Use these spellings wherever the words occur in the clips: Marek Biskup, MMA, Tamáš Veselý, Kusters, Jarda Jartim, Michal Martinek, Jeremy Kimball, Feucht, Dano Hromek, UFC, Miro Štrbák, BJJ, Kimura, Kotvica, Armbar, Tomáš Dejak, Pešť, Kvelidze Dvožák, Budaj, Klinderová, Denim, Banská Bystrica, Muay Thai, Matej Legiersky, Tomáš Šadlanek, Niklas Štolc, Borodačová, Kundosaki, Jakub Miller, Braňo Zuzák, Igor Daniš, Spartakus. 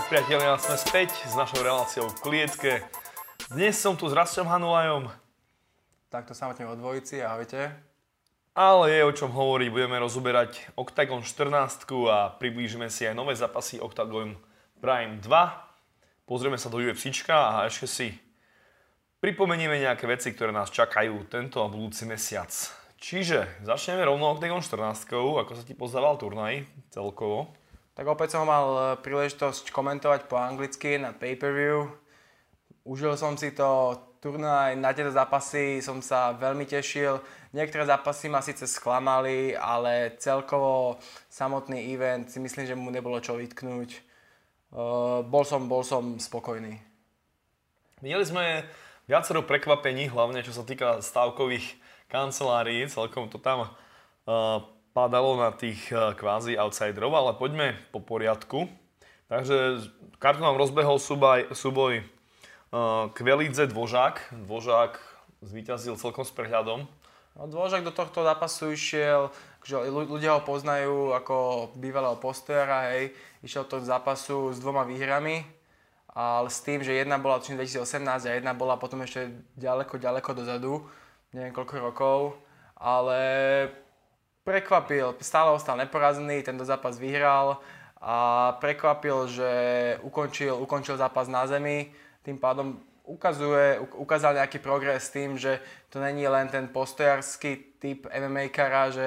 Tak priatelia, sme späť s našou reláciou v klietke. Dnes som tu s Rastom Hanulajom. Takto samotne o dvojici, ahojte. Ale je o čom hovoriť, budeme rozoberať Octagon 14 a priblížime si aj nové zápasy Octagon Prime 2. Pozrieme sa do UFCčka a ešte si pripomenieme nejaké veci, ktoré nás čakajú tento a budúci mesiac. Čiže začneme rovno Octagon 14, ako sa ti pozdával turnaj celkovo. Tak opäť som mal príležitosť komentovať po anglicky na pay-per-view. Užil som si to turnaj, na tieto zápasy som sa veľmi tešil. Niektoré zápasy ma síce sklamali, ale celkovo samotný event si myslím, že mu nebolo čo vytknúť. Bol som spokojný. Videli sme viacero prekvapení, hlavne čo sa týka stávkových kancelárií. Celkom to tam padalo na tých kvázi outsiderov, ale poďme po poriadku. Takže kartu nám rozbehol súboj Kvelidze Dvožák. Dvožák zvíťazil celkom s prehľadom. No, Dvožák do tohto zápasu išiel, že ľudia ho poznajú ako bývalého postojara, hej. Išiel do zápasu s dvoma výhrami, ale s tým, že jedna bola v 2018 a jedna bola potom ešte ďaleko dozadu, neviem koľko rokov, ale prekvapil, stále ostal neporazený, tento zápas vyhral a prekvapil, že ukončil zápas na zemi. Tým pádom ukázal nejaký progres tým, že to není len ten postojarský typ MMA-kara, že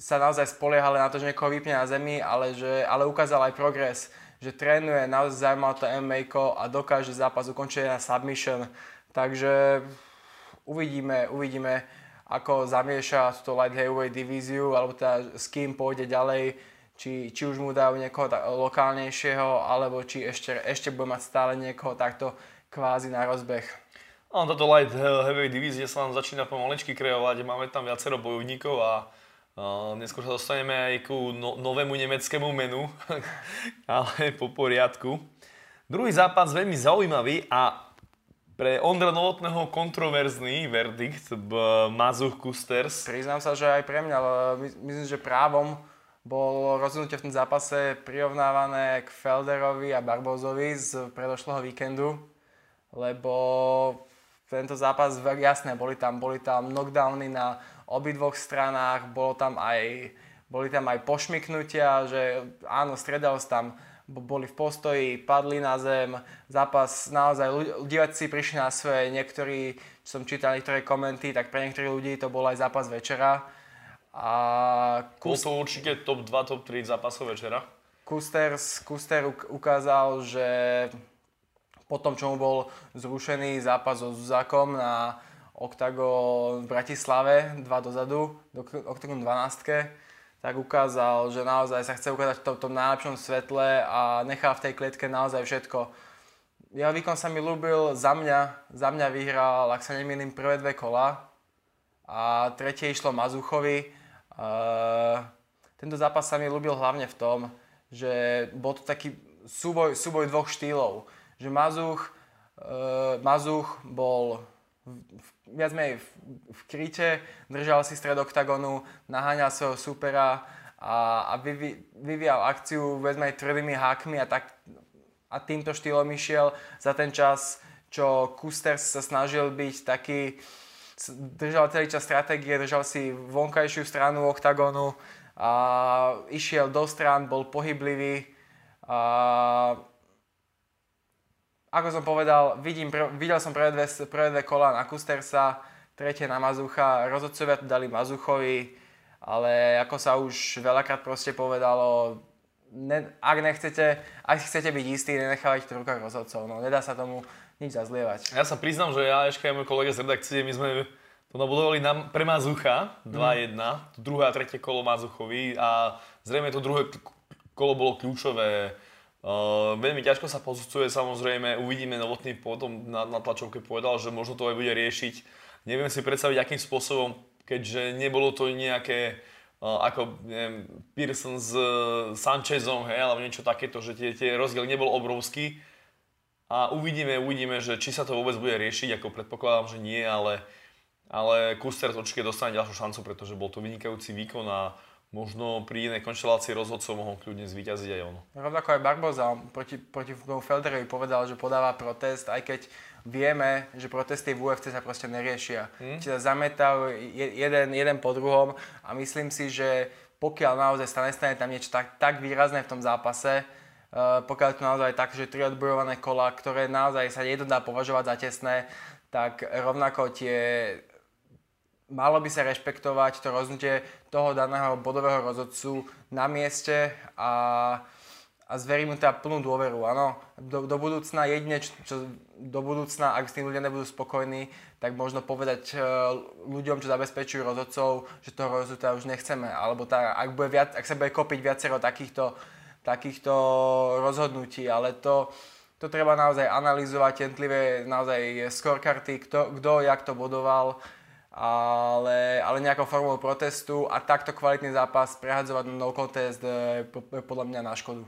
sa naozaj spoliehali na to, že niekoho vypne na zemi, ale ukázal aj progres, že trénuje, naozaj zaujímavé to MMA-ko a dokáže zápas ukončiť na submission. Takže uvidíme, ako zamieša túto light heavyweight divíziu, alebo teda s kým pôjde ďalej, či už mu dajú niekoho lokálnejšieho, alebo či ešte bude mať stále niekoho takto kvázi na rozbeh. Áno, táto light heavyweight divízia sa nám začína pomaličky kreovať, máme tam viacero bojovníkov a neskôr sa dostaneme aj ku novému nemeckému menu, ale po poriadku. Druhý zápas veľmi zaujímavý a pre Ondra Novotného kontroverzný verdikt Mazuch Kusters. Priznám sa, že aj pre mňa, ale myslím, že právom bolo rozhodnutie v tom zápase prirovnávané k Felderovi a Barbozovi z predošlého víkendu, lebo tento zápas, jasné, boli tam knockdowny na obidvoch stranách, boli tam aj pošmyknutia, že áno, stredal sa tam, boli v postoji, padli na zem, zápas naozaj, diváci prišli na svoje, niektorí, čo som čítal niektoré komenty, tak pre niektorých ľudí to bol aj zápas večera. Bol to určite top 2, top 3 zápasov večera. Kuster ukázal, že po tom, čo mu bol zrušený zápas so Zuzakom na Octagon v Bratislave, 2 dozadu, Octagon 12, tak ukázal, že naozaj sa chce ukázať v tom najlepšom svetle a nechá v tej klietke naozaj všetko. Jeho výkon sa mi ľúbil, za mňa vyhral, ak sa nemýlim, prvé dve kola a tretie išlo Mazuchovi. Tento zápas sa mi ľúbil hlavne v tom, že bol to taký súboj dvoch štýlov, že Mazuch bol viac menej v kryte, držal si stred oktagonu, naháňal svojho supera a vyvíjal akciu viac menej tvrdými hákmi a týmto štýlom išiel za ten čas, čo Kusters sa snažil byť taký, držal celý čas stratégie, držal si vonkajšiu stranu oktagonu a išiel do strán, bol pohyblivý. Ako som povedal, videl som prvé dve kola na Kustersa, tretie na Mazucha, rozhodcovia to dali Mazuchovi, ale ako sa už veľakrát proste povedalo, ak chcete byť istí, nenechávajte to v rukách rozhodcov, no nedá sa tomu nič zazlievať. Ja sa priznám, že ja ešte aj môj kolega z redakcie, my sme to nabudovali pre Mazucha 2-1, druhé a tretie kolo Mazuchovi a zrejme to druhé kolo bolo kľúčové. Veľmi ťažko sa posúcuje, samozrejme, uvidíme, Novotný potom na tlačovke povedal, že možno to aj bude riešiť. Neviem si predstaviť, akým spôsobom, keďže nebolo to nejaké, ako neviem, Pearson s Sanchezom, hej, alebo niečo takéto, že tie rozdiel nebol obrovský. A uvidíme, že či sa to vôbec bude riešiť, ako predpokladám, že nie, ale Kuster určite dostane ďalšiu šancu, pretože bol to vynikajúci výkon a možno pri inej konštelácii rozhodcov mohol kľudne zvíťaziť aj on. Rovnako aj Barboza proti Felderovi povedal, že podáva protest, aj keď vieme, že protesty v UFC sa proste neriešia. Čiže zametal jeden po druhom a myslím si, že pokiaľ naozaj sa nestane tam niečo tak výrazné v tom zápase, pokiaľ je to naozaj tak, že 3 odbojované kola, ktoré naozaj sa jedno dá považovať za tesné, tak rovnako malo by sa rešpektovať to rozhodnutie toho daného bodového rozhodcu na mieste a zverím mu teda plnú dôveru. Áno, do budúcna jedine, ak s tým ľudia nebudú spokojní, tak možno povedať ľuďom, čo zabezpečujú rozhodcov, že toho rozhodca už nechceme. Alebo ak sa bude kopiť viacero takýchto rozhodnutí, ale to treba naozaj analyzovať, jednotlivé naozaj scorekarty, kto jak to bodoval, ale nejakou formou protestu a takto kvalitný zápas prehadzovať na no contest podľa mňa na škodu.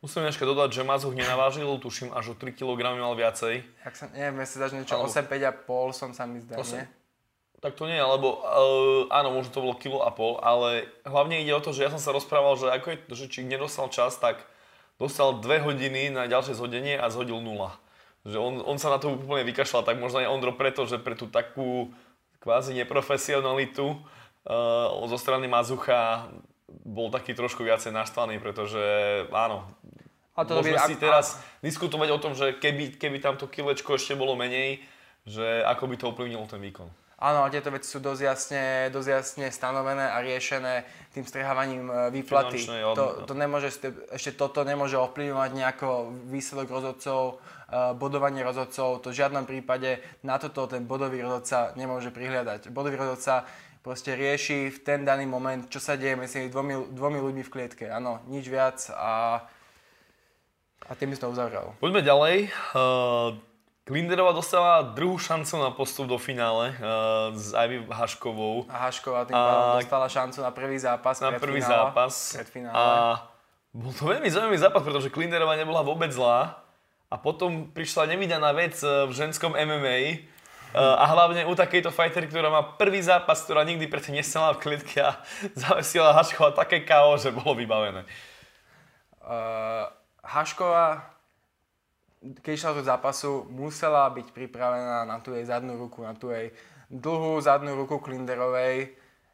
Musím ešte dodať, že Mazuch nenavážil, tuším až o 3 kg mal viacej. Ak sa, neviem, si dáš niečo, 8,5 som sa mi zdá, 8. Nie? Tak to nie, alebo áno, možno to bolo 1,5 kg, ale hlavne ide o to, že ja som sa rozprával, že či nedostal čas, tak dostal 2 hodiny na ďalšie zhodenie a zhodil 0. Že on sa na to úplne vykašľal, tak možno aj Ondro preto, že pre tú takú kvázi neprofesionalitu zo strany Mazucha bol taký trošku viacej naštvaný, pretože áno, môžeme si teraz diskutovať o tom, že keby tam to kilečko ešte bolo menej, že ako by to ovplyvnilo ten výkon. Áno, a tieto veci sú dosť jasne stanovené a riešené tým strehávaním výplaty. Toto nemôže ovplyvňovať nejako výsledok rozhodcov, bodovanie rozhodcov. To v žiadnom prípade na toto ten bodový rozhodca nemôže prihliadať. Bodový rozhodca proste rieši v ten daný moment, čo sa deje medzi dvomi ľuďmi v klietke. Áno, nič viac a tým by som to uzavral. Poďme ďalej. Klinderová dostala druhú šancu na postup do finále s Ivy Haškovou. A Hašková tým pádom dostala šancu na prvý zápas predfinále. A bol to veľmi zaujímavý zápas, pretože Klinderová nebola vôbec zlá. A potom prišla nevídaná vec v ženskom MMA. A hlavne u takejto fighter, ktorá má prvý zápas, ktorá nikdy predtým nestala v klietke a zavesila Hašková také KO, že bolo vybavené. Hašková, keď išla do zápasu, musela byť pripravená na tú jej zadnú ruku, na tú jej dlhú zadnú ruku Klinderovej,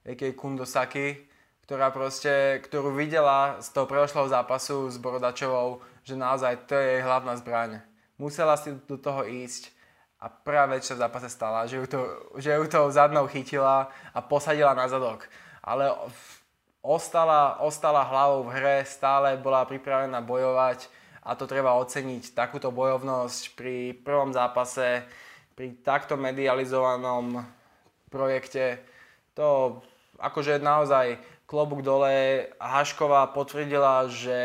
akej Kundosaki, ktorú videla z toho predošlého zápasu s Borodačovou, že naozaj to je jej hlavná zbraň. Musela si do toho ísť a práve čo v zápase stala, že ju to zadnou chytila a posadila na zadok. Ale ostala hlavou v hre, stále bola pripravená bojovať. A to treba oceniť, takúto bojovnosť pri prvom zápase, pri takto medializovanom projekte. To akože naozaj klobúk dole. Hašková potvrdila, že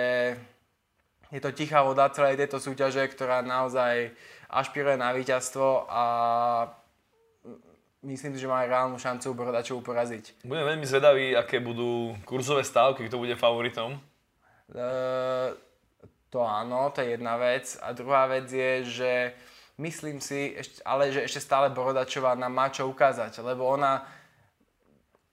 je to tichá voda celej tejto súťaže, ktorá naozaj ašpiruje na víťazstvo a myslím, že má reálnu šancu Borodačovu poraziť. Budem veľmi zvedavý, aké budú kurzové stávky, kto bude favoritom. To áno, to je jedna vec. A druhá vec je, že myslím si, že ešte stále Borodačová nám má čo ukázať, lebo ona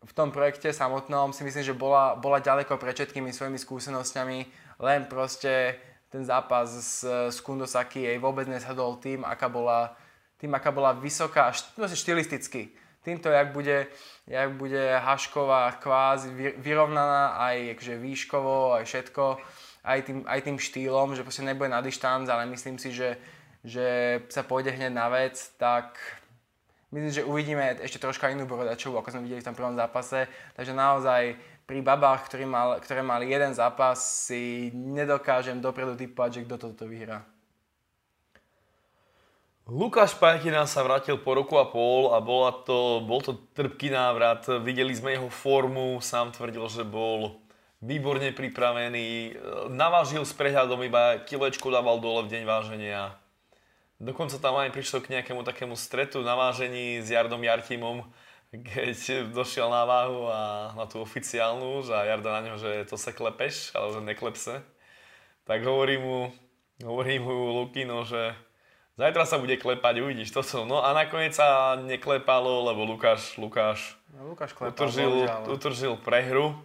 v tom projekte samotnom si myslím, že bola ďaleko pred všetkými svojimi skúsenosťami, len proste ten zápas s Kundosaki jej vôbec nesadol tým, aká bola vysoká, štilisticky. Týmto, jak bude Hašková kvázi vyrovnaná aj výškovo, aj všetko, aj tým štýlom, že proste nebude na dištanc, ale myslím si, že sa pôjde hneď na vec, tak myslím, že uvidíme ešte troška inú Borodačovú, ako sme videli v tom prvom zápase. Takže naozaj pri babách, ktoré mali jeden zápas, si nedokážem dopredu tipovať, že kto toto vyhrá. Lukáš Pajtina sa vrátil po roku a pol a bol to trpký návrat. Videli sme jeho formu, sám tvrdil, že bol výborne pripravený, navážil s prehľadom, iba kilečku dával dole v deň váženia. Dokonca tam aj prišlo k nejakému takému stretu na vážení s Jardom Jartimom, keď došiel na váhu a na tú oficiálnu, že Jarda na ňo, že to sa klepeš, ale že neklepse. Tak hovorí mu Lukino, že zajtra sa bude klepať, uvidíš toto. No a nakoniec sa neklepalo, lebo Lukáš utržil prehru.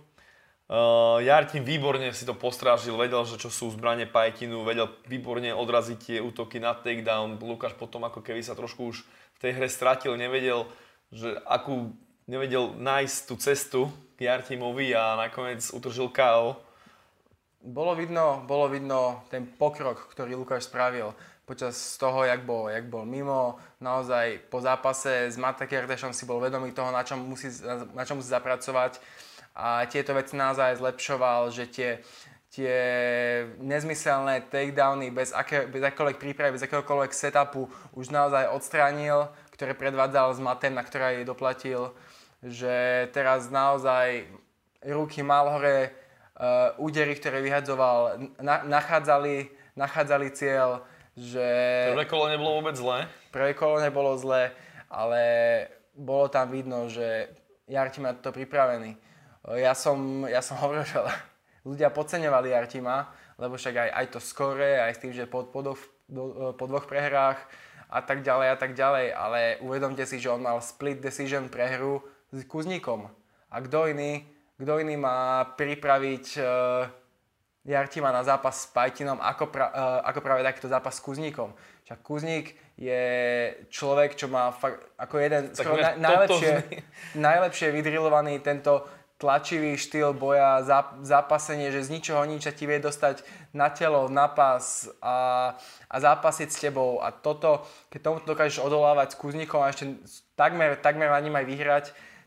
Jartim výborne si to postrážil, vedel, že čo sú zbranie Pajtinu, vedel výborne odraziť tie útoky na takedown. Lukáš potom ako keby sa trošku už v tej hre stratil, nevedel nájsť tú cestu k Jartimovi a nakoniec utržil KO. Bolo vidno ten pokrok, ktorý Lukáš spravil počas toho, jak bol mimo. Naozaj po zápase s Matakertešom si bol vedomý toho, na čom musí zapracovať. A tieto veci naozaj zlepšoval, že tie nezmyselné takedowny bez akékoľvek prípravy, bez akéhokoľvek setupu už naozaj odstránil, ktoré predvádzal s matem, na ktoré jej doplatil. Že teraz naozaj ruky mal hore, údery, ktoré vyhadzoval, nachádzali cieľ. Že prvé kolo nebolo vôbec zlé. Prvé kolo nebolo zlé, ale bolo tam vidno, že Jartim je na to pripravený. Ja som hovoril, že ľudia podceňovali Jartima, lebo však aj to skore, aj s tým, že po dvoch prehrách a tak ďalej, ale uvedomte si, že on mal split decision prehru s Kuznikom. A kto iný má pripraviť Jartima na zápas s Pajtinom ako práve takýto zápas s Kuznikom. Však Kuznik je človek, čo má fakt ako jeden najlepšie vydrilovaný tento tlačivý štýl boja, zápasenie, že z ničoho nič ti vie dostať na telo, na pás a zápasiť s tebou. A toto, keď tomu dokážeš odolávať s Kuznikom a ešte takmer na ním aj vyhrať,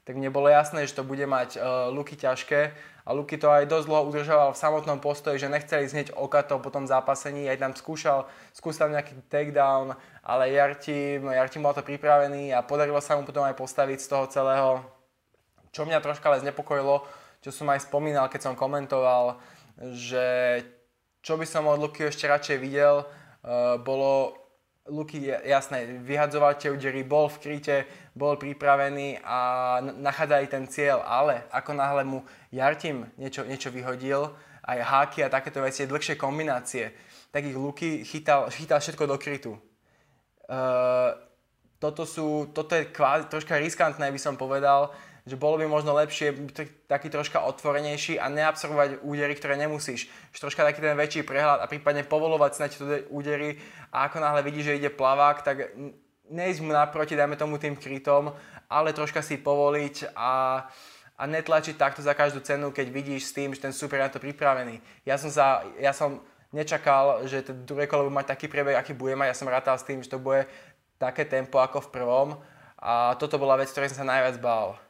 tak mne bolo jasné, že to bude mať luky ťažké. A Luky to aj dosť dlho udržoval v samotnom postoji, že nechceli znieť okato po tom zápasení. Aj tam skúšal nejaký takedown, ale Jartim bol to pripravený a podarilo sa mu potom aj postaviť z toho celého. Čo mňa troška ale znepokojilo, čo som aj spomínal, keď som komentoval, že čo by som od Luky ešte radšej videl, bolo Luky, jasné, vyhadzoval tie údery, bol v kryte, bol pripravený a nachádzali ten cieľ, ale ako náhle mu Jartim niečo vyhodil, aj háky a takéto veci, dlhšie kombinácie, tak ich Luky chytal všetko do krytu. Toto je troška riskantné, by som povedal, že bolo by možno lepšie byť taký troška otvorenejší a neabsorbovať údery, ktoré nemusíš. Že troška taký ten väčší prehľad a prípadne povolovať si na tieto údery a ako náhle vidíš, že ide plavák, tak neísť mu naproti, dajme tomu tým krytom, ale troška si povoliť a netlačiť takto za každú cenu, keď vidíš s tým, že ten super je na to pripravený. Ja som nečakal, že to druhé kolo bude mať taký priebeh, aký bude mať. Ja som rátal s tým, že to bude také tempo ako v prvom a toto bola vec, ktorej som sa najviac bál.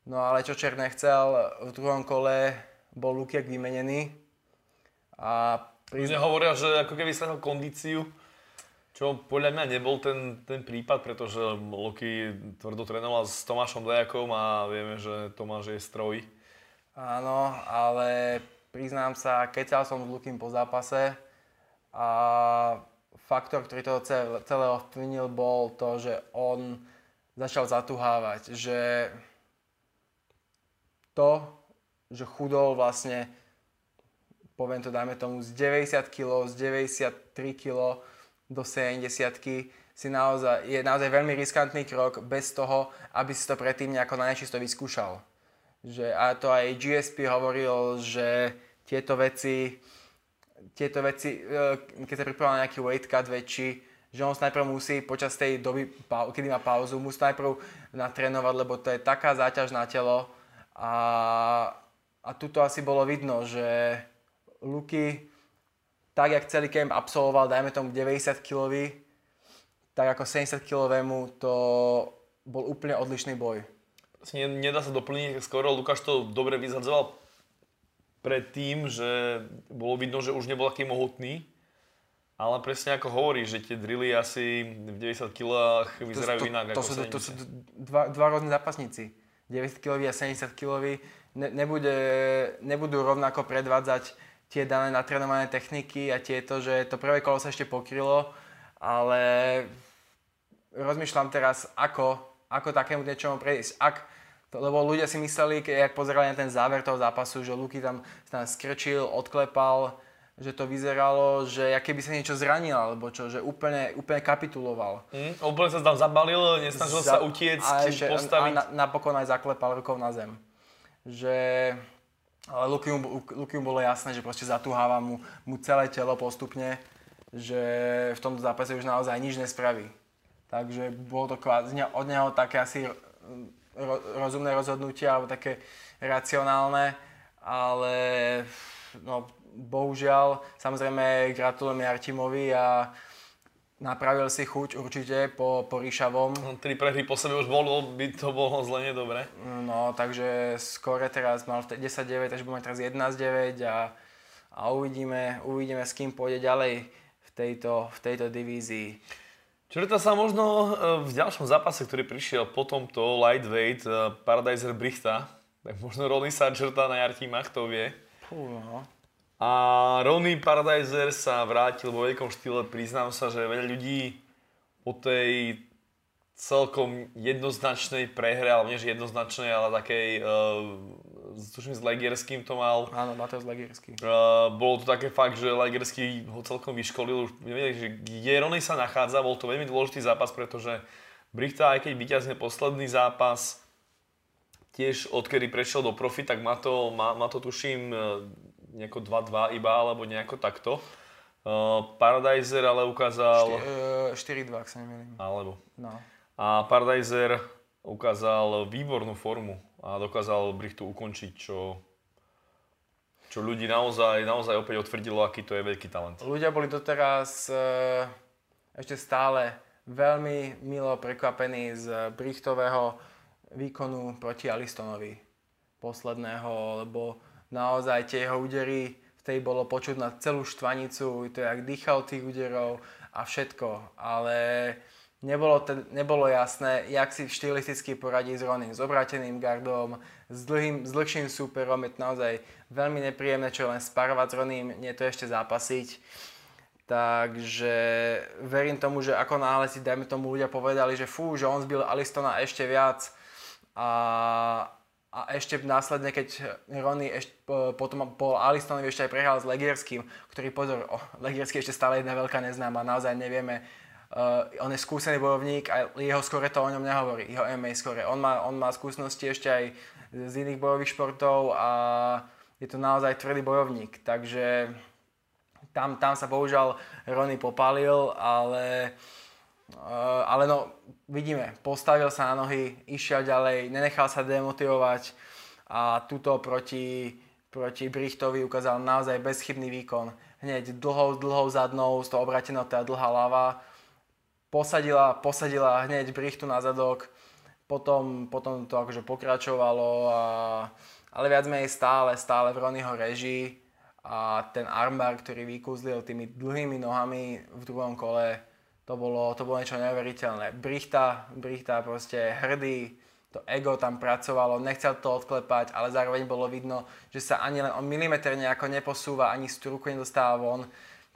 No ale čo Čer nechcel, v druhom kole bol Lukiak vymenený. A hovoria, že ako keby stratil kondíciu, čo podľa mňa nebol ten prípad, pretože Luky tvrdo trénoval s Tomášom Dejakom a vieme, že Tomáš je stroj. Áno, ale priznám sa, kecal som s Lukym po zápase a faktor, ktorý toho celého vplynil, bol to, že on začal zatuhávať, že to, že chudol vlastne, poviem to, dajme tomu, z 90 kg, z 93 kg do 70 je naozaj veľmi riskantný krok bez toho, aby si to predtým nejako na nečisto vyskúšal. Že, a to aj GSP hovoril, že tieto veci, keď sa pripravil nejaký weight cut väčší, že on najprv musí počas tej doby, kedy má pauzu, musí najprv natrénovať, lebo to je taká záťaž na telo. A tuto asi bolo vidno, že Luky, tak jak celý kemp absolvoval, dajme tomu 90-kilový, tak ako 70-kilovému, to bol úplne odlišný boj. Nedá sa doplniť skoro, Lukáš to dobre vyzhadzoval predtým, že bolo vidno, že už nebol taký mohutný. Ale presne ako hovoríš, že tie drily asi v 90 kilách vyzerajú inak ako 70. To sú dva rôzne zápasníci. 90-kilový a 70-kilový nebudú rovnako predvádzať tie dané natrenované techniky a tieto, že to prvé kolo sa ešte pokrylo, ale rozmýšľam teraz, ako takému niečomu prejsť. Lebo ľudia si mysleli, keď pozerali na ten záver toho zápasu, že Luky tam skrčil, odklepal, že to vyzeralo, že keby sa niečo zranil, alebo čo, že úplne kapituloval. Úplne sa tam zabalil, nesnažil sa utiecť, postaviť. A napokon aj zaklepal rukou na zem. Že Lukium bolo jasné, že proste zatúháva mu celé telo postupne, že v tomto zápase už naozaj nič nespraví. Takže bolo to od neho také asi rozumné rozhodnutie, alebo také racionálne, ale no, bohužiaľ, samozrejme gratulujem Jartimovi a napravil si chuť určite po Ríšavom. No, 3 prehry po sebe už bolo, by to bolo zle nedobre. No, takže skore teraz mal 10-9, takže budeme teraz 11-9 a uvidíme, s kým pôjde ďalej v tejto divízii. Črta sa možno v ďalšom zápase, ktorý prišiel po tomto lightweight, Paradizer Brichta, tak možno Ronnie sa črta na Jartimach, to vie. No. A Ronnie Paradizer sa vrátil vo veľkom štýle. Priznám sa, že veľa ľudí po tej celkom jednoznačnej prehre, ale nie že jednoznačnej, ale takej, tuším s Legierským to mal. Áno, Matej Legiersky. Bolo to také fakt, že Legiersky ho celkom vyškolil. Už nevedeli, že kde Ronnie sa nachádza, bol to veľmi dôležitý zápas, pretože Brichta, aj keď vyťazne posledný zápas, tiež odkedy prešiel do profi, tak má to tuším nejako 2-2 iba, alebo nejako takto. Paradizer ale ukázal... 4-2, ak sa nemýlim. Alebo. No. A Paradizer ukázal výbornú formu a dokázal Brichtu ukončiť, čo ľudí naozaj opäť otvrdilo, aký to je veľký talent. Ľudia boli doteraz ešte stále veľmi milo prekvapení z Brichtového výkonu proti Alistonovi posledného, lebo naozaj tie jeho údery, v tej bolo počuť na celú štvanicu, to jak dýchal tých úderov a všetko, ale nebolo jasné, jak si štilisticky poradí s Ronim, s obráteným gardom, s dlhším súperom, je to naozaj veľmi nepríjemné, čo len sparovať s Ronim, nie to ešte zápasiť. Takže verím tomu, že ako náhle si dajme tomu ľudia povedali, že fú, že on zbil Alistona ešte viac a ešte následne, keď Ronnie potom po Alistonovi ešte aj prehral s Legierským, ktorý pozor, Legierský ešte stále jedna veľká neznáma, naozaj nevieme. On je skúsený bojovník a jeho skore to o ňom nehovorí, jeho MMA skore. On má skúsenosti ešte aj z iných bojových športov a je to naozaj tvrdý bojovník, takže tam sa bohužiaľ Ronnie popálil, ale no, vidíme, postavil sa na nohy, išiel ďalej, nenechal sa demotivovať a tuto proti Brichtovi ukázal naozaj bezchybný výkon. Hneď dlhou zadnou, z toho obrátenou tá dlhá ľava, posadila hneď Brichtu na zadok, potom to akože pokračovalo, ale viac menej stále v Ronnieho režii a ten armbar, ktorý vykúzlil tými dlhými nohami v druhom kole, to bolo niečo neuveriteľné. Brichta proste hrdý, to ego tam pracovalo, nechcel to odklepať, ale zároveň bolo vidno, že sa ani len o milimeter nejako neposúva, ani struku nedostáva von.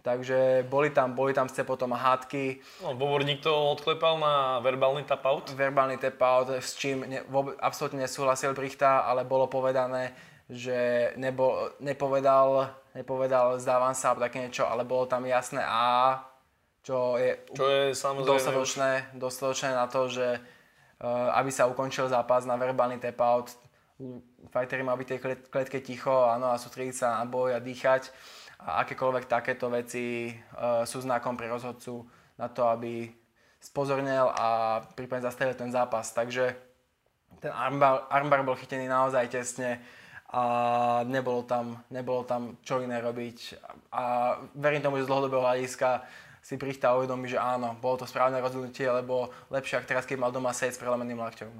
Takže boli tam ste potom hádky. No, Bovorník to odklepal na verbálny tap-out? Verbálny tap-out, s čím absolútne nesúhlasil Brichta, ale bolo povedané, že nepovedal zdávam sa, také niečo, ale bolo tam jasné A, čo je dostatočné na to, že aby sa ukončil zápas na verbálny tap-out. Fighteri mali byť tej kletke ticho, áno, a sústrediť sa na boj a dýchať. A akékoľvek takéto veci sú znakom pre rozhodcu na to, aby spozornil a prípadne zastavil ten zápas. Takže ten armbar bol chytený naozaj tesne a nebolo tam čo iné robiť. A verím tomu, že z dlhodobého hľadiska si Brichta uvedomí, že áno, bolo to správne rozhodnutie, lebo lepšie, ak teraz, keď mal doma sieť s prelomeným lakťom.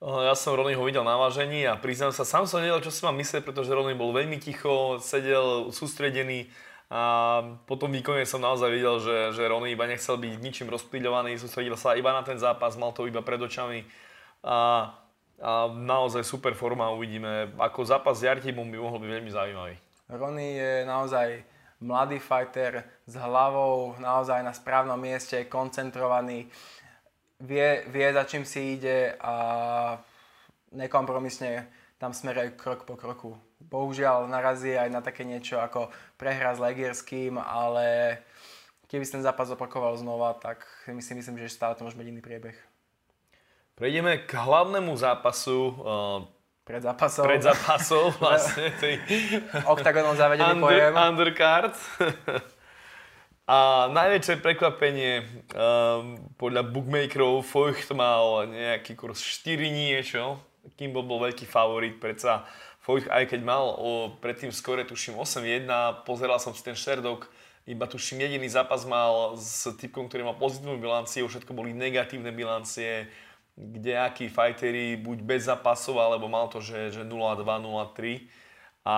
Ja som Ronnieho videl na vážení a priznám sa, sám som nevedel, čo si mám myslieť, pretože Ronnie bol veľmi ticho, sedel sústredený a po tom výkone som naozaj videl, že Ronnie iba nechcel byť ničím rozplyľovaný, sústredil sa iba na ten zápas, mal to iba pred očami a naozaj super forma, uvidíme, ako zápas s Jartimom by mohol byť veľmi zaujímavý. Ronnie je naozaj mladý fighter s hlavou naozaj na správnom mieste, koncentrovaný, vie za čím si ide a nekompromisne tam smeruje krok po kroku. Bohužiaľ narazí aj na také niečo ako prehra s Legierským, ale keby ten zápas opakoval znova, tak myslím, že stále to môže byť iný priebeh. Prejdeme k hlavnému zápasu Pred zápasom vlastne. Oktagonom zavedený pojem. Undercard. A najväčšie prekvapenie podľa bookmakerov Feucht mal nejaký kurz 4 niečo. Kimball bol veľký favorit, predsa Feucht, aj keď mal predtým skore tuším 8-1, pozeral som si ten Sherdog, iba tuším jediný zápas mal s typkom, ktorý mal pozitívnu bilanciu, všetko boli negatívne bilancie, kdejakí fighteri buď bez zápasov, alebo mal to, že 0-2, 0-3. A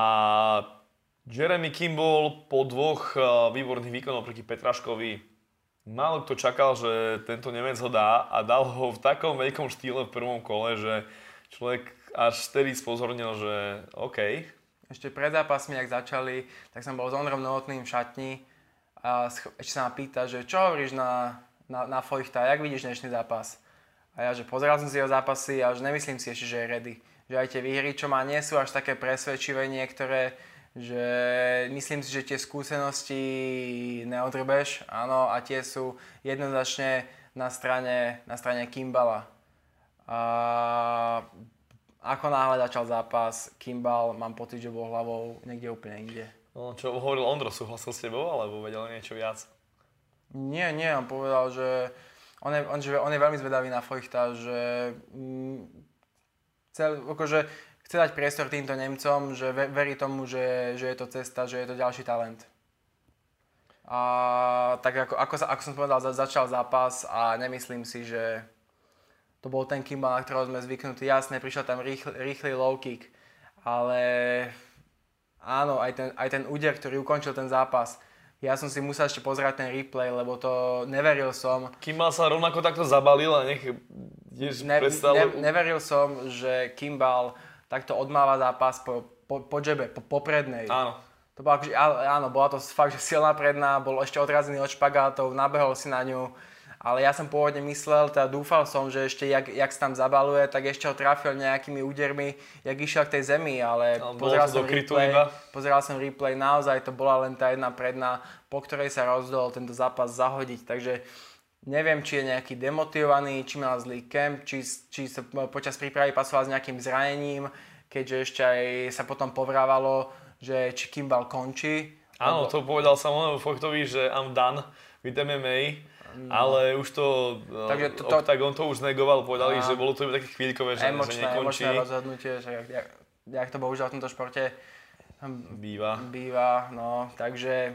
Jeremy Kimball po dvoch výborných výkonoch proti Petraškovi málo kto čakal, že tento Nemec ho dá, a dal ho v takom veľkom štýle v prvom kole, že človek až vtedy spozornil, že OK. Ešte pred zápasmi, ak začali, tak som bol s Ondrom Novotným v šatni a ešte sa ma pýta, že čo hovoríš na Feuchta, jak vidíš dnešný zápas? A ja, že pozeral som si jeho zápasy a už nemyslím si ešte, že je ready. Že aj tie výhry, čo má, nie sú až také presvedčivé niektoré, že myslím si, že tie skúsenosti neodrbeš, áno, a tie sú jednoznačne na strane Kimballa. A ako náhle začal zápas, Kimball, mám pocit, že bol hlavou niekde úplne inde. No, čo hovoril Ondro, súhlasil s tebou, alebo vedel niečo viac? Nie, on povedal, že on je veľmi zvedavý na Feuchta, že chce dať priestor týmto Nemcom, že verí tomu, že je to cesta, že je to ďalší talent. A tak ako som povedal, začal zápas a nemyslím si, že to bol ten Kimball, na ktorého sme zvyknutí. Jasné, prišiel tam rýchly low kick, ale áno, aj ten úder, ktorý ukončil ten zápas. Ja som si musel ešte pozerať ten replay, lebo to neveril som. Kimball sa rovnako takto zabalil a neveril som, že Kimball takto odmáva zápas po džebe, po prednej. Áno. To bolo akože, áno, bola to fakt, že silná predná, bol ešte odrazený od špagátov, nabehol si na ňu, ale ja som pôvodne myslel, teda dúfal som, že ešte jak sa tam zabaluje, tak ešte ho trafil nejakými údermi, jak išiel k tej zemi, ale pozeral som replay, naozaj to bola len tá jedna predná, po ktorej sa rozhodol tento zápas zahodiť, takže neviem, či je nejaký demotivovaný, či mal zlý kemp, či sa počas prípravy pasoval s nejakým zranením, keďže ešte aj sa potom povrávalo, že či Kimball končí. Áno, to povedal samovému Feuchtovi, že I'm done with MMA, ale už to Octagon to už negoval, povedali, že bolo to iba také chvíľkové, že nekončí. Emočné rozhodnutie, že jak to bohužiaľ v tomto športe býva, no, takže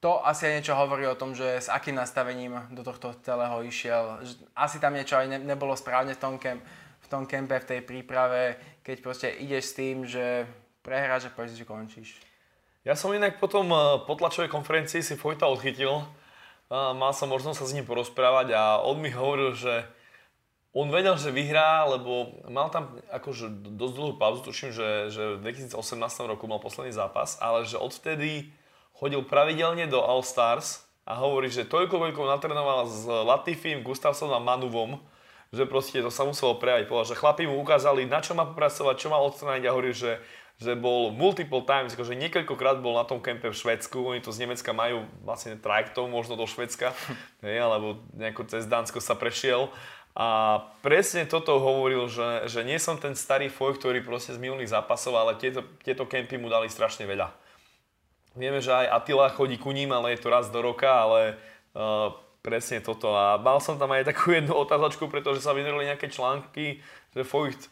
to asi niečo hovorí o tom, že s akým nastavením do tohto celého išiel. Asi tam niečo aj nebolo správne v tom kempe, v tej príprave, keď proste ideš s tým, že prehráš a povieš, že končíš. Ja som inak potom po tlačovej konferencii si Feuchta odchytil. Mal som možnosť sa s ním porozprávať a on mi hovoril, že on vedel, že vyhrá, lebo mal tam akože dosť dlhú pauzu, tuším, že v 2018 roku mal posledný zápas, ale že odvtedy chodil pravidelne do All Stars a hovorí, že toľko natrénoval s Latifim, Gustavsonom a Manuvom, že proste to sa muselo prejaviť. Povedal, že chlapi mu ukázali, na čo má popracovať, čo má odstrániť, a hovorí, že bol multiple times, akože niekoľkokrát bol na tom kempe v Švédsku, oni to z Nemecka majú vlastne trajektou možno do Švédska, alebo nejako cez Dánsko sa prešiel. A presne toto hovoril, že nie som ten starý Feucht, ktorý proste z minulých zápasov, ale tieto kempy mu dali strašne veľa. Vieme, že aj Attila chodí ku ním, ale je to raz do roka, ale presne toto. A mal som tam aj takú jednu otázočku, pretože sa vynorili nejaké články, že Feucht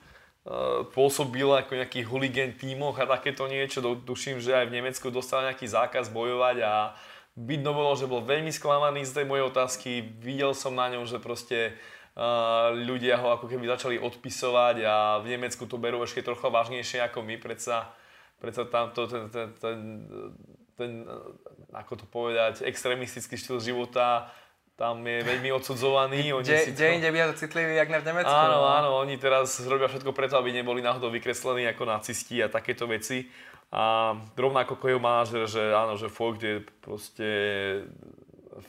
pôsobil ako nejaký huligán tímoch a takéto niečo. Duším, že aj v Nemecku dostal nejaký zákaz bojovať a vidno bolo, že bol veľmi sklamaný z tej mojej otázky. Videl som na ňom, že proste ľudia ho ako keby začali odpisovať a v Nemecku to berú ešte trochu vážnejšie ako my, predsa tamto ten ako to povedať, extrémistický štýl života tam je veľmi odsudzovaný. Inde by to citliví, jak ne v Nemecku. Áno, oni teraz robia všetko preto, aby neboli náhodou vykreslení ako nacisti a takéto veci. A rovnako ako jeho manažer, že áno, že Feucht je proste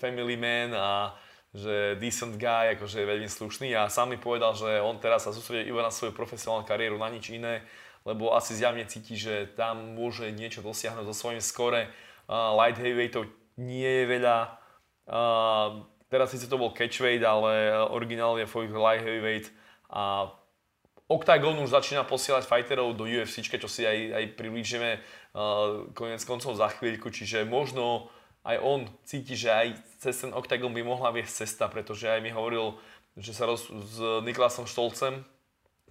family man a že decent guy, akože je veľmi slušný, a sám mi povedal, že on teraz sa sústredí iba na svoju profesionálnu kariéru, na nič iné, lebo asi zjavne cíti, že tam môže niečo dosiahnuť so svojím skore. Light heavyweightov nie je veľa. Teraz síce to bol catchweight, ale originálne Feucht light heavyweight a Octagon už začína posielať fighterov do UFC, čo si aj prilíčime koniec koncov za chvíľku, čiže možno aj on cíti, že aj cez ten Octagon by mohla viesť cesta, pretože aj mi hovoril, že sa s Niklasom Štolcem,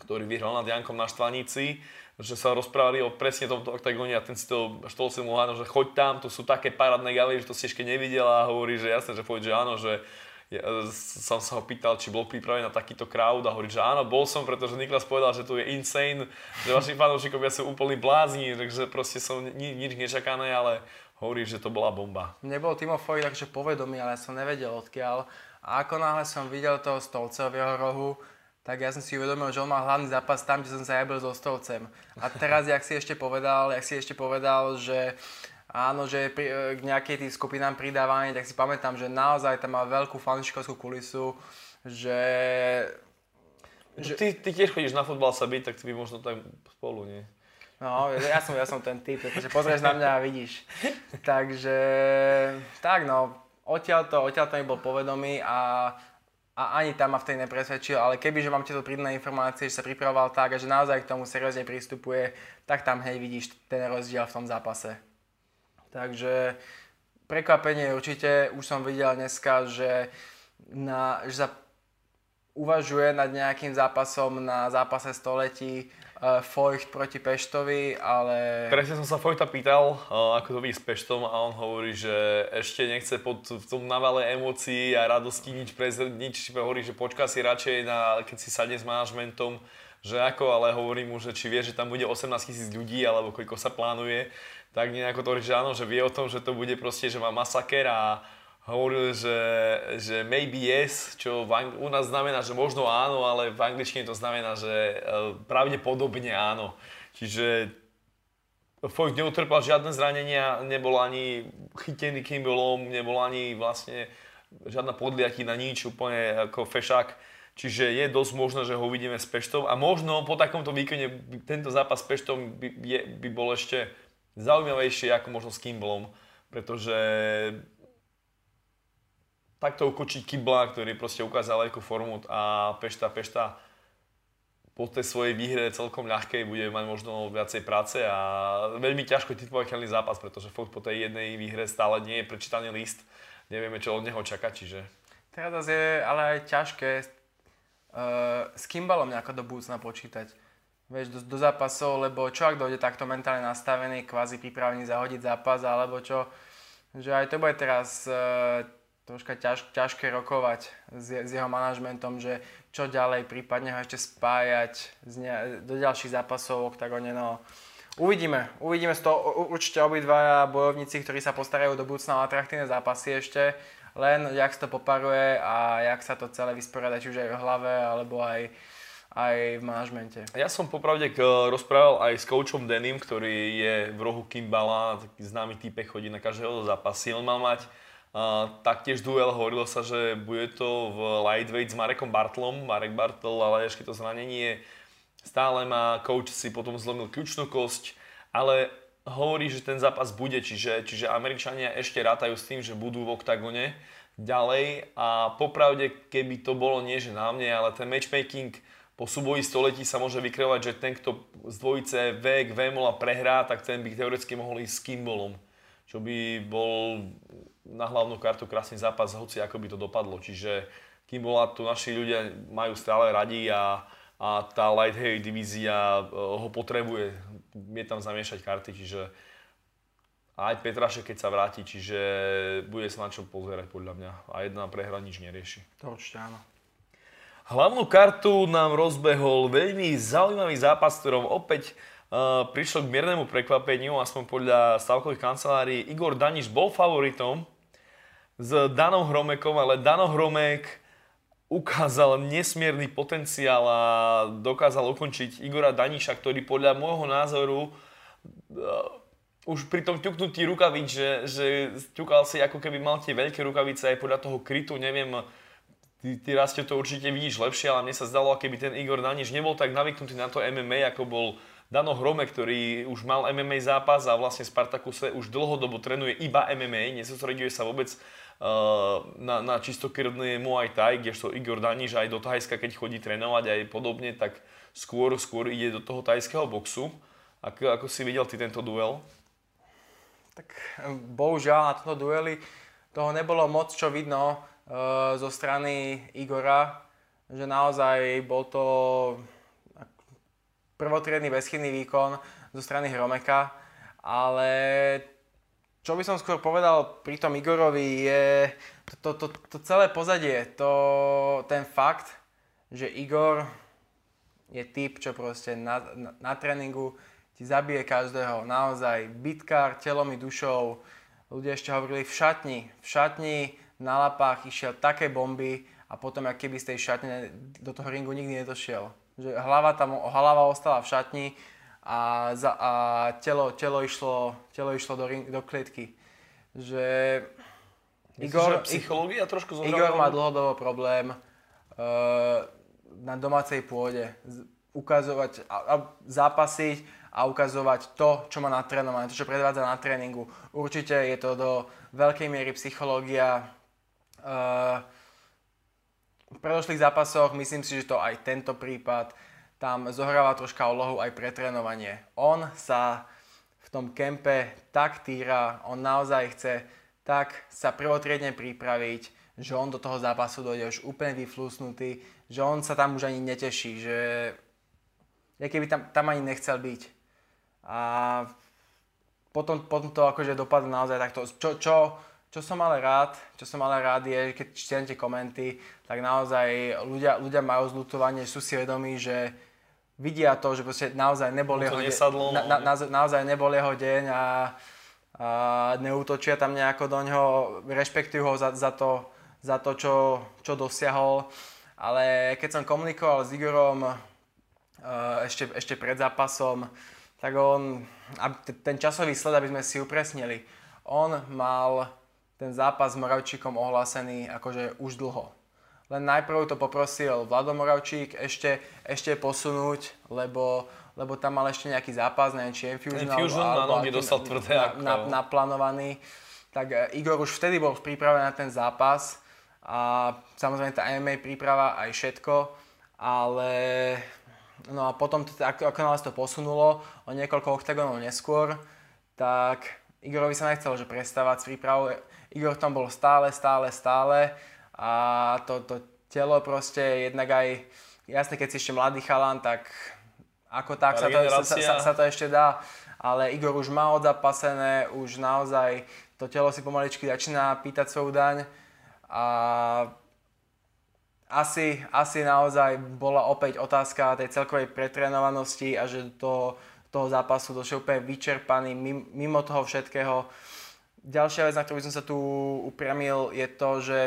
ktorý vyhral nad Jankom na Štvanici, že sa rozprávali o presne tomto Octagóne a ten si to Štolcem uhádal, že choď tam, to sú také parádne galerie, že to si ešte nevidela a hovorí, že jasne, že povedz, že áno, že ja som sa ho pýtal, či bol pripravený na takýto crowd a hovorí, že áno, bol som, pretože Niklas povedal, že tu je insane, že vaši fanúšikovia sú úplný blázni, takže proste som nič nečakané, ale hovorí, že to bola bomba. Nebol Timo Foy, takže povedomý, ale ja som nevedel odkiaľ. A ako náhle som videl toho Stolceho v jeho rohu, tak ja som si uvedomil, že on mal hlavný zápas tam, kde som sa zajabil so Stolcem. A teraz, jak si ešte povedal, že áno, že k nejakej tým skupinám pridávaní, tak si pamätám, že naozaj tam mal veľkú fanúšikovskú kulisu, že... Ty tiež chodíš na futbal sa byť, tak ty by možno tak spolu, nie? No, ja som ten typ, takže pozrieš na mňa a vidíš. Takže, tak no, odtiaľto mi bol povedomý a ani tam ma v tej nepresvedčil, ale kebyže mám tieto prírodné informácie, že sa pripravoval tak a že naozaj k tomu seriózne pristupuje, tak tam hej vidíš ten rozdiel v tom zápase. Takže prekvapenie určite, už som videl dneska, že sa uvažuje nad nejakým zápasom na zápase století Feucht proti Peštovi, ale... Presne som sa Feuchta pýtal, ako to vidí s Peštom a on hovorí, že ešte nechce v tom navale emócií a radosti nič hovorí, že počká si radšej, keď si sadne s manažmentom, že ako, ale hovorí mu, že či vie, že tam bude 18 000 ľudí alebo koľko sa plánuje. Tak nejako to hovorí, že áno, že vie o tom, že to bude proste, že má masaker a hovoril, že maybe yes, čo u nás znamená, že možno áno, ale v angličtine to znamená, že pravdepodobne áno. Čiže Feucht neutrpal žiadne zranenia, nebol ani chytený Kimballom, nebol ani vlastne žiadna podliatina, nič, úplne ako fešák. Čiže je dosť možné, že ho uvidíme s Peštom a možno po takomto výkone tento zápas s Peštom by bol ešte zaujímavejšie ako možno s Kimblom, pretože takto ukočiť Kimbla, ktorý proste ukázal veľkú formu a Pešta po tej svojej výhre celkom ľahkej bude mať možno viacej práce a veľmi ťažko titulovaný zápas, pretože fakt po tej jednej výhre stále nie je prečítaný list, nevieme čo od neho čakať, čiže... Teraz je ale aj ťažké s Kimbalom nejako do budúcna počítať. Vieš, do zápasov, lebo čo ak dojde takto mentálne nastavený, kvázi pripravený zahodiť zápas, alebo čo, že aj to bude teraz troška ťažké rokovať s jeho manažmentom, že čo ďalej, prípadne ho ešte spájať do ďalších zápasov, oktagóne, no. Uvidíme z toho určite obidvaja bojovníci, ktorí sa postarajú do budúcna o atraktívne zápasy ešte, len jak sa to poparuje a jak sa to celé vysporiada, či už aj v hlave, alebo aj v manažmente. Ja som popravde rozprával aj s koučom Denim, ktorý je v rohu Kimbala, taký známy týpek, chodí na každého zápasy. On mal mať taktiež duel, hovorilo sa, že bude to v lightweight s Marekom Bartlom. Marek Bartl, ale ešte to zranenie stále má, kouč si potom zlomil kľúčnú kosť, ale hovorí, že ten zápas bude, čiže Američania ešte rátajú s tým, že budú v oktagone ďalej a popravde, keby to bolo nie, že na mne, ale ten matchmaking po súboji století sa môže vykreovať, že ten, kto z dvojice Vek, Vemola prehrá, tak ten by teoreticky mohol ísť s Kimbolom. Čo by bol na hlavnú kartu krásny zápas, hoci ako by to dopadlo. Čiže Kimbola tu naši ľudia majú stále radi a tá light heavy divízia ho potrebuje. Je tam zamiešať karty, čiže aj Petrašek, keď sa vráti, čiže bude sa na čo pozerať podľa mňa. A jedna prehra nič nerieši. To určite áno. Hlavnú kartu nám rozbehol veľmi zaujímavý zápas, ktorom opäť prišlo k miernemu prekvapeniu, aspoň podľa stavkových kancelárií. Igor Daniš bol favoritom s Danom Hromekom, ale Dano Hromek ukázal nesmierny potenciál a dokázal ukončiť Igora Daniša, ktorý podľa môjho názoru už pri tom ťuknutí rukavic, že ťukal si ako keby mal tie veľké rukavice aj podľa toho krytu, neviem. Ty Rastio to určite vidíš lepšie, ale mne sa zdalo, keby ten Igor Daniš nebol tak navyknutý na to MMA, ako bol Dano Hromek, ktorý už mal MMA zápas a vlastne v Spartakuse už dlhodobo trénuje iba MMA, nesústreďuje sa vôbec na čistokrvné Muay Thai, kdežto Igor Daniš aj do Thajska, keď chodí trénovať aj podobne, tak skôr ide do toho thajského boxu. Ako si videl ty tento duel? Tak bohužiaľ na tomto dueli toho nebolo moc čo vidno zo strany Igora, že naozaj bol to prvotriedny bezchybný výkon zo strany Hromeka, ale čo by som skôr povedal pri tom Igorovi je to celé pozadie, ten fakt, že Igor je typ, čo proste na tréningu ti zabije každého, naozaj bitkár telom i dušou. Ľudia ešte hovorili v šatni na lapách išiel také bomby a potom ako keby z tej šatne do toho ringu nikdy nedošiel. Že hlava ostala v šatni a telo išlo do klietky. Že Igor, psychológia trošku zohráva. Igor má dlhodobo problém na domácej pôde ukazovať a zápasiť a ukazovať to, čo má natrénované, to, čo predvádza na tréningu. Určite je to do veľkej miery psychológia. V predošlých zápasoch myslím si, že to aj tento prípad tam zohráva troška úlohu aj pretrénovanie. On sa v tom kempe tak týra, on naozaj chce tak sa prvotriedne pripraviť, že on do toho zápasu dojde už úplne vyflusnutý, že on sa tam už ani neteší, že keby tam ani nechcel byť. A potom to akože dopadlo naozaj takto. Čo som ale rád je, keď čítate komenty, tak naozaj ľudia majú zľutovanie, sú si vedomí, že vidia to, že proste naozaj nebol jeho deň a neútočia tam nejako doňho, rešpektujú ho za to čo dosiahol. Ale keď som komunikoval s Igorom ešte pred zápasom, tak on, ten časový sled, aby sme si upresnili, on mal ten zápas s Moravčíkom ohlásený akože už dlho. Len najprv to poprosil Vlado Moravčík ešte posunúť, lebo tam mal ešte nejaký zápas, neviem či Infusion alebo naplánovaný. Tak Igor už vtedy bol pripravený na ten zápas a samozrejme tá MMA príprava aj všetko, ale no a potom, ako nás to posunulo o niekoľko oktagonov neskôr, tak Igorovi sa nechcelo, že prestávať s prípravou. Igor tam bol stále a to telo proste jednak aj, jasne, keď si ešte mladý chalan, tak ako tak sa to ešte dá, ale Igor už má odzapasené, už naozaj to telo si pomaličky začína pýtať svoju daň a asi naozaj bola opäť otázka tej celkovej pretrénovanosti a že do toho zápasu došiel úplne vyčerpaný mimo toho všetkého. Ďalšia vec, na ktorú by som sa tu upriamil, je to, že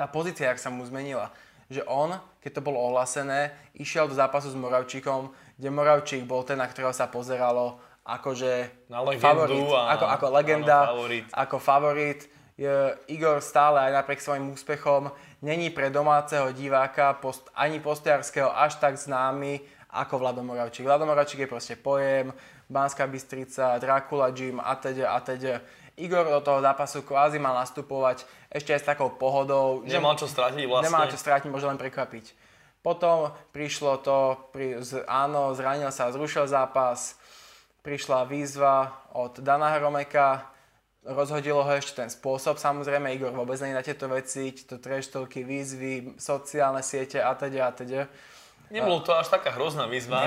tá pozícia, jak sa mu zmenila. Že on, keď to bolo ohlásené, išiel do zápasu s Moravčíkom, kde Moravčík bol ten, na ktorého sa pozeralo akože favorit, ako legenda, ako favorit. Igor stále aj napriek svojim úspechom není pre domáceho diváka ani postojarského až tak známy ako Vlado Moravčík. Vlado Moravčík je proste pojem, Banská Bystrica, Dracula Gym atď. Igor do toho zápasu kvázi mal nastupovať ešte aj s takou pohodou. Nemal čo stratiť vlastne. Nemal čo stratiť, možno len prekvapiť. Potom prišlo to, áno, zranil sa, zrušil zápas, prišla výzva od Dana Hromeka, rozhodilo ho ešte ten spôsob, samozrejme Igor vôbec není na tieto veci, to treštovky, výzvy, sociálne siete atď. Nebolo to až taká hrozná výzva.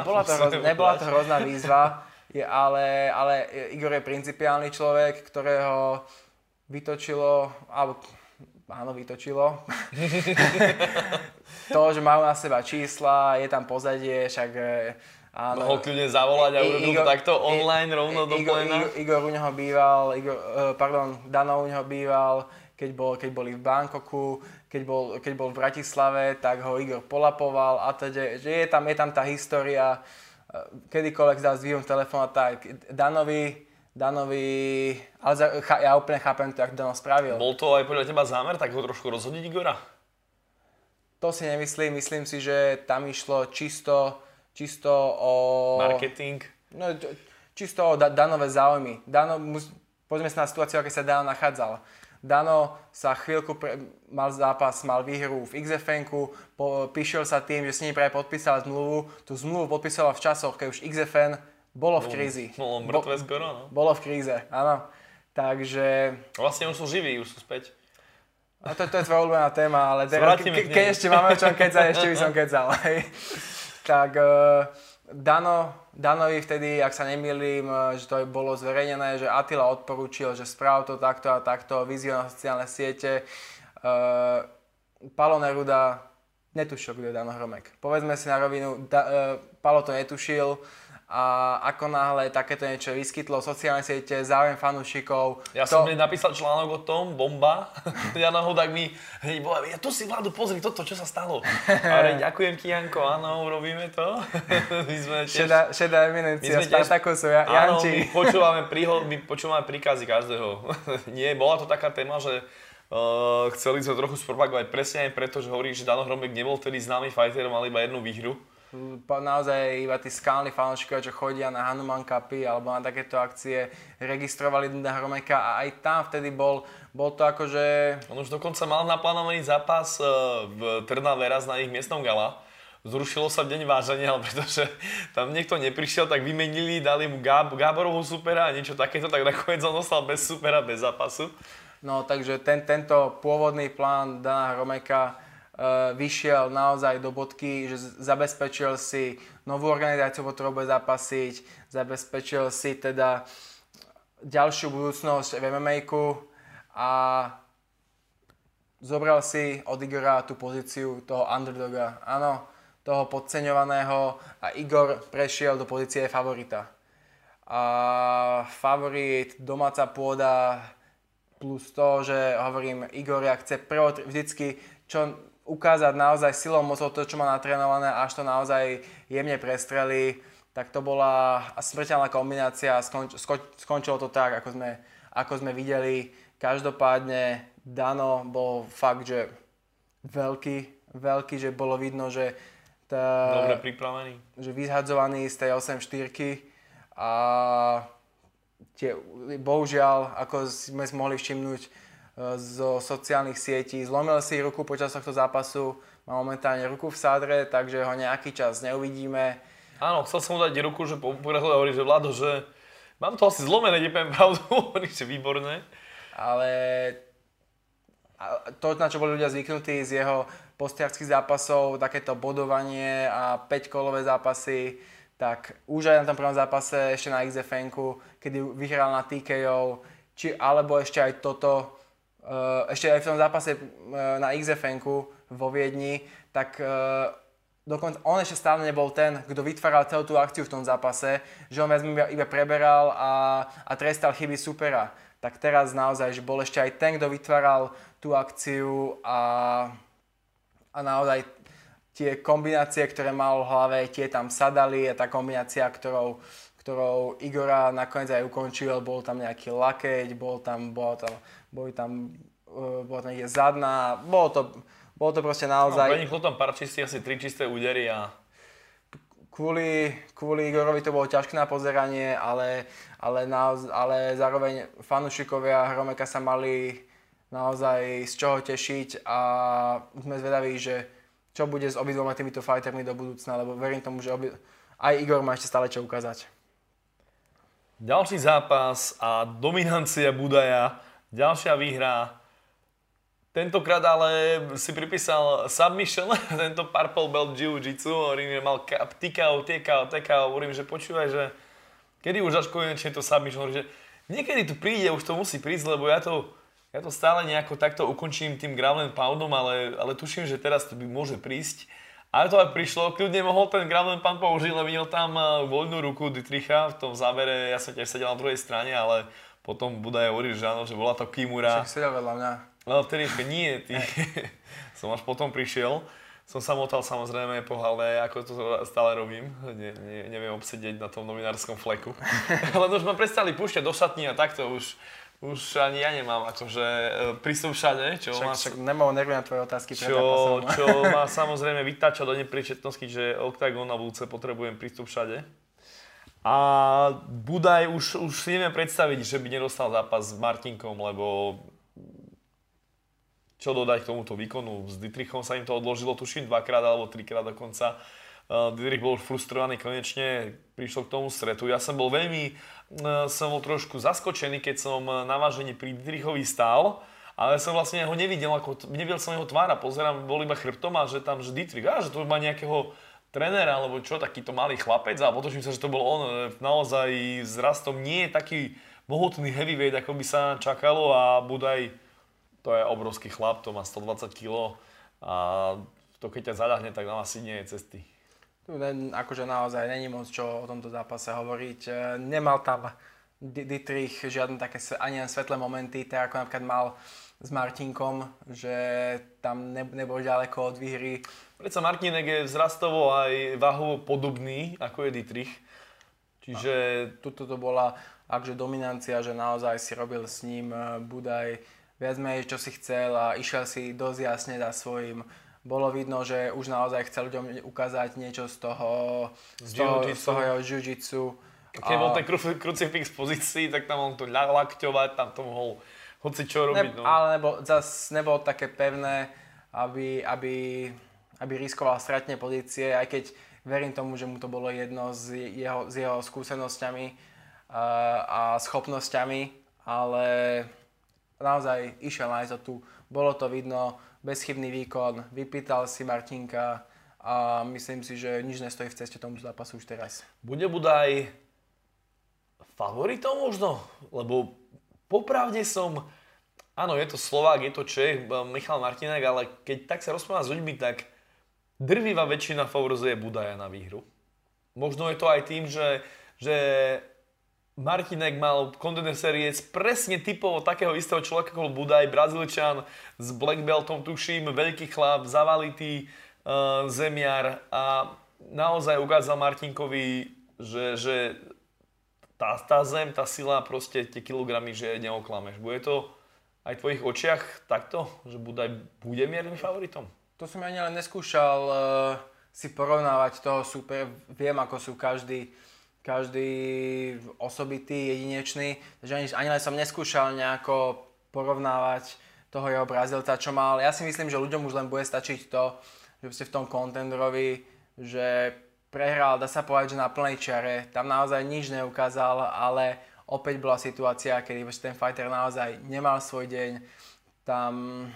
Nebola to hrozná výzva, ale Igor je principiálny človek, ktorého vytočilo to, že majú na seba čísla, je tam pozadie, však mohol kľudne zavolať a urobil takto online rovno do plena. Dano u neho býval, keď boli v Bankoku, keď bol v Bratislave, tak ho Igor polapoval atď. Že je tam tá história, kedykoľvek dá zvýhom telefón a tak. Danovi, ale ja úplne chápem to, jak Dano spravil. Bol to aj podľa teba zámer, tak ho trošku rozhodiť Igora? To si nemyslím, myslím si, že tam išlo čisto o marketing. No, čisto o Danové záujmy. Poďme sa na situáciu, aké sa Dan nachádzal. Dano sa chvíľku mal zápas, mal výhru v XFN-ku, píšil sa tým, že s ním práve podpísal zmluvu. Tú zmluvu podpísala v časoch, keď už XFN bolo v krízi. Bolo mŕtve skoro, no. Bolo v kríze, áno. Takže... Vlastne už sú živí, už sú späť. A to je tvoja obľúbená téma, ale keď ešte máme o čom kecať, ešte by som kecal. Tak Danovi vtedy, ak sa nemýlim, že to bolo zverejnené, že Attila odporúčil, že správ to takto a takto, vyzýval na sociálne siete. Palo Neruda netušil, kto je Dan Hromek. Povedzme si na rovinu, Palo to netušil. A ako náhle takéto niečo vyskytlo sociálne siete, záujem fanúšikov. Ja som mi napísal článok o tom, bomba. Ja na hodák mi hneď bola, ja tu si Vladu pozri toto, čo sa stalo. Ale ďakujem ti, Janko, áno, robíme to. My sme tiež... Šedá eminencia, Spartakusu, Janči. My počúvame príkazy každého. Nie, bola to taká téma, že chceli sme trochu spropagovať presne aj preto, že hovorí, že Dan Hromek nebol vtedy známy fajter, mal iba jednu výhru. Naozaj iba tí skalní fanúšikovia, čo chodia na Hanuman Cupy alebo na takéto akcie, registrovali Dana Hromeka a aj tam vtedy bol to akože... On už dokonca mal naplánovaný zápas v Trnave raz na ich miestnom gala. Zrušilo sa v deň váženia, ale pretože tam niekto neprišiel, tak vymenili, dali mu Gáborovú supera a niečo takéto, tak nakoniec on ostal bez supera, bez zápasu. No takže tento pôvodný plán Dana Hromeka vyšiel naozaj do bodky, že zabezpečil si novú organizáciu, ktorú bude zapasiť, zabezpečil si teda ďalšiu budúcnosť v MMA-ku a zobral si od Igora tú pozíciu toho underdoga, áno, toho podceňovaného a Igor prešiel do pozície favorita. A favorit, domáca pôda, plus to, že hovorím, Igor chce vždycky čo ukázať naozaj silou mocou to, čo má natrénované, až to naozaj jemne prestrelí, tak to bola smrteľná kombinácia a skončilo to tak, ako sme videli. Každopádne Dano bol fakt, že veľký, že bolo vidno, že dobre pripravený, že vyhadzovaný z tej 8-4-ky a bohužiaľ, ako sme si mohli všimnúť, zo sociálnych sietí. Zlomil si ruku počas tohto zápasu, má momentálne ruku v sádre, takže ho nejaký čas neuvidíme. Áno, chcel som mu dať ruku, že pokračoval, hovorí, že Vlado, že mám to asi zlomené, neviem pravdu, hovorí, že výborné. Ale to, na čo boli ľudia zvyknutí z jeho postiarských zápasov, takéto bodovanie a 5-kolové zápasy, tak už aj na tom prvom zápase, ešte na XFN-ku, kedy vyhral na TKO, alebo ešte aj toto, ešte aj v tom zápase na XFN-ku vo Viedni, tak dokonca on ešte stále nebol ten, kto vytváral celú tú akciu v tom zápase, že on iba preberal a trestal chyby supera. Tak teraz naozaj, že bol ešte aj ten, kto vytváral tú akciu a naozaj tie kombinácie, ktoré mal v hlave, tie tam sadali a tá kombinácia, ktorou Igora nakoniec aj ukončil, bol tam nejaký lakeť, bola tam niekde zadná, bolo to proste naozaj... No, preniklo tam pár čistých, asi 3 čisté údery a... Kvôli Igorovi to bolo ťažké na pozeranie, ale zároveň fanúšikovia Hromeka sa mali naozaj z čoho tešiť a sme zvedaví, že čo bude s obidvoma týmito fightermi do budúcna, lebo verím tomu, že aj Igor má ešte stále čo ukázať. Ďalší zápas a dominancia Budaja, ďalšia výhra. Tentokrát ale si pripísal submission, tento purple belt jiu-jitsu, hovorím, že mal tikao, hovorím, že počúvaj, že kedy už až konečne to submission, hovorím, že niekedy tu príde, už to musí prísť, lebo ja to stále nejako takto ukončím tým ground and poundom, ale tuším, že teraz to by môže prísť. Ale to aj prišlo, kľudne mohol ten ground and pound použiť, lebo videl tam voľnú ruku Dietricha v tom zábere, ja som tiež sedel na druhej strane, ale potom Budaj hovoril, že áno, že bola to Kimura. Však sedel vedľa mňa. Ale vtedy ešte nie, ty. Som až potom prišiel, som sa motal samozrejme po hale, ako to stále robím, neviem obsedieť na tom novinárskom fleku. Ale už ma prestali púšťať do šatní a takto už ani ja nemám akože prisúšanie, čo má... Však nemohol nervy na tvoje otázky. Čo má samozrejme vytáčať do nepríčetnosti, že oktagon na budúce potrebujem prístup všade. A Budaj už si neviem predstaviť, že by nedostal zápas s Martinkom, lebo čo dodať k tomuto výkonu. S Dietrichom sa im to odložilo, tuším, 2-krát alebo 3-krát dokonca. Dietrich bol frustrovaný, konečne prišlo k tomu stretu. Ja som bol trošku zaskočený, keď som na vážení pri Dietrichovi stál, ale som vlastne ho nevidel, nevidel som jeho tvára, pozerám, bol iba chrbtom a že tam, že Dietrich, že to má nejakého trenéra alebo čo, takýto malý chlapec, a potočím sa, že to bol on, naozaj s Rastom nie je taký mohutný heavyweight, ako by sa čakalo, a Budaj, to je obrovský chlap, to má 120 kg a to keď ťa zadahne, tak nám asi nie je cesty. Akože naozaj není moc čo o tomto zápase hovoriť. Nemal tam Dietrich žiadne také ani len svetlé momenty, tak ako napríklad mal s Martinkom, že tam nebol ďaleko od výhry. Predsa Martinek je vzrastovo aj váhovo podobný ako je Dietrich. Čiže tuto to bola akže dominancia, že naozaj si robil s ním Budaj viac menej čo si chcel a išiel si dosť jasne za svojím. Bolo vidno, že už naozaj chcel ľuďom ukázať niečo z toho jeho jiu-jitsu. Keď bol ten krucifix v pozícii, tak tam mohol to lakťovať, tam to mohol hocičo robiť. Ale nebolo také pevné, aby riskoval stratne pozície, aj keď verím tomu, že mu to bolo jedno s jeho skúsenosťami a schopnosťami, ale naozaj išiel nájsť to tu. Bolo to vidno. Bezchybný výkon, vypýtal si Martinka a myslím si, že nič nestojí v ceste tomu zápasu už teraz. Bude Budaj favoritom možno? Lebo popravde som... Áno, je to Slovák, je to Čech, Michal Martinek, ale keď tak sa rozprávam s ľuďmi, tak drvivá väčšina favorizuje Budaja na výhru. Možno je to aj tým, že Martinek mal contender series presne typovo takého istého človeka ako Budaj, Brazílčan s black beltom, tuším, veľký chlap, zavalitý zemiar, a naozaj ukázal Martinkovi, že tá zem, tá sila, proste tie kilogramy, že neoklameš. Bude to aj v tvojich očiach takto, že Budaj bude miernym favoritom? To som ja ani len neskúšal si porovnávať toho super, viem ako sú každý osobitý, jedinečný, takže ani len som neskúšal nejako porovnávať toho jeho Brazílca, čo mal. Ja si myslím, že ľuďom už len bude stačiť to, že ste v tom contendrovi, že prehral, dá sa povedať, že na plnej čiare, tam naozaj nič neukázal, ale opäť bola situácia, kedy ten fighter naozaj nemal svoj deň, tam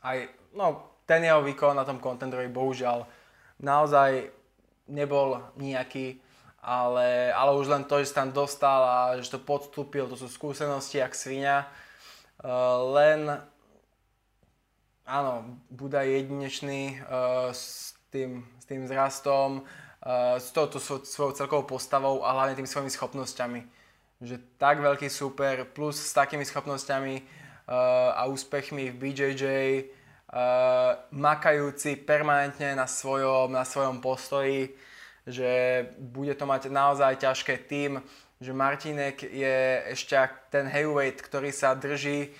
aj, ten jeho výkon na tom contendrovi bohužiaľ naozaj nebol nejaký. Ale už len to, že sa tam dostal a že to podstúpil, to sú skúsenosti jak svinia. Áno, Budaj jedinečný s tým vzrastom, s touto svojou celkovou postavou a hlavne tými svojimi schopnosťami. Že tak veľký super, plus s takými schopnosťami a úspechmi v BJJ, makajúci permanentne na svojom postoji, že bude to mať naozaj ťažké tým, že Martinek je ešte ten heavyweight, ktorý sa drží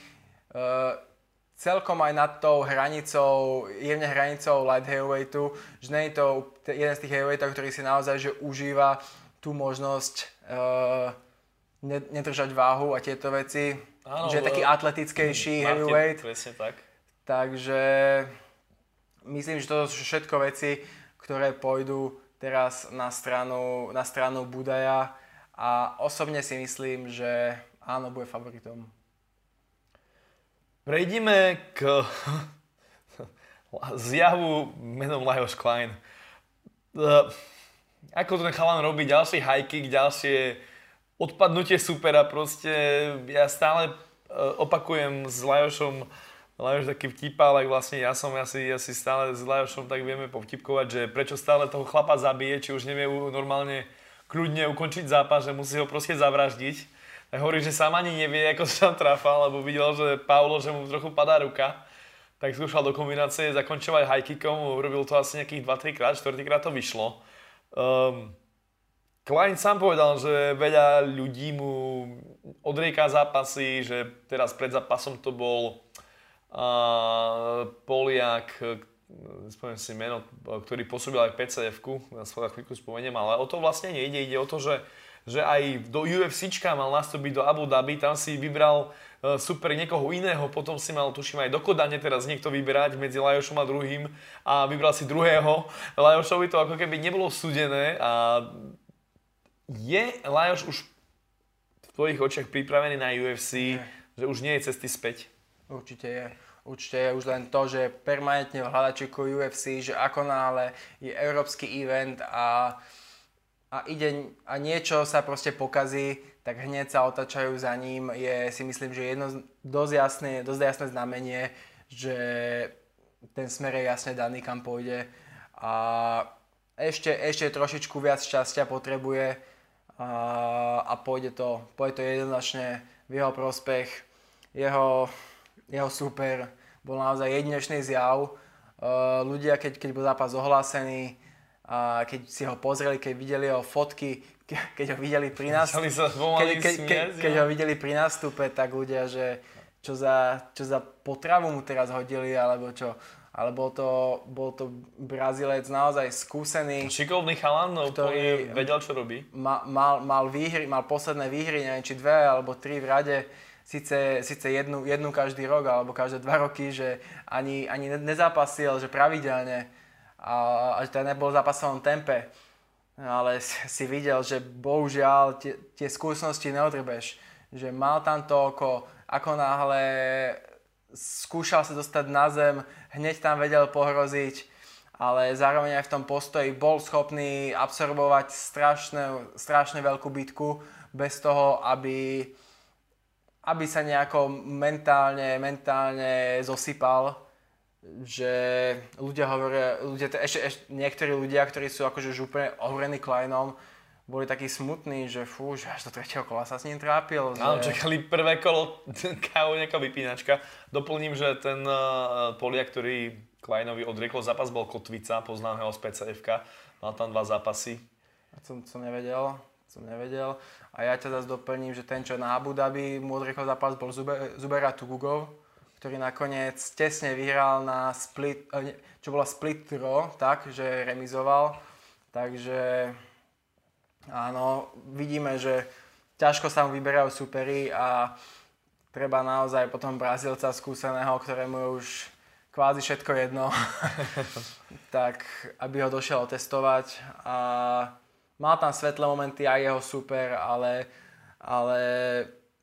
celkom aj nad tou hranicou, jemne hranicou light heavyweightu, že nie je to jeden z tých heavyweightov, ktorý si naozaj že užíva tú možnosť nedržať váhu a tieto veci. Áno, že je taký atletickejší Martin, heavyweight. Presne tak. Takže myslím, že to sú všetko veci, ktoré pôjdu teraz na stranu Budaja, a osobne si myslím, že áno, bude favoritom. Prejdime k zjavu menom Lajoš Klein. Ako ten chalan robí ďalší high kick, ďalšie odpadnutie supera, proste ja stále opakujem s Lajošom, Lajoš taký vtipálek, vlastne ja som asi stále s Lajošom tak vieme povtipkovať, že prečo stále toho chlapa zabije, či už nevie normálne kľudne ukončiť zápas, že musí ho proste zavraždiť. Tak hovorí, že sám ani nevie, ako sa tam trafal, lebo videl, že Paulo, že mu trochu padá ruka. Tak skúšal do kombinácie zakončovať high kickom, urobil to asi nejakých 2-3 krát, 4 krát to vyšlo. Klein sám povedal, že veľa ľudí mu odrieká zápasy, že teraz pred zápasom to bol Poliak, spomínam si meno, ktorý posúbil aj PCF-ku, na chvíľku spomeniem, ale o to vlastne nejde, ide o to, že že aj do UFCčka mal nastúpiť do Abu Dhabi, tam si vybral super niekoho iného, potom si mal, tuším, aj do Kodane teraz niekto vyberať medzi Lajošom a druhým a vybral si druhého. Lajošovi to ako keby nebolo súdené a je Lajoš už v tvojich očiach pripravený na UFC, že už nie je cesty späť? Určite je. Určite je už len to, že permanentne v hľadačeku UFC, že akonáhle je európsky event a niečo sa proste pokazí, tak hneď sa otáčajú za ním. Je, si myslím, že jedno dosť jasné znamenie, že ten smer je jasne daný, kam pôjde. A ešte trošičku viac šťastia potrebuje a pôjde to jednoznačne v jeho prospech. Jeho super bol naozaj jedinečný zjav. Ľudia, keď bol zápas ohlásený, a keď si ho pozreli, keď videli jeho fotky, keď ho videli pri nástupe, keď ho videli pri nástupe, tak ľudia, že čo za potravu mu teraz hodili, alebo čo. Ale bol to Brazílec naozaj skúsený. Šikovný chalan, ktorý vedel, čo robí. Mal posledné výhry, neviem, či dve alebo tri v rade. Sice jednu každý rok alebo každé dva roky, že ani nezápasil, že pravidelne, a že teda nebol v zápasovom tempe. Ale si videl, že bohužiaľ tie skúsenosti neodrbeš. Že mal tam to oko, ako náhle skúšal sa dostať na zem, hneď tam vedel pohroziť, ale zároveň aj v tom postoji bol schopný absorbovať strašne veľkú bitku bez toho, aby sa nejako mentálne zosypal, že ľudia hovoria, ešte niektorí ľudia, ktorí sú akože už úplne ohorení Kleinom, boli takí smutní, že fú, že až do tretieho kola sa s ním trápil. Áno, že čakali prvé kolo, kávo, nejaká vypínačka. Doplním, že ten Poliak, ktorý Kleinovi odriekol zápas, bol Kotvica, poznám ho z PCF-ka. Mal tam dva zápasy. A som nevedel. A ja ťa zase doplním, že ten, čo na Abu Dhabi mu odriekol zápas, bol Zubera Tugugov, ktorý nakoniec tesne vyhral na split, čo bola split draw, tak, že remizoval. Takže áno, vidíme, že ťažko sa mu vyberajú superi a treba naozaj potom Brazílca skúseného, ktorému je už kvázi všetko jedno, tak aby ho došiel otestovať. A mal tam svetlé momenty aj jeho super, ale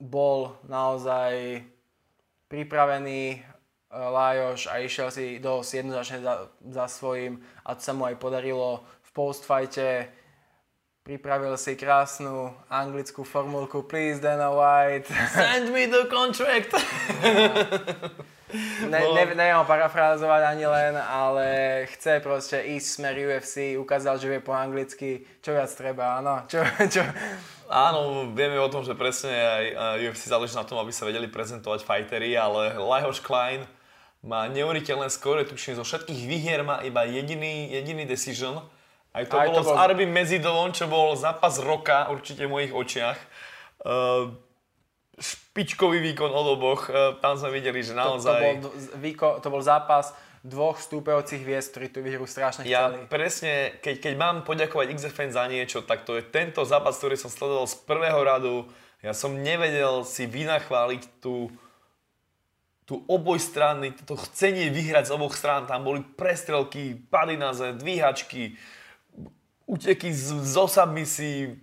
bol naozaj pripravený Lajoš a išiel si dosť jednoznačne za svojím a to sa mu aj podarilo v postfajte. Pripravil si krásnu anglickú formulku Please Dana White Send me the contract. Neviem ho parafrázovať ani len, ale chce proste ísť smer UFC, ukázal, že vie po anglicky, čo viac treba, áno. Áno, vieme o tom, že presne aj UFC záleží na tom, aby sa vedeli prezentovať fighteri, ale Lajoš Klein má neuveriteľné skóre, tuším, zo všetkých výhier má iba jediný decision. Aj to bolo s Arbym Mezidovom, čo bol zápas roka určite v mojich očiach. Špičkový výkon od oboch, tam sme videli, že naozaj... To bol zápas dvoch vstúpajúcich hviezd, ktorí tú výhru strašne chceli. Ja presne, keď mám poďakovať XFN za niečo, tak to je tento zápas, ktorý som sledoval z prvého radu. Ja som nevedel si vynachváliť tu obojstranný, to chcenie vyhrať z oboch strán. Tam boli prestrelky, pady na zem, dvíhačky, uteky zo submisí,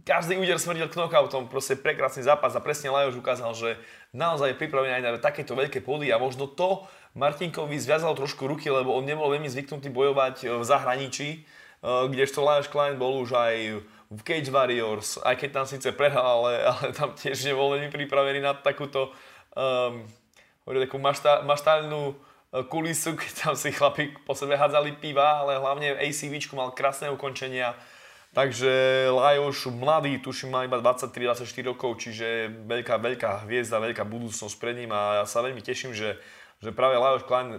každý úder smrdil knockoutom, proste prekrásny zápas a presne Lajoš ukázal, že naozaj je pripravený aj na takéto veľké pódy a možno to Martinkovi zviazalo trošku ruky, lebo on nebol veľmi zvyknutý bojovať v zahraničí, kdežto Lajoš Klein bol už aj v Cage Warriors, aj keď tam síce prehral, ale tam tiež nebol veľmi pripravený na takúto takú maštálnu kulisu, keď tam si chlapi po sebe hádzali piva, ale hlavne ACV-čku mal krásne ukončenia. Takže Lajoš mladý, tuším, má iba 23-24 rokov, čiže veľká hviezda, veľká budúcnosť pred ním a ja sa veľmi teším, že práve Lajoš Klein,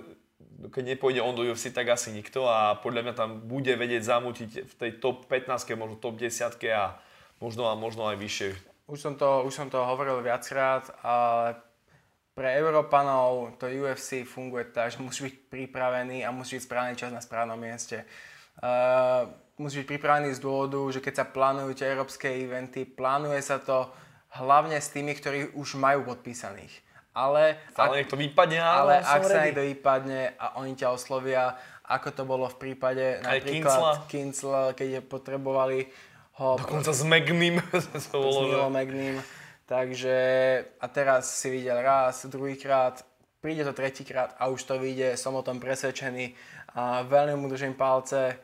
keď nepôjde on do UFC, tak asi nikto a podľa mňa tam bude vedieť zamútiť v tej top 15, možno top 10 a možno aj vyššie. Už som to hovoril viackrát a pre Európanov to UFC funguje tak, že musí byť pripravený a musí byť správny čas na správnom mieste. Musíš byť pripravený z dôvodu, že keď sa plánujú tie európske eventy, plánuje sa to hlavne s tými, ktorí už majú podpísaných. Ale ak to vypadne, ale ak sa niekto vypadne a oni ťa oslovia, ako to bolo v prípade napríklad Kincla, keď je potrebovali ho... Dokonca s Magnim. Magnim. Takže a teraz si videl raz, druhýkrát, príde to tretíkrát a už to vyjde, som o tom presvedčený. A veľmi mu držím palce.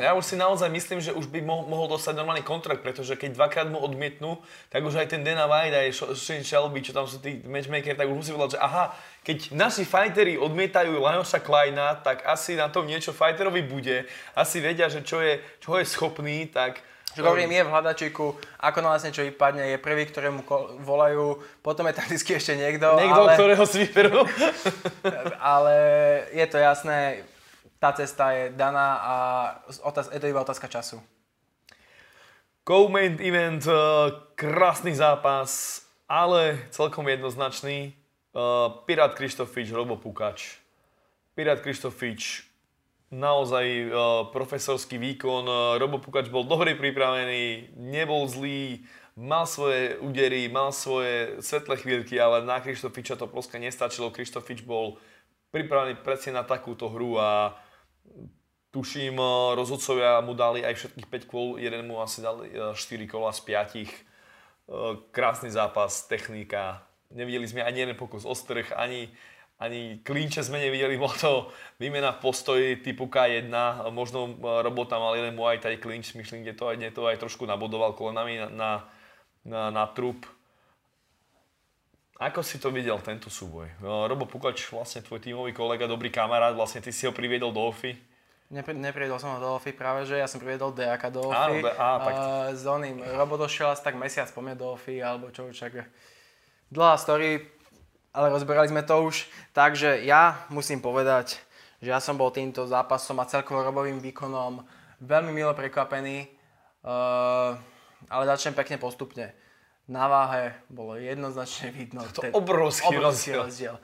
Ja už si naozaj myslím, že už by mohol dostať normálny kontrakt, pretože keď dvakrát mu odmietnú, tak už aj ten Dana White, aj Shane Shelby, čo tam sú tí matchmakeri, tak už musí povedať, že aha, keď naši fighteri odmietajú Lajoša Kleina, tak asi na tom niečo fighterovi bude, asi vedia, že čo je schopný, tak... Čo hovorím, je v hľadačíku, ako na nás niečo vypadne, je prvý, ktorému volajú, potom je tam vždy ešte niekto. Ktorého si vyberú. Ale je to jasné, tá cesta je daná a je to iba otázka času. Co-main event, krásny zápas, ale celkom jednoznačný. Pirát Krištofič, Robo Pukač. Pirát Krištofič. Naozaj profesorský výkon. Robo Pukač bol dobre pripravený, nebol zlý, mal svoje údery, mal svoje svetlé chvíľky, ale na Krištofiča to proste nestačilo. Krištofič bol pripravený presne na takúto hru a tuším, rozhodcovia mu dali aj všetkých 5 kôl, jeden mu asi dali 4 kola z 5. Krásny zápas, technika. Nevideli sme ani jeden pokus ostrých, ani klínče sme nevideli, bola to výmena v postoji typu K1, možno Robota mal jeden Muay Thai klínč, myslím, kde to aj trošku nabodoval kolenami na trup. Ako si to videl, tento súboj? Robo Pukač, vlastne tvoj tímový kolega, dobrý kamarát, vlastne ty si ho priviedol do OFI. Nepriviedol som ho do OFI, práve že ja som priviedol Dejaka do OFI. S oným, Robo došiel asi tak mesiac po mne do OFI, alebo čo, však dlhá story. Ale rozberali sme to už, takže ja musím povedať, že ja som bol týmto zápasom a celkovo Robovým výkonom veľmi milo prekvapený, ale začnem pekne postupne. Na váhe bolo jednoznačne vidno. To obrovský rozdiel.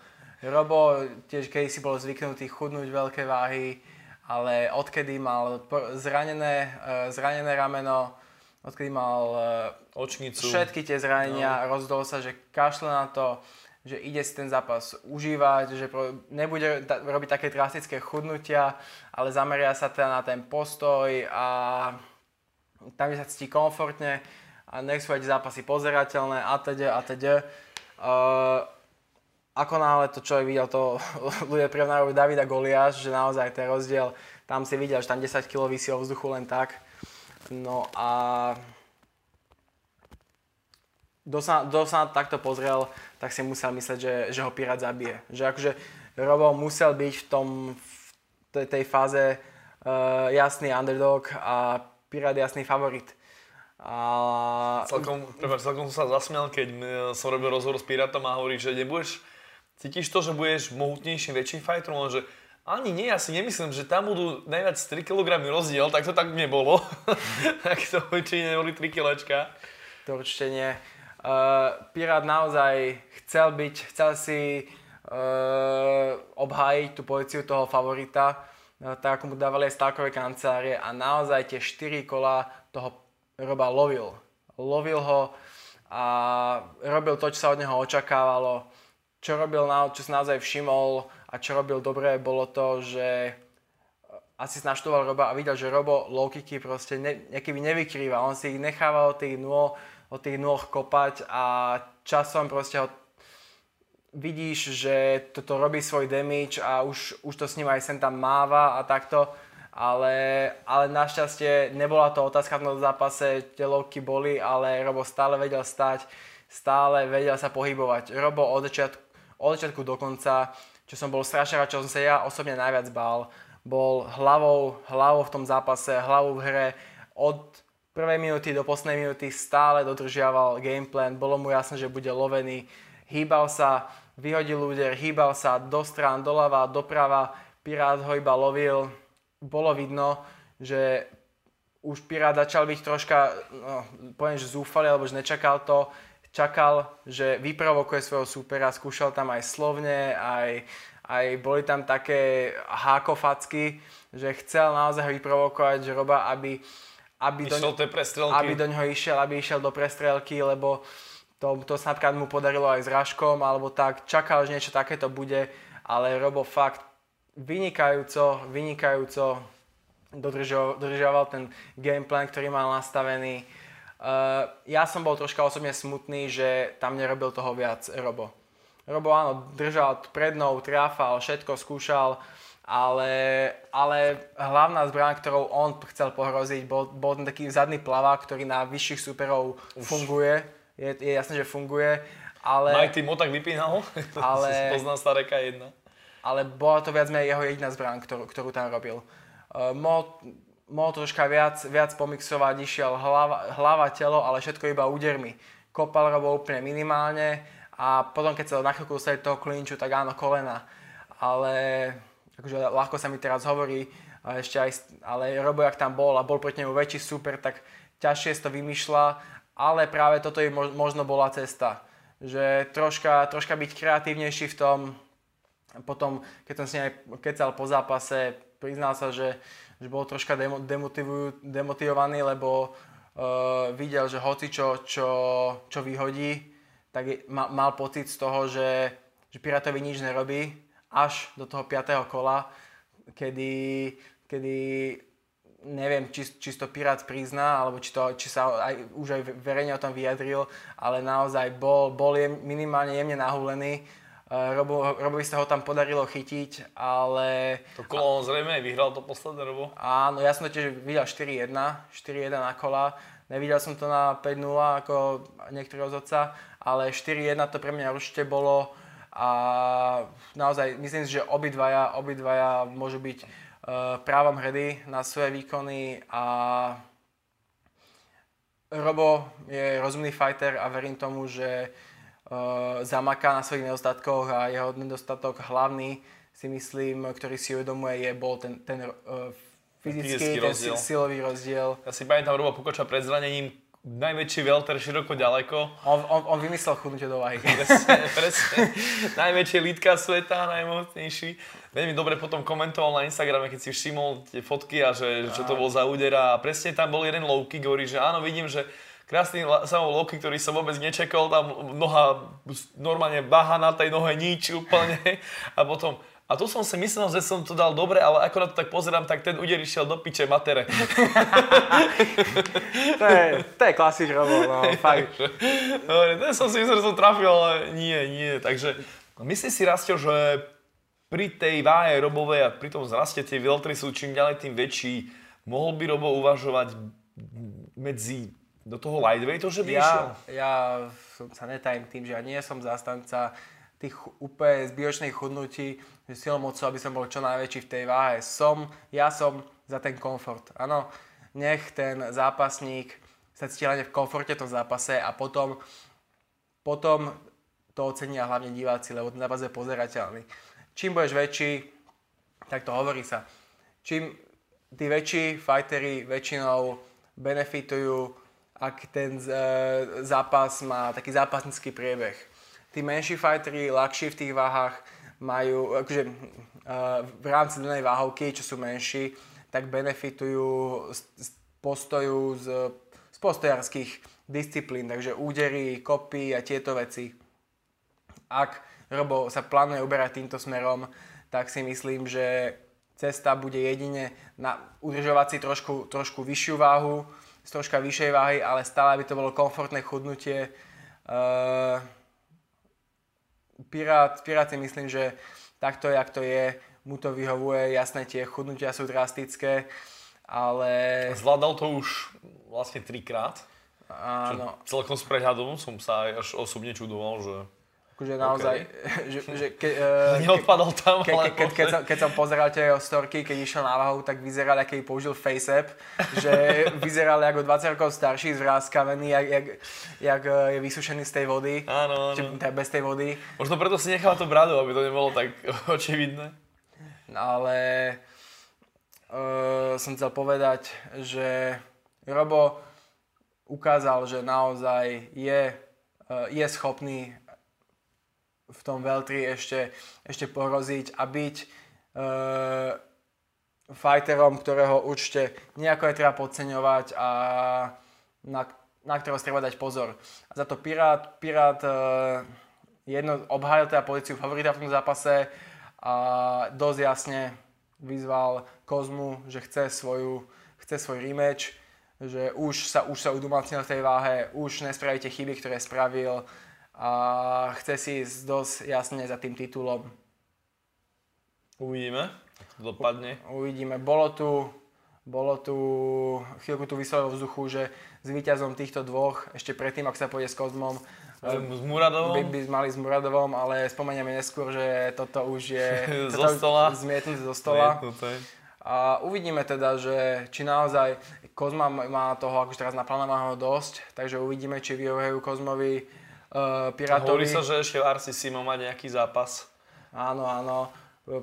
Robo, tiež keď si bol zvyknutý chudnúť veľké váhy, ale odkedy mal zranené rameno, odkedy mal očnicu, všetky tie zranenia, rozdol sa, že kašle na to, že ide si ten zápas užívať, že nebude robiť také drastické chudnutia, ale zameria sa teda na ten postoj a tam, kde sa cíti komfortne a nech sú aj zápasy pozerateľné atď. Ako náhle to človek videl, to ľudia prirovnávajú Davida Goliáš, že naozaj ten rozdiel, tam si videl, že tam 10 kg visí vo vzduchu len tak. No a... Kto sa takto pozrel, tak si musel mysleť, že ho Pirát zabije. Že akože Robo musel byť v tej fáze jasný underdog a Pirát jasný favorit. A... Celkom som sa zasmial, keď som robil rozhovor s Pirátom a hovorí, že cítiš to, že budeš mohutnejším, väčším fighterom, lenže ani nie, ja si nemyslím, že tam budú najviac 3 kg rozdiel, tak to tak nebolo. Tak to určite neboli 3 kilečka. To určite nie. Pirát naozaj chcel si obhájiť tú pozíciu toho favorita, tak ako mu dávali aj Starkové kancelárie a naozaj tie 4 kola toho Roba lovil. Lovil ho a robil to, čo sa od neho očakávalo. Čo si naozaj všimol a čo robil dobre, bolo to, že asi naštudoval Roba a videl, že Robo low kicky proste nevykrýva. On si ich nechával od tých nôh kopať a časom proste ho vidíš, že toto robí svoj damage a už to s ním aj sem tam máva a takto. Ale našťastie nebola to otázka v tom zápase, tie low kicky boli, ale Robo stále vedel stať, stále vedel sa pohybovať. Robo od začiatku do konca, čo som bol strašne rád, čo som sa ja osobne najviac bál, bol hlavou v tom zápase, hlavou v hre. Od prvej minúty do poslednej minúty stále dodržiaval gameplan, bolo mu jasné, že bude lovený. Hýbal sa, vyhodil úder, hýbal sa do strán, doľava, doprava, Pirát ho iba lovil. Bolo vidno, že už Pirát začal byť troška, zúfalý, alebo že nečakal to. Čakal, že vyprovokuje svojho súpera, skúšal tam aj slovne, aj Aj boli tam také hákofacky, že chcel naozaj vyprovokovať, že Roba, aby do ňoho išiel, aby išiel do prestrelky, lebo to sa napríklad mu podarilo aj s Raškom, alebo tak, čakal, že niečo takéto bude, ale Robo fakt vynikajúco dodržiaval ten gameplan, ktorý mal nastavený. Ja som bol troška osobne smutný, že tam nerobil toho viac Robo. Robo áno, držal prednou, tráfal, všetko skúšal, ale hlavná zbraň, ktorou on chcel pohroziť, bol ten taký zadný plavák, ktorý na vyšších súperov funguje. Je jasné, že funguje, ale... Mighty mu tak vypínal, ale, poznám staré K1. Ale bola to viac menej jeho jediná zbraň, ktorú tam robil. Mohol troška viac pomixovať, išiel hlava, telo, ale všetko iba údermi. Kopal Robo úplne minimálne, a potom, keď sa na chvíľku dostali toho klinču, tak áno, kolena. Ale akože ľahko sa mi teraz hovorí, ale Robo, jak tam bol a bol proti nemu väčší super, tak ťažšie si to vymýšľa, ale práve toto je možno bola cesta. Že troška byť kreatívnejší v tom. Potom, keď som s ním aj kecal po zápase, priznal sa, že bol troška demotivovaný, lebo videl, že hoci čo vyhodí, tak mal pocit z toho, že Pirátovi nič nerobí, až do toho 5. kola, kedy neviem, či to Pirát prizná, alebo či sa už aj verejne o tom vyjadril, ale naozaj bol minimálne jemne nahulený. Robovi sa ho tam podarilo chytiť, ale... To kolo on zrejme vyhral to posledné, Robo. Áno, ja som to tiež videl 4-1 na kola. Nevidel som to na 5-0 ako niektorý rozhodca, ale 4-1 to pre mňa určite bolo a naozaj myslím si, že obidvaja môžu byť právom hrdí na svoje výkony a Robo je rozumný fighter a verím tomu, že zamaká na svojich nedostatkoch a jeho nedostatok hlavný, si myslím, ktorý si uvedomuje, bol ten fyzický rozdiel. Silový rozdiel. Ja si pamätám Roba Pukača pred zranením, najväčší welter široko ďaleko. On vymyslel chudnutie do váhy. Presne. Najväčšie lítka sveta, najmocnejší. Veľmi dobre potom komentoval na Instagrame, keď si všimol tie fotky a že čo to bol za úder a presne tam bol jeden low kick, hovorí, že áno, vidím, že krásny low kick, ktorý som vôbec nečakal, tam noha normálne báha na tej nohe, nič úplne. A potom, a tu som si myslel, že som to dal dobre, ale ako na to tak pozerám, tak ten úder išiel do piče matere. to je klasik Robo, no fakt. Dobre, to som si myslel, že som trafil, ale nie. Takže myslím si, Rastio, že pri tej váhe Robovej a pri tom zraste tie weltery sú čím ďalej tým väčší. Mohol by Robo uvažovať medzi do toho lightweightu, že by išiel? Ja sa netajím tým, že ja nie som zastanca tých úplne zbytočných chudnutí silou mocou, aby som bol čo najväčší v tej váhe. Ja som za ten komfort. Áno, nech ten zápasník sa cíti len v komforte v tom zápase a potom to ocenia hlavne diváci, lebo ten zápas je pozerateľný. Čím budeš väčší, tak to hovorí sa. Čím tí väčší fighteri väčšinou benefitujú, ak ten zápas má taký zápasnícky priebeh. Tí menší fighteri, ľahší v tých váhach, majú, akože v rámci danej váhovky, čo sú menší, tak benefitujú z postojárskych disciplín, takže údery, kopy a tieto veci. Ak Robo sa plánuje uberať týmto smerom, tak si myslím, že cesta bude jedine udržovať si trošku vyššiu váhu, z troška vyššej váhy, ale stále by to bolo komfortné chudnutie. Pirát si myslím, že takto, jak to je, mu to vyhovuje. Jasné, tie chudnutia sú drastické, ale... Zvládal to už vlastne 3-krát. Áno. Celkom s prehľadom som sa až osobne čudoval, že... Akože naozaj, okay. Neodpadol tam, ale... Keď som pozeral tie jeho storky, keď išiel na váhu, tak vyzeral, aký použil face-up, že vyzeral ako 20 rokov starší, zvrázkavený, jak je vysušený z tej vody. Áno, áno. Bez tej vody. Možno preto si nechal to bradu, aby to nebolo tak očividné. Ale som chcel povedať, že Robo ukázal, že naozaj je schopný v tom weltri ešte pohroziť a byť fighterom, ktorého určite nejako je treba podceňovať a na ktorého treba dať pozor. A za to Pirát obhájil teda pozíciu favorita v tom zápase a dosť jasne vyzval Kozmu, že chce svoj rematch, že už sa udomácnil v tej váhe, už nespravíte chyby, ktoré spravil a chce si ísť dosť jasne za tým titulom. Uvidíme, ako dopadne. Uvidíme. Bolo tu chvíľku tu vyselo vzduchu, že s víťazom týchto dvoch, ešte predtým, ak sa pôjde s Kozmom, by mali s Muradovom, ale spomenieme neskôr, že toto už je zmietnuté zo stola. A uvidíme teda, že či naozaj Kozma má toho, ako už teraz naplánovaného dosť, takže uvidíme, či vyhovujú Kozmovi, Pirátovi. Hovorí sa, že ešte v RCC má nejaký zápas. Áno.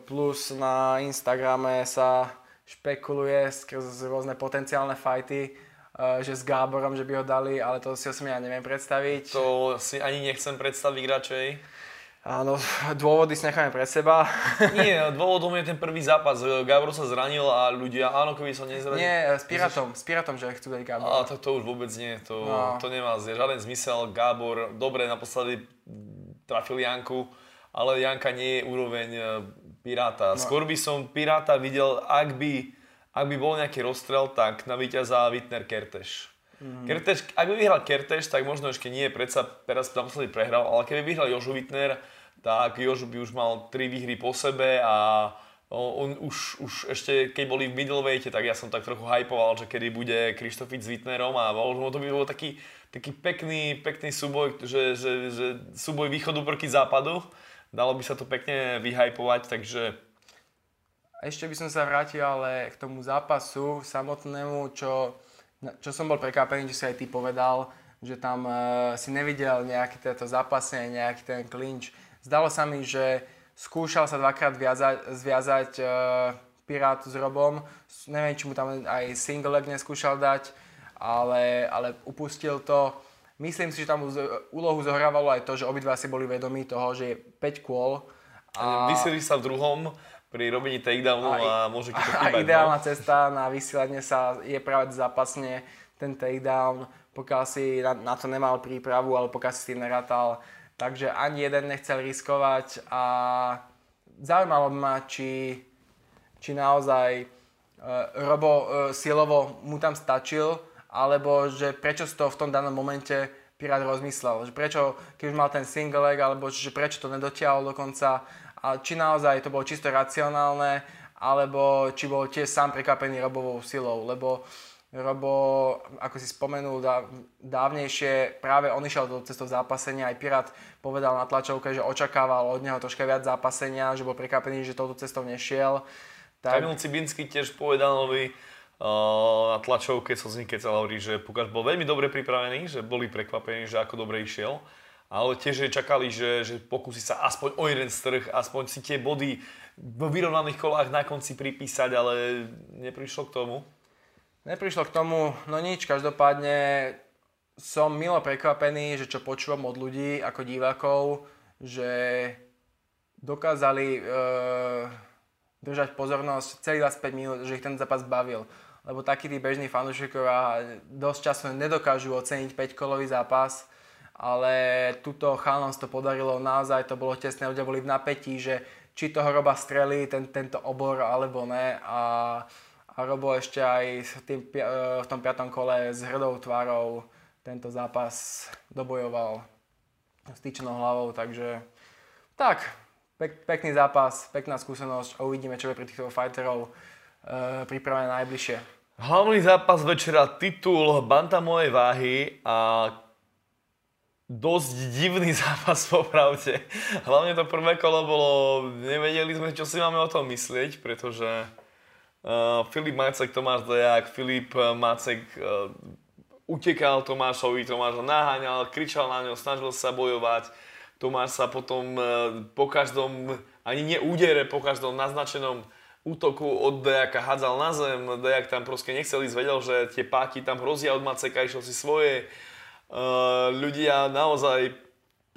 Plus na Instagrame sa špekuluje skrz rôzne potenciálne fighty, že s Gáborom, že by ho dali, ale to si ja neviem predstaviť. To si ani nechcem predstaviť radšej. Áno, dôvody si necháme pre seba. Nie, dôvodom je ten prvý zápas. Gábor sa zranil a ľudia, áno, keby som nezranil. Nie, s Pirátom, že chcú dať Gábora. A to už vôbec nie, to nemá žiaden zmysel. Gábor, dobre, naposledy trafil Janku, ale Janka nie je úroveň Piráta. Skôr by som Piráta videl, ak by bol nejaký rozstrel, tak na víťaza Wittner Kertéš. Kertéš, ak by vyhral Kertéš, tak možno ešte nie, predsa teraz naposledy prehral, ale keby vyhral Jožo Wittner, tak Jožo by už mal 3 výhry po sebe a on už ešte, keď boli v middleweighte, tak ja som tak trochu hypoval, že kedy bude Krištofič s Wittnerom a to by bol taký pekný súboj, že súboj východu proti západu, dalo by sa to pekne vyhypovať, takže... Ešte by som sa vrátil ale k tomu zápasu samotnému, čo som bol prekvapený, že si aj ty povedal, že tam si nevidel nejaké toto zápasenie, nejaký ten clinch. Zdalo sa mi, že skúšal sa dvakrát zviazať Pirát s Robom. Neviem, či mu tam aj single leg neskúšal dať, ale upustil to. Myslím si, že tam úlohu zohrávalo aj to, že obidva si boli vedomí toho, že je 5 kôl. A vysilíš sa v druhom pri robení takedownu a môže ti to chýbať. Ideálna cesta na vysielanie sa je práve zápasne ten takedown, pokiaľ si na to nemal prípravu alebo pokiaľ si tým nerátal. Takže ani jeden nechcel riskovať a zaujímalo by ma, či naozaj Robo silovo mu tam stačil, alebo že prečo si to v tom danom momente Pirát rozmyslel. Že prečo, keď už mal ten single leg, alebo že prečo to nedotiahol dokonca. A či naozaj to bolo čisto racionálne, alebo či bol tiež sám prekvapený Robovou silou, lebo Robo, ako si spomenul dávnejšie, práve on išiel cestou zápasenia, aj Pirát povedal na tlačovke, že očakával od neho troška viac zápasenia, že bol prekvapený, že touto cestou nešiel. Kamil Cibinský tiež povedal na tlačovke, že Pukač bol veľmi dobre pripravený, že boli prekvapení, že ako dobre išiel. Ale tiež čakali, že pokúsi sa aspoň o jeden strh, aspoň si tie body vo vyrovnaných kolách na konci pripísať, ale neprišlo k tomu. No nič, každopádne som milo prekvapený, že čo počúvam od ľudí ako divákov, že dokázali držať pozornosť celých 25 minút, že ich ten zápas bavil. Lebo takí tí bežní fanúšikovia dosť často nedokážu oceniť 5-kolový zápas, ale tuto chánom to podarilo, naozaj to bolo tesné, ľudia boli v napätí, že či toho Roba strelí tento obor alebo ne a Robo ešte aj v tom 5. kole s hrdou tvárou tento zápas dobojoval s tyčnou hlavou, takže tak, pekný zápas, pekná skúsenosť a uvidíme, čo je pri týchto fighterov pripravené najbližšie. Hlavný zápas večera, titul bantamovej váhy a dosť divný zápas popravde. Hlavne to prvé kolo bolo, nevedeli sme, čo si máme o tom myslieť, pretože Filip Macek, Tomáš Dejak, Filip Macek utekal Tomášovi, Tomáš ho naháňal, kričal na ňo, snažil sa bojovať. Tomáš sa potom po každom, ani neúdere, po každom naznačenom útoku od Dejaka hádzal na zem. Dejak tam proste nechcel ísť, vedel, že tie páky tam hrozia od Maceka, išiel si svoje. Ľudia naozaj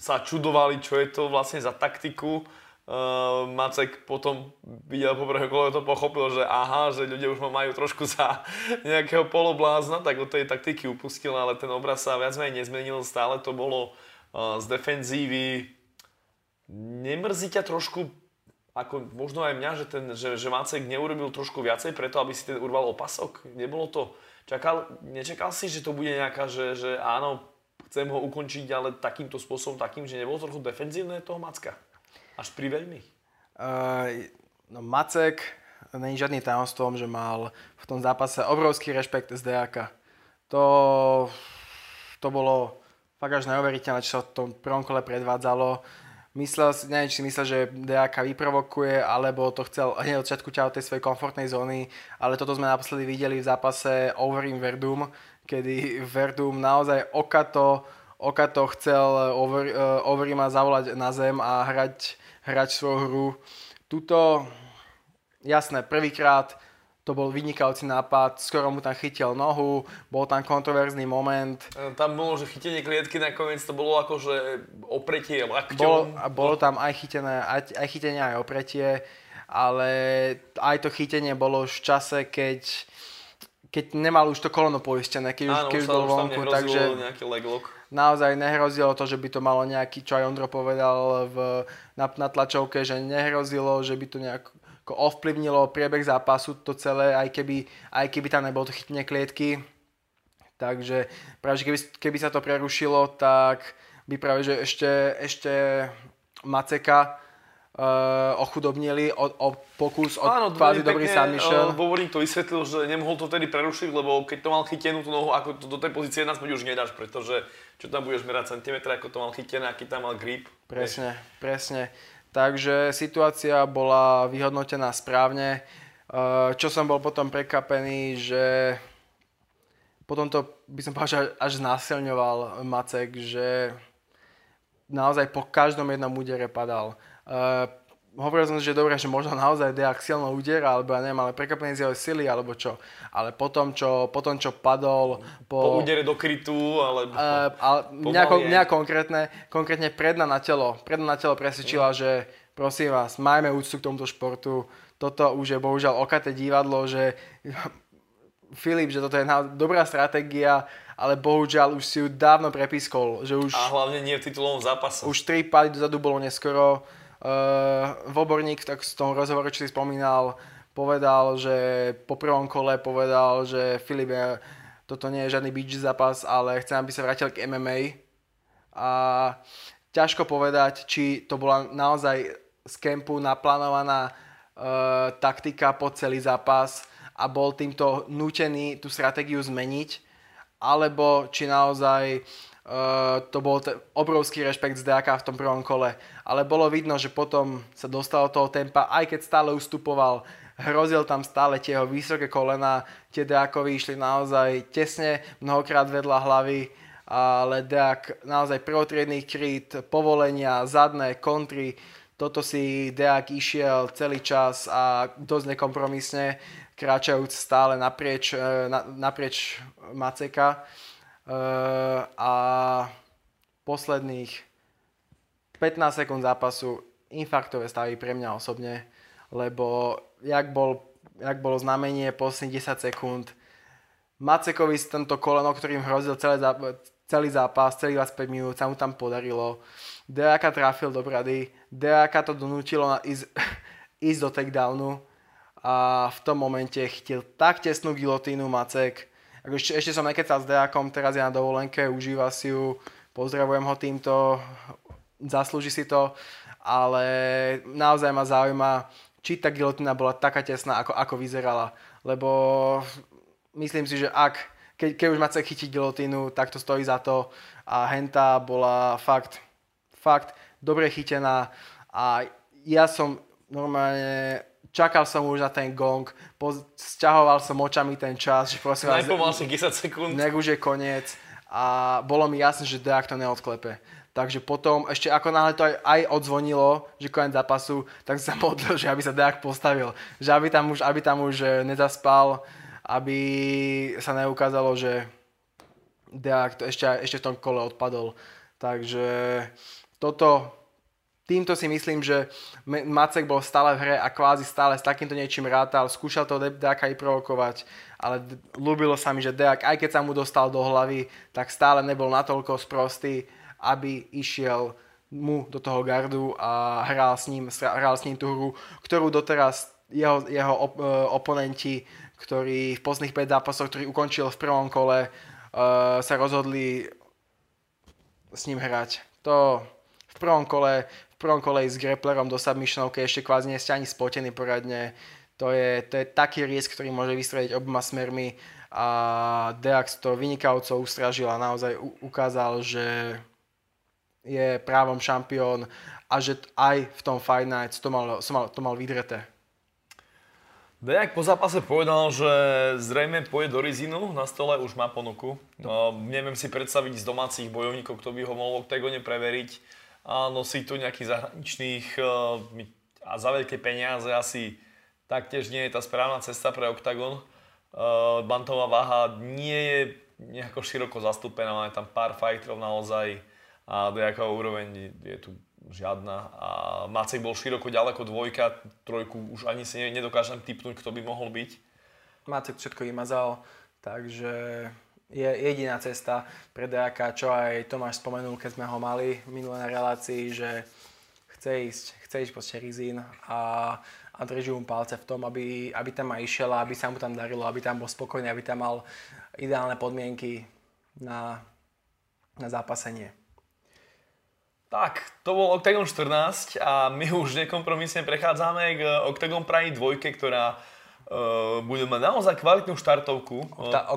sa čudovali, čo je to vlastne za taktiku. Macek potom videl poprvé kolo, to pochopil, že aha, že ľudia už ma majú trošku za nejakého poloblázna, tak od tej taktiky upustil, ale ten obraz sa viac menej nezmenil, stále to bolo z defenzívy. Nemrzí ťa trošku, ako možno aj mňa, že Macek neurobil trošku viacej preto, aby si ten urval opasok? Nebolo to? Nečakal si, že to bude nejaká, že áno, chcem ho ukončiť, ale takýmto spôsobom, takým, že nebolo trochu defenzívne toho Macka? Až pri veľmi? No Macek není žiadny tajomstvom, že mal v tom zápase obrovský rešpekt z Dejaka. To bolo fakt až neuveriteľné, čo sa v tom prvom kole predvádzalo. Neviem, či si myslel, že Dejaka vyprovokuje, alebo to chcel hneď od začiatku ťa od tej svojej komfortnej zóny, ale toto sme naposledy videli v zápase Overeem Verdum, kedy Verdum naozaj okato chcel Overeema zavolať na zem a hrať svoju hru. Tuto, jasné, prvýkrát to bol vynikajúci nápad, skoro mu tam chytil nohu, bol tam kontroverzný moment. Tam bolo, že chytenie klietky nakoniec, to bolo akože opretie lakťom. Bolo tam aj chytenie, aj opretie, ale aj to chytenie bolo v čase, keď nemal už to koleno poistené, keď už bol vonku, takže nejaký leg lock. Naozaj nehrozilo to, že by to malo nejaký, čo aj Ondro povedal na tlačovke, že nehrozilo, že by to nejak ovplyvnilo priebeh zápasu to celé, aj keby tam nebolo to chytenie klietky. Takže práve, keby sa to prerušilo, tak by práve, že ešte Maceka ochudobnili o pokus od kvázi dobrý submission. Hovorím, to vysvetlil, že nemohol to vtedy prerušiť, lebo keď to mal chytenú tú nohu, ako to do tej pozície naspäť už nedáš, pretože čo tam budeš merať centimetra, ako to mal chytené, aký tam mal grip. Presne. Takže situácia bola vyhodnotená správne, čo som bol potom prekvapený, že potom to by som povedal, až znásilňoval Macek, že naozaj po každom jednom údere padal. Hovoril som, že dobre, že možno naozaj Dejak silno údera, alebo ja neviem, ale prekvapený z jeho sily, alebo čo. Ale potom, čo padol po údere do krytu, alebo konkrétne predná na telo presvedčila, že prosím vás, majme úctu k tomuto športu. Toto už je bohužiaľ okaté divadlo, že Filip, že toto je dobrá stratégia, ale bohužiaľ už si ju dávno prepískol. Že už, a hlavne nie v titulovom zápase. Už 3 pády dozadu bolo neskoro. Voborník v tom rozhovore, čo si spomínal, povedal, že po prvom kole povedal, že Filip, toto nie je žiadny beach zápas, ale chcem, aby sa vrátil k MMA. A ťažko povedať, či to bola naozaj z kempu naplánovaná taktika po celý zápas a bol týmto nútený tú stratégiu zmeniť, alebo či naozaj to bol obrovský rešpekt z Dejaka v tom prvom kole. Ale bolo vidno, že potom sa dostal do toho tempa, aj keď stále ustupoval, hrozil tam stále tie jeho vysoké kolena, tie Dejakovi išli naozaj tesne, mnohokrát vedľa hlavy, ale Dejak naozaj prvotriedny kryt, povolenia, zadné, kontry, toto si Dejak išiel celý čas a dosť nekompromisne, kráčajúc stále naprieč Maceka. A posledných 15 sekúnd zápasu infarktové stavy pre mňa osobne, lebo jak bolo znamenie posledných 10 sekúnd, Macekovi s tento koleno, ktorým hrozil celý zápas, celý 25 minút, sa mu tam podarilo. Dejaka trafil do brady, Dejaka to donútilo ísť do takedownu a v tom momente chytil tak tesnú gilotínu Macek. Ešte som nekecal s Dejakom, teraz je na dovolenke, užíva si ju, pozdravujem ho týmto, zaslúži si to, ale naozaj ma zaujíma, či tá gilotina bola taká tesná, ako vyzerala, lebo myslím si, že keď už Macek chytí gilotinu, tak to stojí za to a henta bola fakt dobre chytená a ja som normálne... Čakal som už na ten gong, sťahoval som očami ten čas, že prosím vás, najpomalšie 10 sekúnd. Nech už je koniec a bolo mi jasné, že Dejak to neodklepe. Takže potom, ešte ako náhle to aj odzvonilo, že koniec zápasu, tak som sa modlil, že aby sa Dejak postavil, že aby tam už nezaspal, aby sa neukázalo, že Dejak to ešte v tom kole odpadol. Takže Týmto si myslím, že Macek bol stále v hre a kvázi stále s takýmto niečím rátal. Skúšal to Dejaka i provokovať, ale ľúbilo sa mi, že Dejak, aj keď sa mu dostal do hlavy, tak stále nebol natoľko sprostý, aby išiel mu do toho gardu a hral s ním tú hru, ktorú doteraz jeho oponenti, ktorí v posledných 5 zápasoch, ktorý ukončil v prvom kole, sa rozhodli s ním hrať. To v prvom kole s grapplerom do submissionovky ešte kvázi nie ste ani spotený poradne. To je taký risk, ktorý môže vystrediť oboma smermi a Dejak to vynikajúco ustražil a naozaj ukázal, že je právom šampión a že aj v tom Fight Night to mal vydreté. Dejak po zápase povedal, že zrejme pôjde do Rizinu, na stole už má ponuku. Neviem si predstaviť z domácich bojovníkov, kto by ho mohol v oktagóne preveriť. A nosí tu nejakých zahraničných a za veľké peniaze asi taktiež nie je tá správna cesta pre Octagon. Bantová váha nie je nejako široko zastúpená, máme tam pár fighterov naozaj a nejaká úroveň je tu žiadna. A Macek bol široko ďaleko dvojka, trojku už ani si nedokážem tipnúť, kto by mohol byť. Macek všetko vymazal, takže je jediná cesta pre Dejaka, čo aj Tomáš spomenul, keď sme ho mali minulé na relácii, že chce ísť proste Rizín a drží mu palce v tom, aby tam aj išiel, aby sa mu tam darilo, aby tam bol spokojný, aby tam mal ideálne podmienky na zápasenie. Tak, to bol Octagon 14 a my už nekompromisne prechádzame k Octagon Pride 2, ktorá budeme mať naozaj kvalitnú štartovku.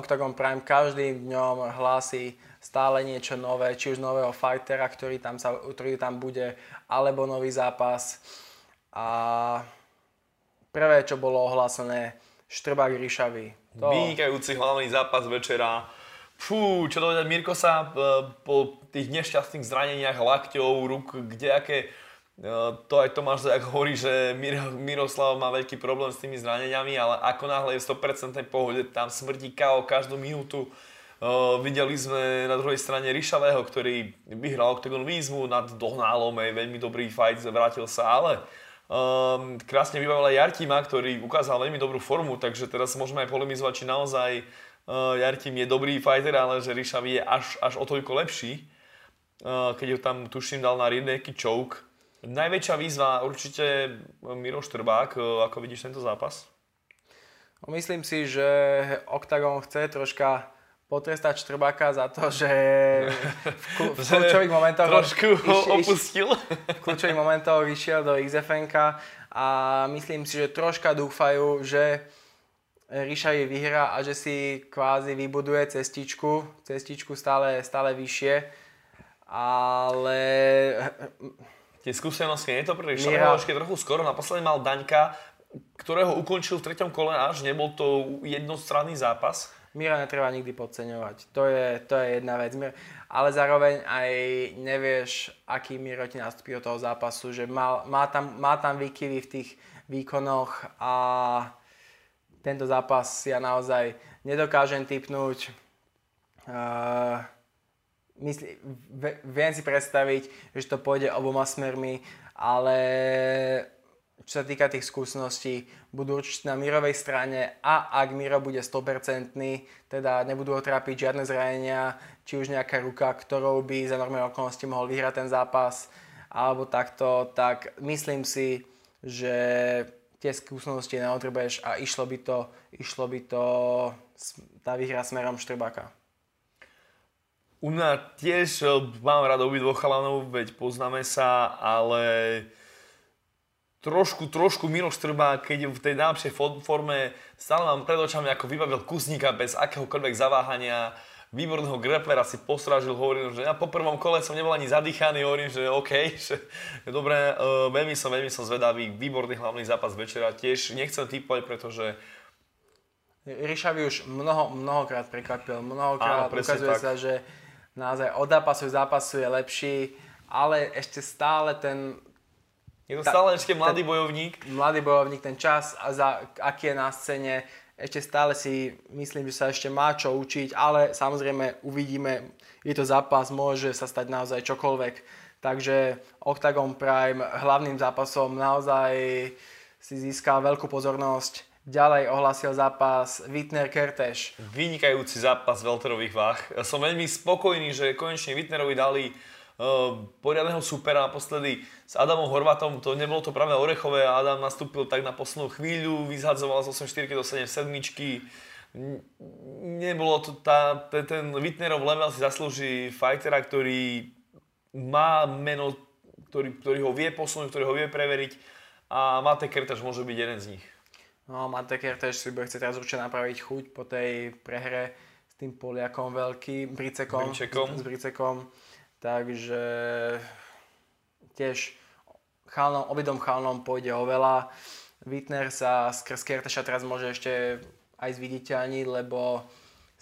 Octagon Prime každým dňom hlási stále niečo nové, či už nového fightera, ktorý tam bude, alebo nový zápas. A prvé, čo bolo ohlásené, Štrbák Ríšavý. Vynikajúci hlavný zápas večera. Fú, čo to vedať, Mirko sa po tých nešťastných zraneniach lakťov, rúk, kdejaké. To aj Tomáš Dejak hovorí, že Miroslav má veľký problém s tými zraneniami, ale ako náhle je v 100% pohode, tam smrdí KO každú minútu. Videli sme na druhej strane Ríšavého, ktorý vyhral Octagon výzvu nad Dohnálom, je veľmi dobrý fight, vrátil sa, ale krásne vybavil aj Jartima, ktorý ukázal veľmi dobrú formu, takže teraz môžeme aj polemizovať, či naozaj Jartim je dobrý fighter, ale že Ríšavý je až o toľko lepší, keď ho tam tuším dal na nejaký choke. Najväčšia výzva určite Miro Štrbák. Ako vidíš tento zápas? Myslím si, že Octagon chce troška potrestať Štrbáka za to, že v kľúčových momentoch išiel do XFN-ka a myslím si, že troška dúfajú, že Ríšavý vyhrá a že si kvázi vybuduje cestičku stále vyššie, ale tie skúsenosti nie je to pre Ríšavého ešte trochu skoro. Naposledy mal Daňka, ktorého ukončil v 3. kole až. Nebol to jednostranný zápas. Mira netreba nikdy podceňovať. To je jedna vec. Ale zároveň aj nevieš, aký Miro ti nastupí od toho zápasu. Že má tam výkyvy v tých výkonoch a tento zápas ja naozaj nedokážem tipnúť. Viem si predstaviť, že to pôjde oboma smermi, ale čo sa týka tých skúseností, budú určite na Mirovej strane a ak Miro bude 100%, teda nebudú ho trápiť žiadne zranenia, či už nejaká ruka, ktorou by za normálne okolnosti mohol vyhrať ten zápas, alebo takto, tak myslím si, že tie skúsenosti neodrbeš a išlo by to tá výhra smerom Štrbáka. U mňa tiež mám rád obidvoch chalanov, veď poznáme sa, ale trošku Miro Štrbák, keď je v tej najlepšej forme, stále mám pred očami, ako vybavil Kuznika bez akéhokoľvek zaváhania. Výborného grapplera si postrážil, hovorím, že ja po prvom kole som nebol ani zadýchaný, hovorím, že OK, že dobre, veľmi som zvedavý, výborný hlavný zápas večera, tiež nechcem tipovať, pretože Ríšavý už mnohokrát prekvapil, mnohokrát ukazuje sa, že naozaj od zápasu k zápasu je lepší, ale ešte stále ten... Je to stále ešte mladý bojovník. Mladý bojovník, ten čas, aký je na scéne, ešte stále si myslím, že sa ešte má čo učiť, ale samozrejme uvidíme, je to zápas, môže sa stať naozaj čokoľvek, Takže Octagon Prime hlavným zápasom naozaj si získal veľkú pozornosť. Ďalej ohlásil zápas Wittner-Kertéš. Vynikajúci zápas welterových váh. Som veľmi spokojný, že konečne Wittnerovi dali poriadneho supera. Naposledy s Adamom Horvatom, to nebolo to práve orechové. Adam nastúpil tak na poslednú chvíľu, vyzhadzoval z 8-4 do 7-7. Nebolo to ten Wittnerov level si zaslúži fightera, ktorý má meno, ktorý ho vie posunúť, ktorý ho vie preveriť. A Matej Kertéš môže byť jeden z nich. No, Matej Kertéš si bude chcieť teraz určite napraviť chuť po tej prehre s tým Poliakom veľkým, Bricekom. Takže tiež obidvom chalnom pôjde o veľa. Wittner sa skrz Kertéša teraz môže ešte aj zviditeľniť, lebo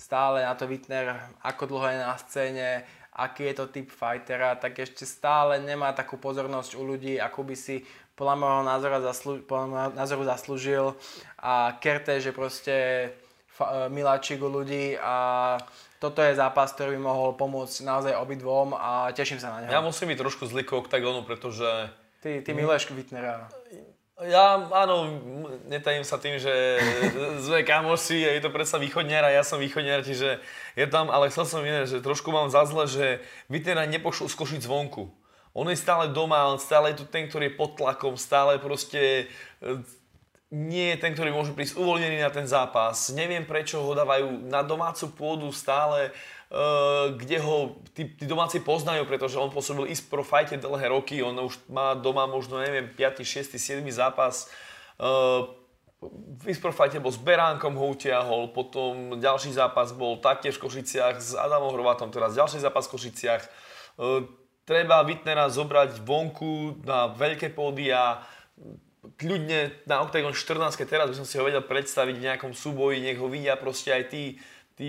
stále na to Wittner, ako dlho je na scéne, aký je to typ fightera, tak ešte stále nemá takú pozornosť u ľudí, ako by si podľa môjho názoru zaslúžil, a Kertéš je proste miláčik u ľudí a toto je zápas, ktorý by mohol pomôcť naozaj obidvom a teším sa na neho. Ja musím byť trošku zlý k Octagonu, pretože... Ty miluješ Wittnera. Ja áno, netajím sa tým, že sme kamoši, je to predsa východňar a ja som východňar, čiže je tam, ale chcel som iné, že trošku mám za zle, že Wittnera nepošlo skošiť zvonku. On je stále doma, on stále je tu ten, ktorý je pod tlakom, stále proste nie je ten, ktorý môže prísť uvoľnený na ten zápas. Neviem, prečo ho dávajú na domácu pôdu stále, kde ho tí domáci poznajú, pretože on pôsobil i pro fajte dlhé roky, on už má doma možno, neviem, 5., 6., 7. zápas. V pro fajte bol s Beránkom, ho utiahol, potom ďalší zápas bol taktiež v Košiciach s Adamom Hrvatom, teraz ďalší zápas v Košiciach. Treba Wittnera zobrať vonku na veľké pódia, kľudne na Octagon 14, teraz by som si ho vedel predstaviť v nejakom súboji, nech ho vidia proste aj tí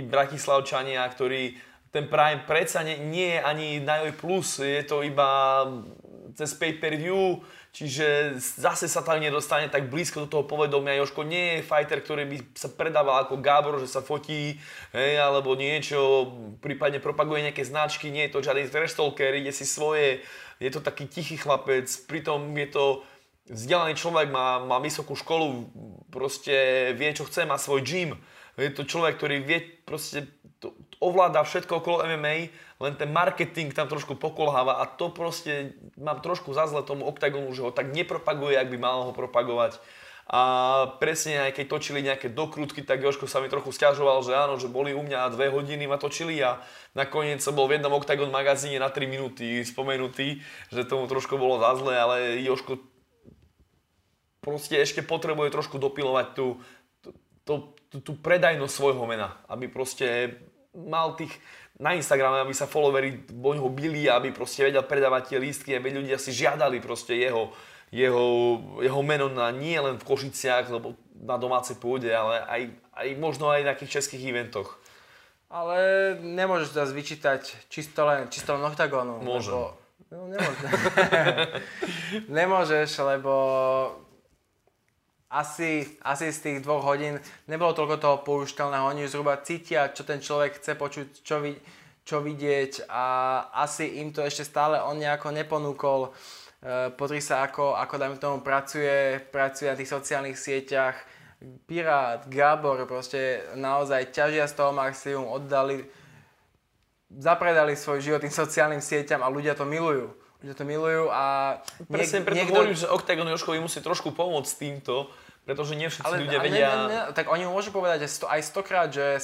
Bratislavčania, ktorí ten Prime predsa nie je ani na joj plus, je to iba cez pay-per-view, čiže zase sa tam nedostane tak blízko do toho povedomia. Jožko nie je fighter, ktorý by sa predával ako Gábor, že sa fotí, hej, alebo niečo, prípadne propaguje nejaké značky, nie je to žiadny trashtalker, ide si svoje, je to taký tichý chlapec, pritom je to vzdelaný človek, má vysokú školu, proste vie, čo chce, má svoj gym. Je to človek, ktorý vie, proste ovláda všetko okolo MMA, len ten marketing tam trošku pokolháva a to proste mám trošku za zle tomu Octagonu, že ho tak nepropaguje, ak by mal ho propagovať. A presne aj keď točili nejaké dokrutky, tak Jožko sa mi trochu sťažoval, že áno, že boli u mňa 2 hodiny ma točili a nakoniec som bol v jednom Octagon magazíne na 3 minúty spomenutý, že tomu trošku bolo za zle, ale Jožko proste ešte potrebuje trošku dopilovať tú predajnosť svojho mena, aby proste mal tých na Instagrame, aby sa followeri o ňoho bili, aby proste vedel predávať tie lístky, aby ľudia si žiadali proste jeho meno na nie len v Košiciach, lebo na domácej pôde, ale aj možno aj na tých českých eventoch. Ale nemôžeš teraz vyčítať čisto len Octagonu. Môžem. Lebo... No, nemôžeš. Nemôžeš, lebo... Asi z tých 2 hodín nebolo toľko toho použiteľného. Oni už zhruba cítia, čo ten človek chce počuť, čo vidieť a asi im to ešte stále on nejako neponúkol. Podri sa, ako dajme tomu pracuje na tých sociálnych sieťach. Pirát, Gábor proste naozaj ťažia z toho maximum, zapredali svoj život tým sociálnym sieťam a ľudia to milujú. Že to milujú a... Presne preto hovorím, že Octagon Jožkovi musí trošku pomôcť s týmto, pretože nie všetci ľudia vedia... Tak oni mu môžu povedať aj 100-krát, že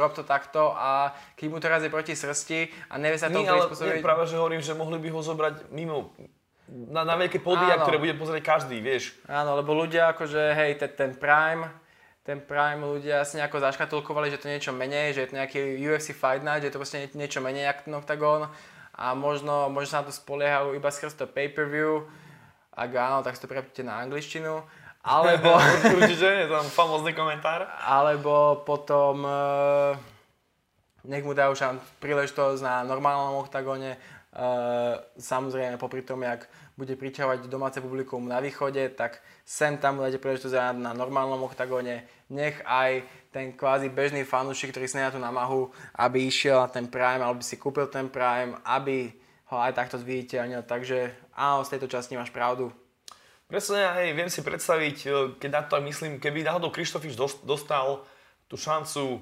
rob to takto a keď mu teraz je proti srsti a nevie sa tomu prispôsobiť... Nie, práve že hovorím, že mohli by ho zobrať mimo... Na veľké pódia, ktoré bude pozrieť každý, vieš. Áno, lebo ľudia akože, hej, ten Prime ľudia si nejako zaškatulkovali, že to niečo menej, že je to nejaký UFC Fight Night, že je to proste niečo menej ako ten Octagon. A možno sa na to spoliehajú iba skrz to pay-per-view. Ak áno, tak si to prepnite na angličtinu. Alebo... Určite, je tam famózny komentár. Alebo potom... Nech mu dajú príležitosť na normálnom Octagone. Samozrejme, popri tom, jak bude priťahovať domáce publikum na východe, tak sem tam dáte príležitosť na normálnom Octagone. Nech aj ten kvázi bežný fanúšik, ktorý si nedá tú namahu, aby išiel na ten Prime, alebo by si kúpil ten Prime, aby ho aj takto zviditeľnil, takže áno, z tejto časti máš pravdu. Presne, hej, viem si predstaviť, keď na to myslím, keby náhodou Krištofič dostal tú šancu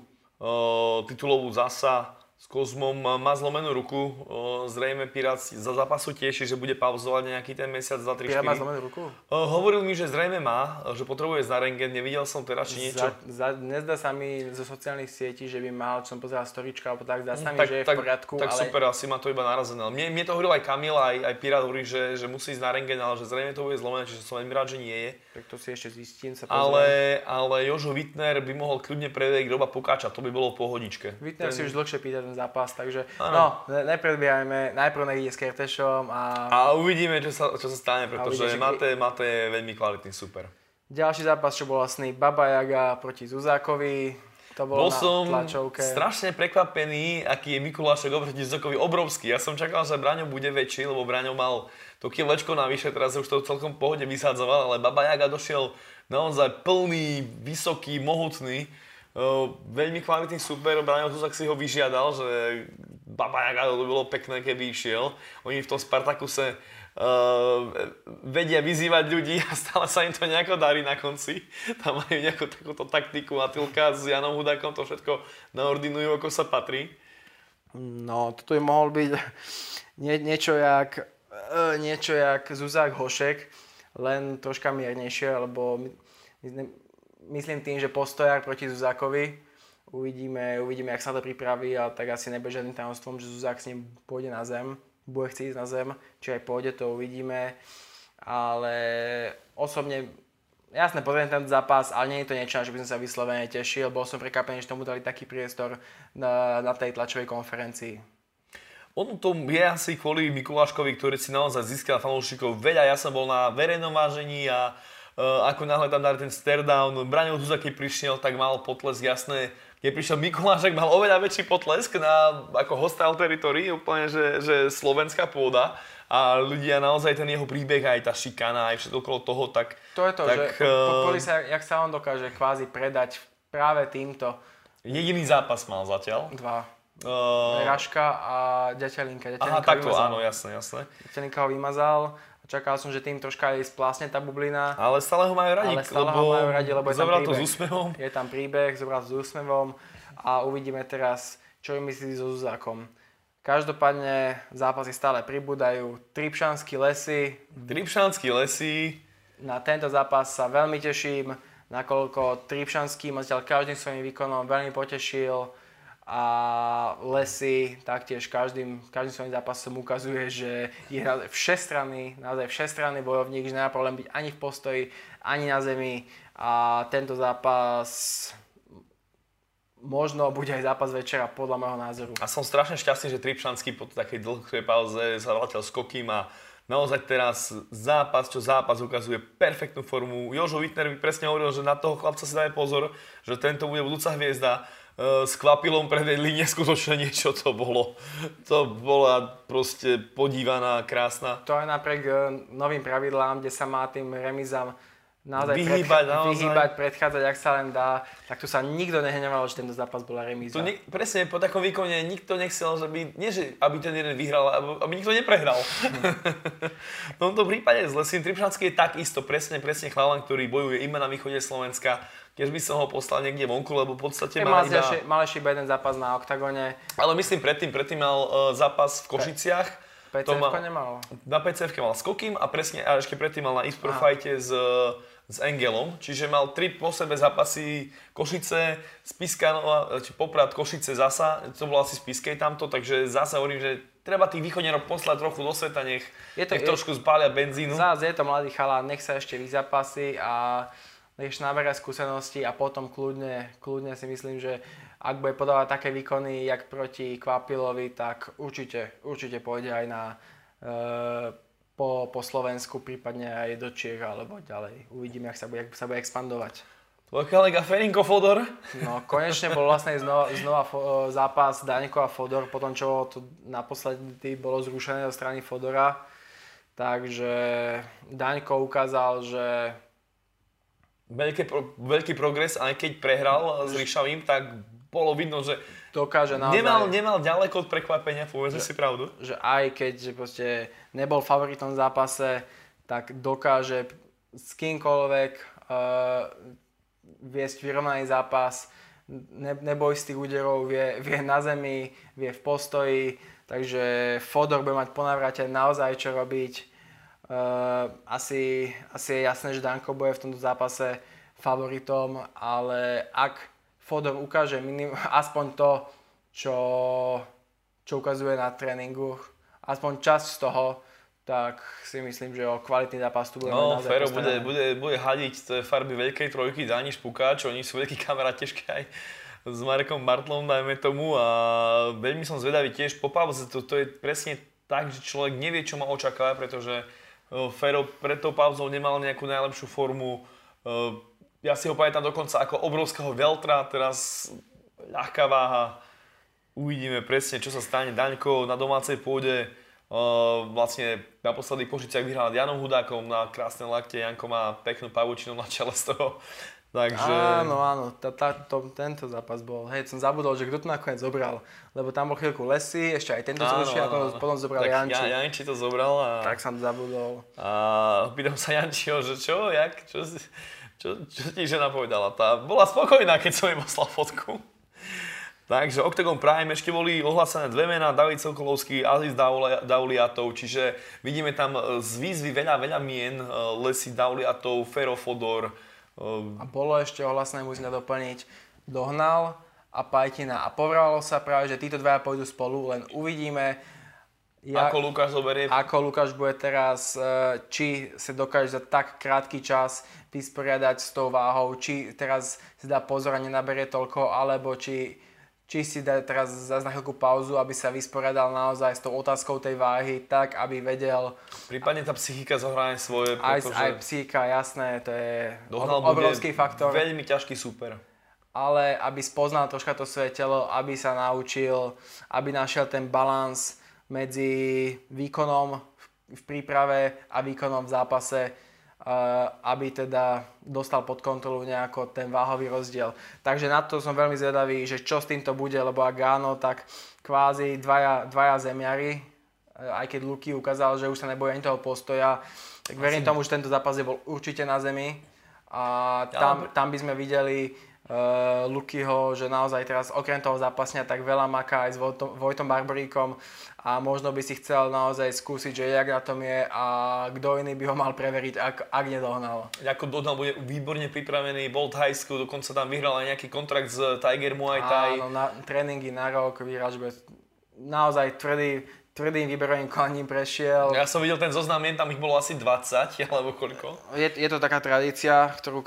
titulovú zasa s Kozmom, má zlomenú ruku, zrejme Pirát za zápasu tieši, že bude pauzovať nejaký ten mesiac, 2-3-4. Pirát má zlomenú ruku? Hovoril mi, že zrejme má, že potrebuje na rengen, nevidel som teraz či niečo. Nezdá sa mi zo sociálnych sietí, že by mal, čo som pozeral storička, alebo tak, zdá sa mi, že je v poriadku. Tak ale... super, asi má to iba narazené. Mne to hovoril aj Kamil, aj Pirát hovorí, že musí ísť na rengen, ale že zrejme to bude zlomené, čiže som veľmi rád, že nie je. Tak to si ešte zistím, sa pozriem. Ale Jožo Wittner by mohol kľudne preveriť Roba Pukača, to by bolo v pohodičke. Wittner si už dlhšie pýta ten zápas, takže ano. No, nepredbiehajme, najprv nech ide s Kertešom a uvidíme, čo sa stane, pretože Mate je veľmi kvalitný, super. Ďalší zápas, čo bol vlastný, Baba Jaga proti Zuzákovi, to bolo na tlačovke. Bol som strašne prekvapený, aký je Mikulášek oproti Zuzákovi obrovský. Ja som čakal, že Braňo bude väčší, lebo Braňo mal to kilečko navyše, teraz už to celkom v pohode vysádzoval, ale Baba Jaga došiel naozaj plný, vysoký, mohutný. Veľmi kvalitný super, Braňo Zuzák si ho vyžiadal, že Baba Jaga, to bolo pekné, keby išiel. Oni v tom Spartakuse vedia vyzývať ľudí a stále sa im to nejako darí na konci. Tam majú nejakú takúto taktiku, Atylka s Janom Hudákom, to všetko naordinujú, ako sa patrí. No, toto by mohol byť niečo jak Zuzák Hošek, len troška miernejšie, lebo myslím tým, že Postojar proti Zuzákovi, uvidíme, jak sa to pripraví, ale tak asi nebude žiadnym tajomstvom, že Zuzák s ním pôjde na zem, bude chcieť ísť na zem, či aj pôjde, to uvidíme, ale osobne, jasne, pozriem ten zápas, ale nie je to niečo, že by som sa vyslovene tešil, bol som prekvapený, že tomu dali taký priestor na tej tlačovej konferencii. Ono to je asi kvôli Mikuláškovi, ktorý si naozaj získal fanúšikov veľa, ja som bol na verejnom vážení a ako náhle tam dali ten staredown, Braňo Zuzák, keď prišiel, tak mal potlesk, jasné. Keď prišiel Mikulášek, mal oveľa väčší potlesk na ako hostile territory, úplne, že slovenská pôda. A ľudia naozaj ten jeho príbeh, aj tá šikana, aj všetko okolo toho, tak... To je to, tak, že podpolí sa, jak sa on dokáže kvázi predať práve týmto. Jediný zápas mal zatiaľ. Dva. Raška a Ďateľinka. Aha, takto, áno, jasné. Ďateľinka ho vymazal. Čakal som, že tým troška aj splásne tá bublina. Ale stále ho majú radi, lebo je tam príbeh. To s úsmevom. Je tam príbeh, zobral to s úsmevom. A uvidíme teraz, čo myslí so Zuzákom. Každopádne zápasy stále pribúdajú. Tripšanské lesy. Na tento zápas sa veľmi teším, nakoľko Tripšanský ma zatiaľ každým svojím výkonom veľmi potešil. A Lesy taktiež každým svojím zápasom ukazuje, že je naozaj všestranný bojovník, že nemá problém byť ani v postoji, ani na zemi. A tento zápas možno bude aj zápas večera, podľa môjho názoru. A som strašne šťastný, že Tripšanský po takej dlhšej pauze sa vrátil skokým a naozaj teraz zápas ukazuje perfektnú formu. Jožo Wittner mi presne hovoril, že na toho chlapca si dáme pozor, že tento bude budúca hviezda. S Kvapilom predvedli neskutočne niečo, to bolo. To bola proste podívaná, krásna. To aj napriek novým pravidlám, kde sa má tým remizám naozaj vyhýbať, predchádzať, ak sa len dá, tak tu sa nikto nehneval, že tento zápas bola remíza. Presne, po takom výkone nikto nechcel, aby ten jeden vyhral, aby nikto neprehral. V tomto prípade s Lesím Tripšanský je tak isto, presne chlán, ktorý bojuje iba na východe Slovenska. Keď by som ho poslal niekde vonku, lebo v podstate má iba... Mal ešte iba jeden zápas na oktagóne. Ale myslím, predtým mal zápas v Košiciach. PCF-ko nemal. Na PCF-ke mal skokým a presne a ešte predtým mal na Eastpro Fighte s Engelom. Čiže mal tri po sebe zápasy Košice, Spiska, Poprad, Košice zasa. To bolo asi Spiskej tamto, takže zasa hovorím, že treba tých východňarov poslať trochu do sveta, nech trošku spália benzínu. Zás je to mladý chalán, nech sa ešte vyzápasí a nech naberá skúsenosti a potom kľudne si myslím, že ak bude podávať také výkony, jak proti Kvapilovi, tak určite pôjde aj po Slovensku, prípadne aj do Čiech alebo ďalej. Uvidíme, jak sa bude expandovať. Tvoj kolega Ferinko Fodor? No, konečne bol vlastne znova zápas Daňko a Fodor, potom čo to naposledy bolo zrušené zo strany Fodora. Takže Daňko ukázal, že... Veľký progres, aj keď prehral s Ríšavým, tak bolo vidno, že dokáže naozaj. Nemal ďaleko od prekvapenia, povedzme si pravdu. Že aj keď že proste nebol favoritom v zápase, tak dokáže s kýmkoľvek viesť vyrovnaný zápas, neboj z tých úderov, vie na zemi, vie v postoji, takže Fodor bude mať po návrate naozaj čo robiť. Asi je jasné, že Danko bude v tomto zápase favoritom, ale ak Fodor ukáže aspoň to, čo ukazuje na tréningu, aspoň časť z toho, tak si myslím, že o kvalitný zápas tu budeme naozaj Fero bude hadiť farby veľkej trojky Daniš Pukač, oni sú veľkí kamaráti aj s Markom Bartlom, dajme tomu, a veľmi som zvedavý tiež po pauze, to je presne tak, že človek nevie, čo má očakávať, pretože Fero pred tou pauzou nemal nejakú najlepšiu formu. Ja si ho pamätám dokonca ako obrovského veľtra, teraz ľahká váha. Uvidíme presne, čo sa stane. Daňko na domácej pôde vlastne na posledných Košiciach vyhral nad Janom Hudákom na krásne lakte. Janko má peknú pavučinu na čele z toho. Takže... Áno, tento zápas bol. Hej, som zabudol, že kto to nakoniec zobral. Lebo tam bol chvíľku Lesy, ešte aj tento som potom zobral Janči. Tak Janči to zobral a... Tak som zabudol. A pýtam sa Jančiho, že čo, jak, čo ti žena povedala? Tá bola spokojná, keď som jej poslal fotku. Takže Octagon Prime ešte boli ohlásené dve mená, David Sokolovský, Aziz Dauliatov, čiže vidíme tam z výzvy veľa mien, Lesy, Dauliatov, Fero, Fodor. A bolo ešte ohlásené, musím doplniť, Dohnal a Pajtina. A povrávalo sa práve, že títo dvaja pôjdu spolu, len uvidíme, ako Lukáš zoberie. Ako Lukáš bude teraz, či sa dokáže za tak krátky čas vysporiadať s tou váhou, či teraz si dá pozor a nenaberie toľko, alebo či si dá teraz zase na chvíľku pauzu, aby sa vysporiadal naozaj s tou otázkou tej váhy, tak aby vedel. Prípadne tá psychika zohrá svoje. Pretože... Aj psychika, jasné, to je obrovský faktor. Veľmi ťažký súper. Ale aby spoznal troška to svoje telo, aby sa naučil, aby našiel ten balans medzi výkonom v príprave a výkonom v zápase, aby teda dostal pod kontrolu nejako ten váhový rozdiel. Takže na to som veľmi zvedavý, že čo s týmto bude, lebo ak áno, tak kvázi dvaja zemiari, aj keď Luky ukázal, že už sa nebojí ani toho postoja, tak verím tomu, že tento zápas bol určite na zemi a tam by sme videli Lukyho, že naozaj teraz okrem toho zápasňa tak veľa maká aj s Vojtom Barbaríkom a možno by si chcel naozaj skúsiť, že jak na tom je a kto iný by ho mal preveriť, ak nedohnal. Ako Dohnal bude výborne pripravený, bol v Thajsku, dokonca tam vyhral aj nejaký kontrakt s Tiger Muay Thai. Áno, tréningy na rok, výraž naozaj tvrdým výberovým konaním prešiel. Ja som videl ten zoznam, tam ich bolo asi 20, alebo koľko. Je to taká tradícia, ktorú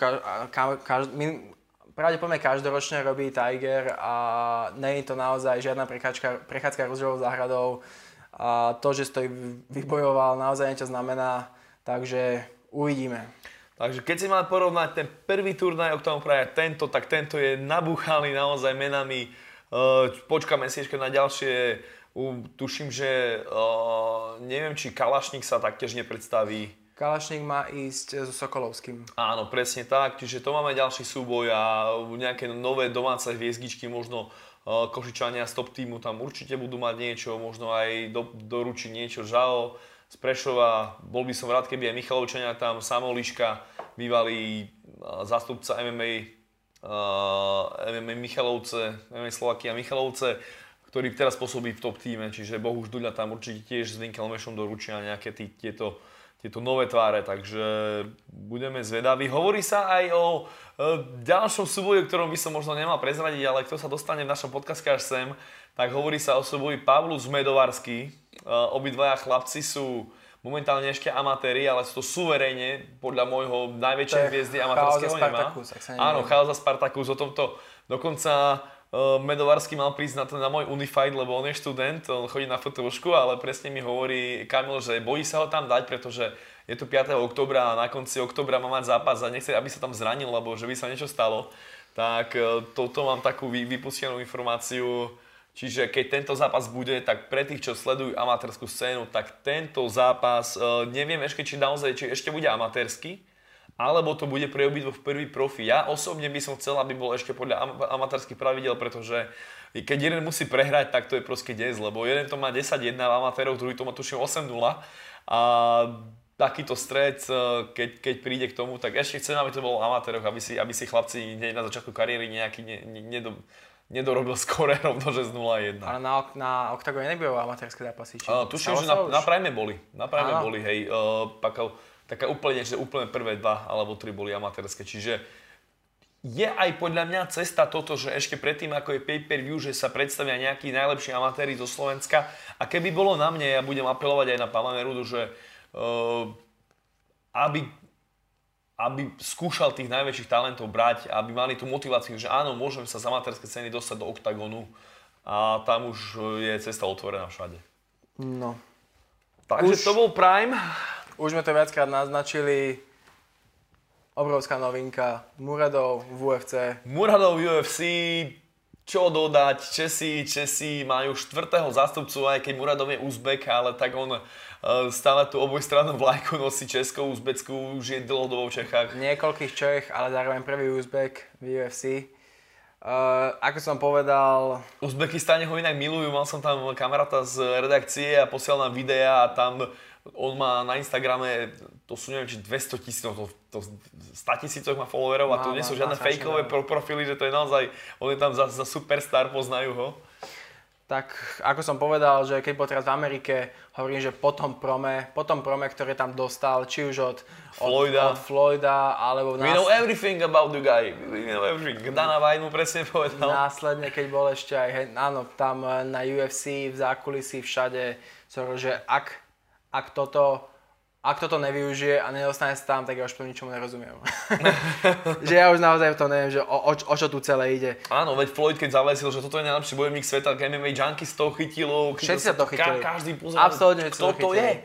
pravdepodobne každoročne robí Tiger a nie je to naozaj žiadna prechádzka rúžovou záhradou. A to, že si to vybojoval, naozaj niečo znamená, takže uvidíme. Takže keď si mal porovnať ten prvý turnaj, o ktorom práve tento, tak tento je nabúchaný naozaj menami. Počkáme si ešte na ďalšie. Tuším, že neviem, či Kalašník sa taktiež nepredstaví. Kalašník má ísť so Sokolovským. Áno, presne tak. Čiže to máme ďalší súboj a nejaké nové domáce hviezdičky, možno Košičania z top týmu tam určite budú mať niečo, možno aj doručí niečo Žao z Prešova. Bol by som rád, keby aj Michalovčania tam, Samoliška, bývalý zástupca MMA Michalovce, MMA Slovakia Michalovce, ktorý teraz pôsobí v top týme. Čiže Bohuš Duľa tam určite tiež s Linkel Mešom doručia nejaké tieto nové tváre, takže budeme zvedaví. Hovorí sa aj o ďalšom súboji, o ktorom by som možno nemal prezradiť, ale kto sa dostane v našom podcaste až sem, tak hovorí sa o súboji Pavlus Medovarský. Obidvaja chlapci sú momentálne ešte amatéri, ale sú to suverene, podľa môjho najväčšej hviezdy amatérského neba. Áno, Chaos za Spartakus, o tomto dokonca... Medovarský mal prísť na môj Unified, lebo on je študent, on chodí na fotošku, ale presne mi hovorí Kamil, že bojí sa ho tam dať, pretože je to 5. októbra a na konci októbra má mať zápas a nechce, aby sa tam zranil, lebo že by sa niečo stalo. Tak toto mám takú vypustenú informáciu, čiže keď tento zápas bude, tak pre tých, čo sledujú amatérskú scénu, tak tento zápas, neviem ešte, či ešte bude amatérsky, alebo to bude pre obidvoch prvý profi. Ja osobne by som chcel, aby bol ešte podľa amatérskych pravidel, pretože keď jeden musí prehrať, tak to je proste dez, lebo jeden to má 10-1 amatérov, druhý to má tuším 8-0 a takýto stred, keď príde k tomu, tak ešte chcem, aby to bolo amatérov, aby si chlapci na začiatku kariéry nejaký nedorobil skore rovno, že z 0-1. Ale na Octagone nebolo amatérske zápasy? Tuším, že na Prime boli. Na Prime boli, hej. Taká úplne prvé 2 alebo 3 boli amatérske. Čiže je aj podľa mňa cesta toto, že ešte predtým, ako je pay-per-view, že sa predstavia nejakí najlepší amatéri zo Slovenska. A keby bolo na mne, ja budem apelovať aj na pána Nerudu, že aby skúšal tých najväčších talentov brať, aby mali tú motiváciu, že áno, môžem sa z amatérskej scény dostať do Octagonu a tam už je cesta otvorená všade. No. Takže už, to bol Prime. Už sme to viackrát naznačili. Obrovská novinka. Muradov v UFC. Muradov v UFC. Čo dodať? Česi majú 4. zástupcu, aj keď Muradov je Uzbek, ale tak on stále tú obojstrannú vlajku nosí českou, uzbeckú, už je dlhodobo v Čechách. Niekoľkých Čech, ale zároveň prvý Uzbek v UFC. Ako som povedal... Uzbekistáne ho inak milujú, mal som tam kamaráta z redakcie a posielal nám videá a tam on má na Instagrame, to sú neviem či 200 000, to 100 000 má followerov a to nie sú žiadne fejkové profily, že to je naozaj, on je tam za superstar, poznajú ho. Tak ako som povedal, že keď bol teraz v Amerike, hovorím, že po tom prome, ktoré tam dostal, či už od Floyda, alebo... We know everything about the guy, we know everything. Dana White mu presne povedal. Následne, keď bol ešte aj, áno, tam na UFC, v zákulisí, všade, že ak toto nevyužije a nedostane sa tam, tak ja už to ničomu nerozumiem. Že ja už naozaj v tom neviem, že o čo tu celé ide. Áno, veď Floyd keď zavesil, že toto je najlepší bojovník sveta, keď MMA junkies to chytilo. Všetci sa to chytili. Každý pozeral, kto to je.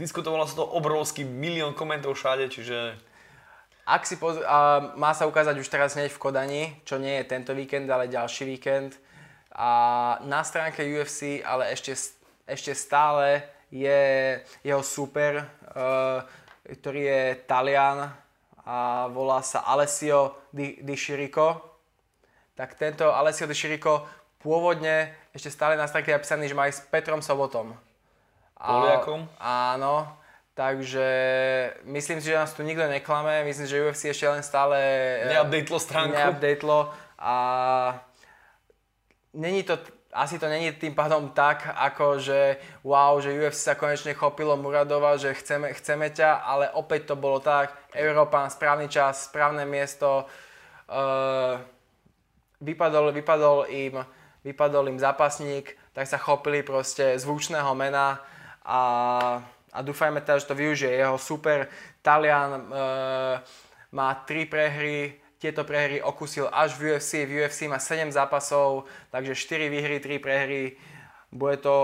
Diskutovalo sa to obrovský, milión komentov všade, čiže... Má sa ukázať už teraz hneď v Kodani, čo nie je tento víkend, ale ďalší víkend. A na stránke UFC, ale ešte stále je jeho super, ktorý je Talian a volá sa Alessio Di Chirico. Tak tento Alessio Di Chirico pôvodne ešte stále na stránke je napísaný, že má aj s Petrom Sobotom. Poliakom? Áno, takže myslím si, že nás tu nikto neklame. Myslím, že UFC ešte len stále neupdatelo stránku. Neupdatelo a není to... Asi to není tým pádom tak, ako že wow, že UFC sa konečne chopilo Muradova, že chceme ťa, ale opäť to bolo tak, Európan, správny čas, správne miesto, vypadol im zápasník, tak sa chopili proste zvučného mena a dúfajme teda, že to využije. Jeho super Talian má 3 prehry. Tieto prehry okusil až v UFC má 7 zápasov, takže 4 výhry, 3 prehry. Bude to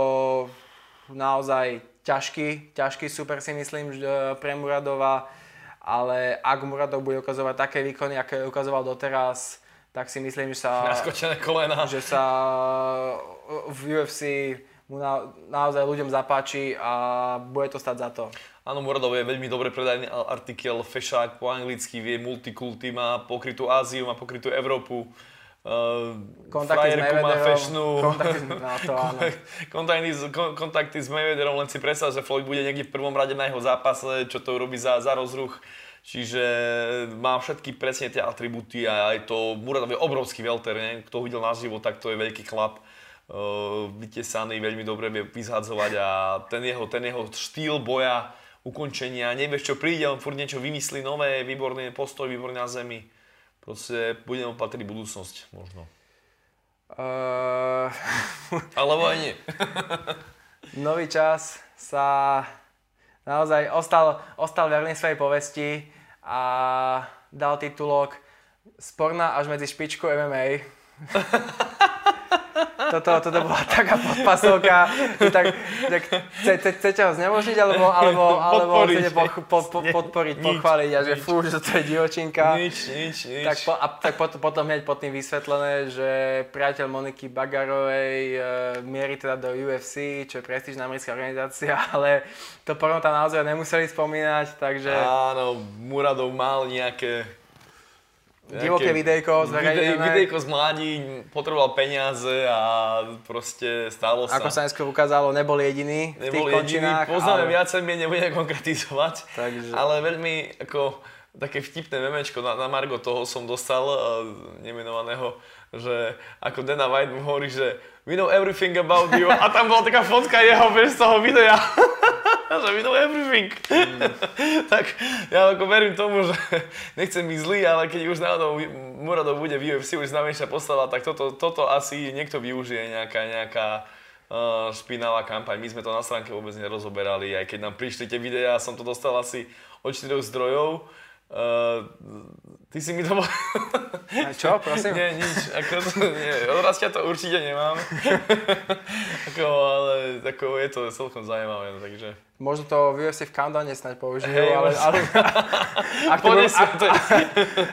naozaj ťažký super si myslím pre Muradova, ale ak Muradov bude ukazovať také výkony, aké ukazoval doteraz, tak si myslím, že sa... Naskočené kolena. Že sa v UFC mu naozaj ľuďom zapáči a bude to stať za to. Áno, Muradov je veľmi dobre predajný artikel, fešák po anglicky, vie multikulty, má pokrytú Áziu, má pokrytú Európu, frajerku má fešnú, kontakty s Mayweatherom, len si predstav, že Floyd bude niekde v prvom rade na jeho zápase, čo to robí za rozruch, čiže má všetky presne tie atribúty a aj to Muradov je obrovský welter, kto ho videl naživo, tak to je veľký chlap. Vytesaný, veľmi dobre vie vyzhadzovať a ten jeho štýl boja, ukončenia, nevieš čo príde, on furt niečo vymyslí nové, výborný postoj, výborný na zemi. Proste budeme opatriť budúcnosť, možno. Alebo aj nie. Nový čas sa naozaj ostal verný svojej povesti a dal titulok Sporná až medzi špičkou MMA. toto bola taká podpasovka, tak chcete ho znemožniť, alebo chcete podporiť, pochváliť a že fú, že to je divočinka. Nič. Tak potom hneď pod tým vysvetlené, že priateľ Moniky Bagarovej mierí teda do UFC, čo je prestížna americká organizácia, ale to porno tam naozaj nemuseli spomínať, takže... Áno, Muradov mal nejaké divoké videjko zverejnené. Videjko z mladí, potreboval peniaze a proste stalo sa. Ako sa neskôr ukázalo, nebol jediný v tých končinách. Poznáme viacej, my nebudeme konkretizovať, takže... ale veľmi ako také vtipné memečko na margo toho som dostal nemenovaného, že ako Dana White mu hovorí, že we know everything about you a tam bola taká fotka jeho z toho videa. Že we know everything. Tak ja ako verím tomu, že nechcem byť zlý, ale keď už náhodou Muradov bude v UFC už známejšia postava, tak toto asi niekto využije, nejaká špinavá kampaň. My sme to na stránke vôbec nerozoberali, aj keď nám prišli tie videá, som to dostal asi od 4 zdrojov. Ty si mi to... A čo, prosím? Nie, nič. Odraz ťa to určite nemám. Ale je to celkom zaujímavé, takže... Možno to v UFC v Countdowne snáď použijú, hey, ale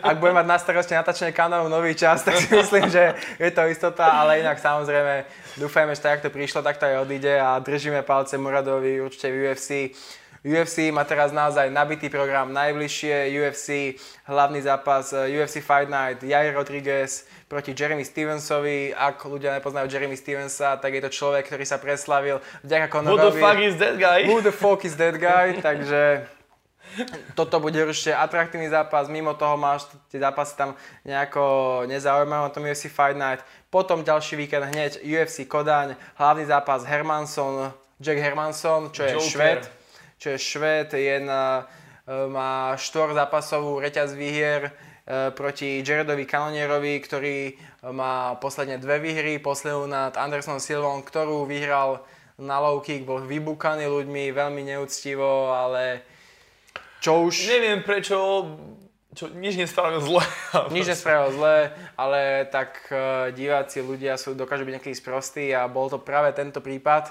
ak budem mať na starosti natáčenie Countdownu nový čas, tak si myslím, že je to istota, ale inak samozrejme dúfajme, že tak, jak to prišlo, tak to aj odíde a držíme palce Muradovi určite v UFC. UFC má teraz naozaj nabitý program, najbližšie UFC, hlavný zápas UFC Fight Night, Jair Rodriguez proti Jeremy Stevensovi. Ak ľudia nepoznajú Jeremy Stevensa, tak je to človek, ktorý sa preslavil vďaka Conorovi. Who the fuck is that guy? Who the fuck is that guy? Takže toto bude určite atraktívny zápas, mimo toho máš tie zápasy tam nejako nezaujímavé na tom UFC Fight Night. Potom ďalší víkend hneď UFC Kodaň, hlavný zápas Hermansson, Jack Hermansson, čo je Švéd. Má štvorzápasovú reťaz výhier proti Jaredovi Canonierovi, ktorý má posledne dve výhry, poslednú nad Andersonom Silvom, ktorú vyhral na low kick, bol vybúkaný ľuďmi, veľmi neúctivo, ale čo už... Neviem prečo, nič nespravil zle. Nič nespravil zle, ale tak diváci, ľudia dokážu byť nejaký sprostí a bol to práve tento prípad.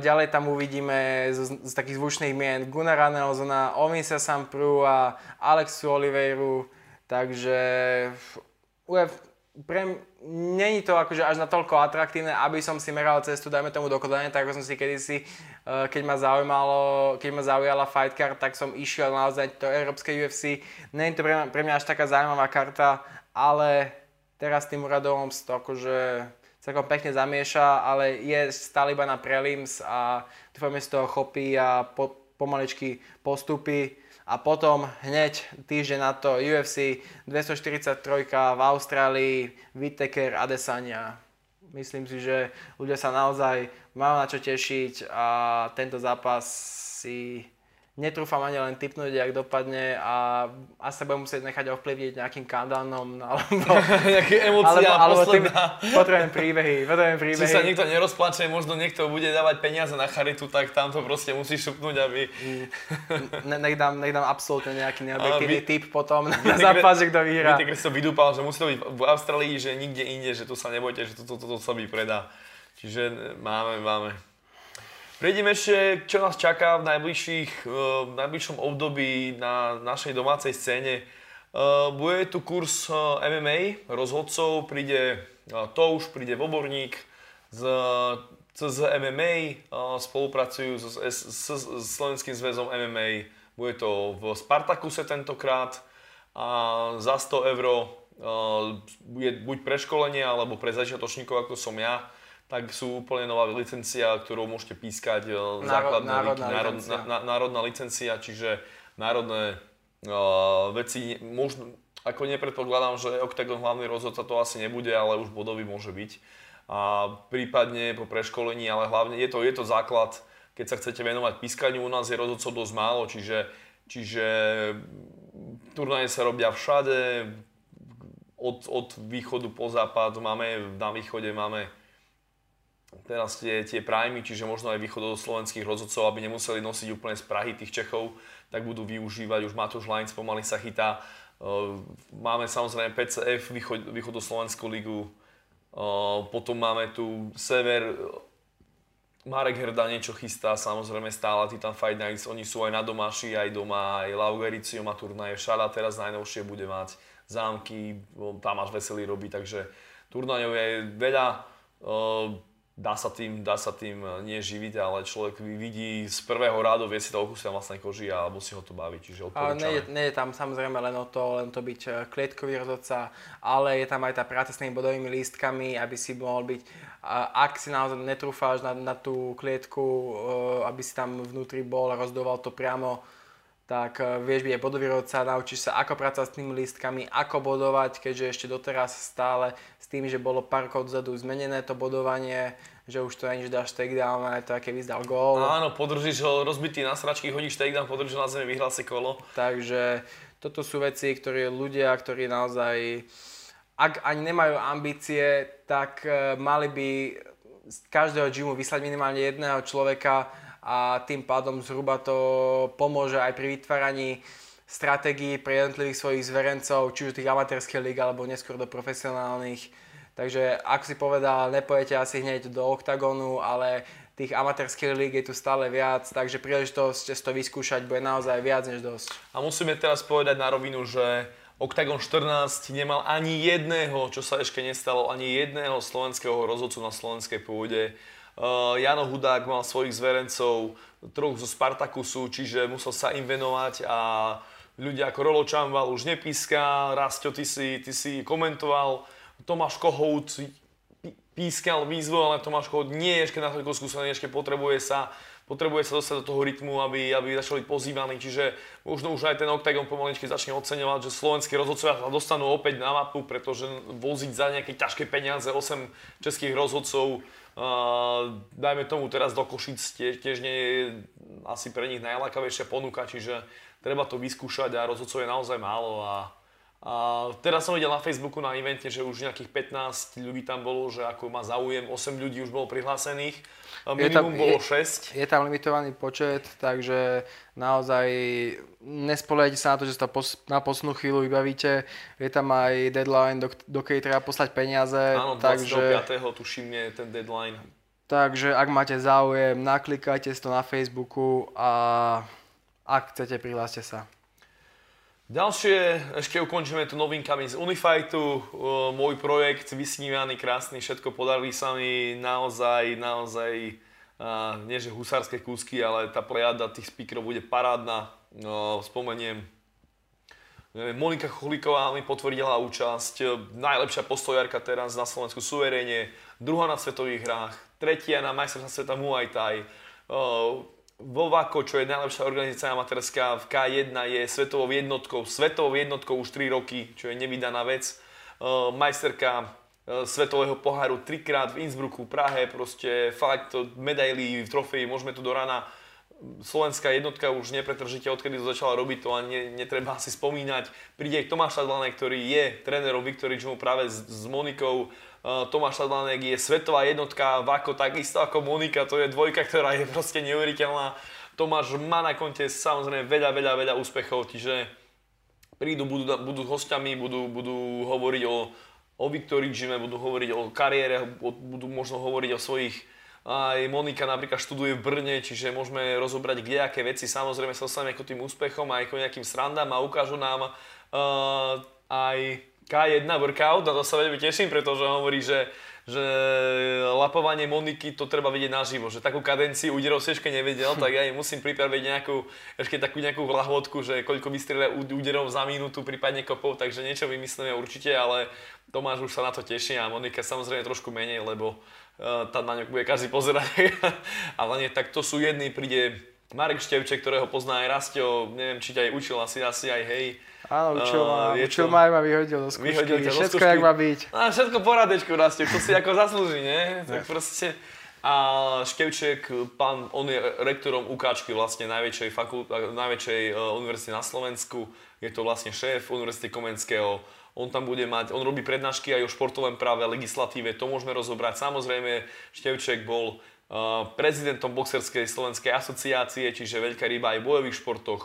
Ďalej tam uvidíme z takých zvučných mien Gunnara Nelsona, Omisa Sampru a Alexu Oliveiru, takže není to akože až natoľko atraktívne, aby som si meral cestu, dajme tomu dokodanie, tak ako som si kedysi, keď ma zaujala Fight Card, tak som išiel naozaj do európskej UFC. Není to pre mňa až taká zaujímavá karta, ale teraz tým Muradovom to akože... celkom pekne zamieša, ale je stále iba na prelims a dúfame z toho chopí a pomaličky postupy. A potom hneď týždeň na to UFC 243 v Austrálii, Whittaker a Adesanya. Myslím si, že ľudia sa naozaj majú na čo tešiť a tento zápas si netrúfam ani len tipnúť, jak dopadne a asi budem musieť nechať ovplyvniť nejakým kandánom alebo nejaké emócie alebo posledná. Potrebujem príbehy. Či sa niekto nerozplače, možno niekto bude dávať peniaze na charitu, tak tam to proste musíš šupnúť, aby... nech dám absolútne nejaký neobjektívny tip potom na zápas, že kto vyhrá. Víte, keď som vydúpal, že musí to byť v Austrálii, že nikde inde, že tu sa nebojte, že toto sa vypredá. Čiže máme. Prejdeme ešte, čo nás čaká v najbližšom období na našej domácej scéne. Bude tu kurz MMA rozhodcov, príde Touš, príde Voborník z MMA, spolupracujú s Slovenským zväzom MMA. Bude to v Spartakuse tentokrát a za 100 euro je buď pre školenie alebo pre začiatočníkov ako som ja. Tak sú úplne nová licencia, ktorou môžete pískať národná licencia, čiže národné veci. Možno, ako nepredpokladám, že Octagon hlavný rozhodca to asi nebude, ale už bodový môže byť. A prípadne po preškolení, ale hlavne je to základ, keď sa chcete venovať pískaniu. U nás je rozhodcov dosť málo, čiže turnaje sa robia všade, od východu po západ. Na východe máme teraz tie prajmy, čiže možno aj východoslovenských rozhodcov, aby nemuseli nosiť úplne z Prahy tých Čechov, tak budú využívať. Už Matúš Lajnc pomaly sa chytá. Máme samozrejme PCF, východoslovenskú ligu, Potom máme tu Sever, Marek Herda niečo chystá, samozrejme stále Titan Fight Nights, oni sú aj na domáši, aj doma, aj Laugericio má turnaje, Šara teraz najnovšie bude mať, Zámky, Tamáš Veselý robí, takže turnajov je veľa, dá sa tým nie živiť, ale človek vidí z prvého rádu, vie si to okusiť na vlastnej koži a musí ho to baviť, čiže odporúčame. Nie je tam samozrejme len to byť klietkový rozhodca, ale je tam aj tá práca s tými bodovými lístkami, aby si mohol byť. A ak si naozaj netrúfáš na tú klietku, aby si tam vnútri bol a rozhodoval to priamo, tak vieš byť aj bodový rozhodca, naučíš sa ako pracovať s tými lístkami, ako bodovať, keďže ešte doteraz stále s tým, že bolo pár rokov dozadu zmenené to bodovanie, že už to ani, že dáš takedown, ale to, aké vyzdal gól. Áno, podržíš ho rozbitý na sračky, hodíš takedown, podržíš ho na zemi, vyhral si kolo. Takže toto sú veci, ktoré ľudia, ktorí naozaj... Ak ani nemajú ambície, tak mali by z každého gymu vyslať minimálne jedného človeka a tým pádom zhruba to pomôže aj pri vytváraní stratégií pre jednotlivých svojich zverencov, či už tých amatérskych líg alebo neskôr do profesionálnych. Takže ako si povedal, nepojete asi hneď do oktagónu, ale tých amatérskych líg je tu stále viac, takže príležitosť si to vyskúšať bude naozaj viac než dosť. A musíme teraz povedať na rovinu, že Octagon 14 nemal ani jedného, čo sa ešte nestalo, ani jedného slovenského rozhodcu na slovenskej pôde. Jano Hudák mal svojich zverencov, troch zo Spartakusu, čiže musel sa im venovať a ľudia ako Rolo Čamval už nepíska, Rastio, ty si komentoval, Tomáš Kohout pískal výzvu, ale Tomáš Kohout nie je ešte natoľko skúsený, ešte potrebuje sa dostať do toho rytmu, aby začali byť pozývaní, čiže možno už aj ten Octagon pomaličky začne oceňovať, že slovenskí rozhodcovia sa dostanú opäť na mapu, pretože voziť za nejaké ťažké peniaze 8 českých rozhodcov, dajme tomu teraz do Košic, tiež nie je asi pre nich najlákavejšia ponuka, čiže treba to vyskúšať a rozhodcov je naozaj málo. A teraz som videl na Facebooku na evente, že už nejakých 15 ľudí tam bolo, že ako má záujem, 8 ľudí už bolo prihlásených. Minimum bolo 6. Je tam limitovaný počet, takže naozaj nespoliehajte sa na to, že sa na poslednú chvíľu vybavíte. Je tam aj deadline, do keď treba poslať peniaze. Áno, 25. tuším je ten deadline. Takže ak máte záujem, naklikajte si to na Facebooku a ak chcete, prihláste sa. Ďalšie, ešte ukončíme tu novinkami z Unifightu, môj projekt vysnívaný, krásny, všetko podarili sa mi naozaj, nie že husárske kúsky, ale tá plejada tých speakerov bude parádna, spomeniem. Monika Choliková mi potvrdila účasť, najlepšia postojarka teraz na Slovensku suverénne, druhá na svetových hrách, tretia na majstrovstvách sveta Muay Thai. Vovako, čo je najlepšia organizácia amatérská v K1, je svetovou jednotkou už 3 roky, čo je nevydaná vec. Majsterka svetového poháru 3-krát v Innsbrucku, Prahe, proste fakt medaily, trofeje, môžeme tu do rana. Slovenská jednotka už nepretržite, odkedy to začala robiť, to ani netreba asi spomínať. Príde aj Tomáš Šadlanek, ktorý je trénerom Victory Gymu práve s Monikou. Tomáš Šadlanek je svetová jednotka, takisto ako Monika, to je dvojka, ktorá je proste neuveriteľná. Tomáš má na konte samozrejme veľa úspechov, čiže prídu, budú hostiami, budú hovoriť o Victory Gyme, budú hovoriť o kariére, budú možno hovoriť o svojich. Aj Monika napríklad študuje v Brne, čiže môžeme rozobrať kdejaké veci. Samozrejme sa dostaneme k tým úspechom aj k nejakým srandám a ukážu nám aj K1 workout, na to sa veľmi teším, pretože hovorí, že lapovanie Moniky to treba vidieť naživo, že takú kadenciu úderov si ešte nevedel, tak ja im musím pripraviť takú lahvodku, že koľko vystrelia úderov za minútu, prípadne kopov, takže niečo vymyslíme určite, ale Tomáš už sa na to teší a Monika samozrejme trošku menej, lebo tam na ňu bude každý pozerať, ale nie, tak to sú jedni, príde Marek Števček, ktorého pozná aj Rastio, neviem, či ťa aj učil, asi aj hej. Áno, učil ma aj ma vyhodil do skúšky, všetko jak má byť. Všetko poradečku, Rastio, to si ako zaslúži, nie? Tak proste. A Števček, on je rektorom UKAčky, vlastne najväčšej univerzity na Slovensku. Je to vlastne šéf Univerzity Komenského. On tam bude mať, on robí prednášky aj o športovom práve, legislatíve, to môžeme rozobrať. Samozrejme, Števček bol prezidentom Boxerskej slovenskej asociácie, čiže veľká ryba aj v bojových športoch.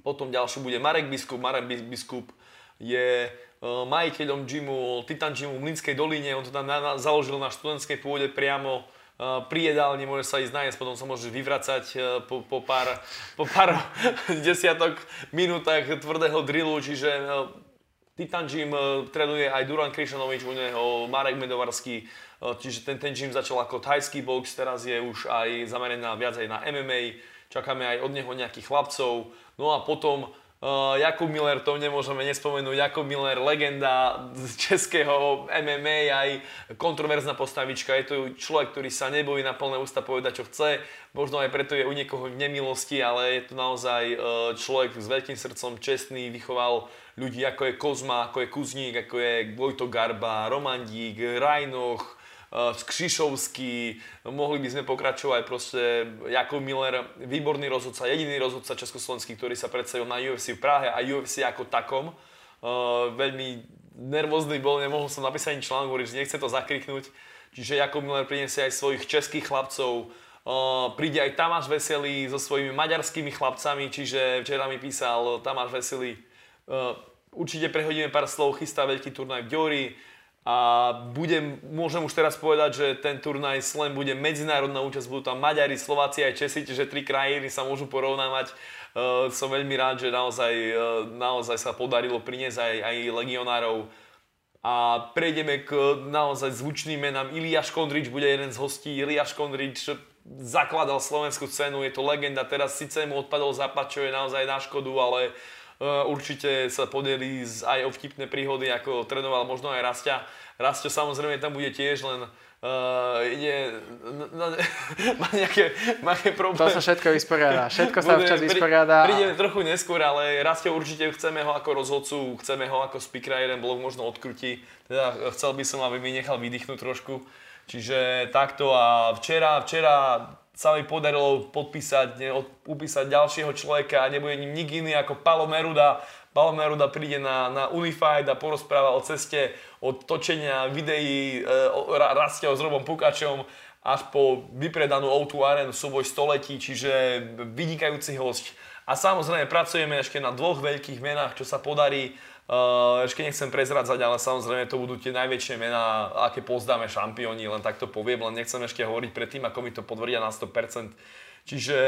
Potom ďalší bude Marek Biskup. Marek Biskup je majiteľom gymu, Titan gymu v Mlynskej doline, on to tam založil na študentskej pôde priamo pri jedálni, môže sa ísť nájsť, potom sa môžeš vyvracať po pár desiatok minútach tvrdého drillu, čiže Titan gym trénuje aj Duran Krišanovič, u neho Marek Medovarský, čiže ten gym začal ako thajský box, teraz je už aj zameraná viac aj na MMA, čakáme aj od neho nejakých chlapcov, no a potom Jakub Miller, to nemôžeme nespomenúť, Jakub Miller, legenda českého MMA, aj kontroverzná postavička, je to človek, ktorý sa nebojí na plné ústa povedať, čo chce, možno aj preto je u niekoho v nemilosti, ale je to naozaj človek s veľkým srdcom, čestný, vychoval ľudí ako je Kozma, ako je Kuznik, ako je Vojto Garba, Romandík, Rajnoch, Skřišovský, mohli by sme pokračovať, proste Jakub Miller, výborný rozhodca, jediný rozhodca československý, ktorý sa predstavil na UFC v Prahe a UFC ako takom. Veľmi nervózny bol, nemohol som napísať ani článok, hovorím, že nechce to zakriknúť. Čiže Jakub Miller priniesie aj svojich českých chlapcov, príde aj Tamáš Veselý so svojimi maďarskými chlapcami, čiže včera mi písal Tamáš Veselý, určite prehodíme pár slov, chystá veľký turnaj v Diori, a môžem už teraz povedať, že ten turnaj Slam bude medzinárodná účasť, budú tam Maďari, Slováci aj Česi, čiže tri krajiny sa môžu porovnávať. Som veľmi rád, že naozaj sa podarilo priniesť aj legionárov. A prejdeme k naozaj zvučným menám. Iliáš Kondrič bude jeden z hostí. Iliáš Kondrič zakladal slovenskú scénu, je to legenda. Teraz síce mu odpadol západ, čo je naozaj na škodu, ale určite sa podelí aj o vtipné príhody, ako trénoval možno aj Rastia. Rastio samozrejme tam bude tiež, len má nejaké problémy. To sa všetko vysporiada, všetko sa včas vysporiada. Prídeme trochu neskôr, ale Rastio určite chceme ho ako rozhodcu, chceme ho ako speakera, jeden blok možno odkrutí. Teda chcel by som, aby mi nechal vydýchnuť trošku. Čiže takto a včera sa mi podarilo upísať ďalšieho človeka a nebude ním nikto iný ako Palo Meruda. Palo Meruda príde na Unified a porozpráva o ceste, od točenia videí Rasteho s Robom Pukačom až po vypredanú O2 Arenu súboj století, čiže vynikajúci hosť. A samozrejme pracujeme ešte na dvoch veľkých menách, čo sa podarí. Ešte nechcem prezradzať, ale samozrejme to budú tie najväčšie mená, aké pozdáme šampióni, len tak to poviem, len nechcem ešte hovoriť predtým, ako mi to potvrdia na 100%. Čiže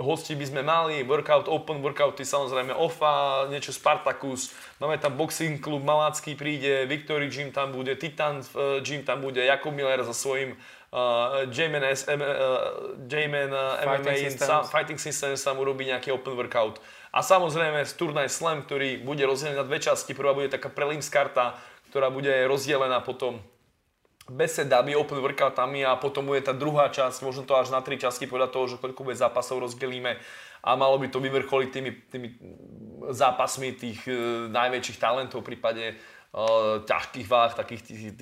hosti by sme mali, workout, open workouty, samozrejme OFA, niečo Spartacus, máme tam boxing klub, Malácky príde, Victory Gym tam bude, Titan Gym tam bude, Jakub Miller so svojím J-Man MMA Fighting System sa mu robí nejaký open workout. A samozrejme turnaj Slam, ktorý bude rozdelený na dve časti. Prvá bude taká prelims karta, ktorá bude rozdelená potom besedami, open workoutami a potom bude tá druhá časť, možno to až na tri časti podľa toho, že koľko bude zápasov rozdelíme a malo by to vyvrcholiť tými zápasmi tých najväčších talentov, prípadne ťažkých váh, takých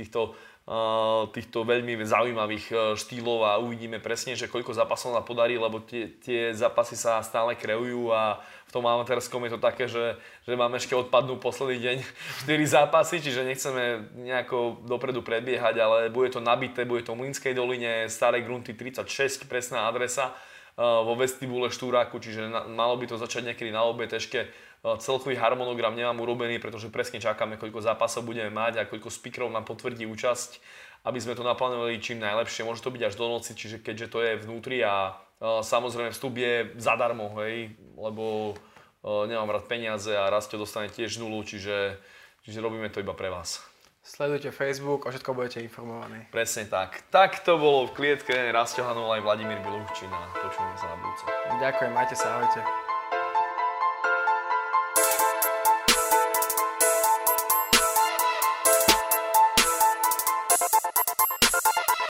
týchto veľmi zaujímavých štýlov a uvidíme presne, že koľko zápasov nám podarí, lebo tie zápasy sa stále kreujú a v tom amatérskom je to také, že máme ešte odpadnú posledný deň 4 zápasy, čiže nechceme nejako dopredu predbiehať, ale bude to nabité, bude to v Mlynskej doline, Staré grunty 36, presná adresa vo vestibule Štúráku, čiže malo by to začať niekedy na obed ešte. Celkový harmonogram nemám urobený, pretože presne čakáme, koľko zápasov budeme mať a koľko speakerov nám potvrdí účasť, aby sme to naplánovali čím najlepšie. Môže to byť až do noci, čiže keďže to je vnútri a samozrejme vstup je zadarmo, hej, lebo nemám rád peniaze a raz to dostane tiež nulu, čiže robíme to iba pre vás. Sledujte Facebook, o všetko budete informovaní. Presne tak. Tak to bolo v klietke. Rasto Hanulaj, Vladimír Biluchčina. Počujeme sa na budúce. Ďakujem, majte sa, ahojte.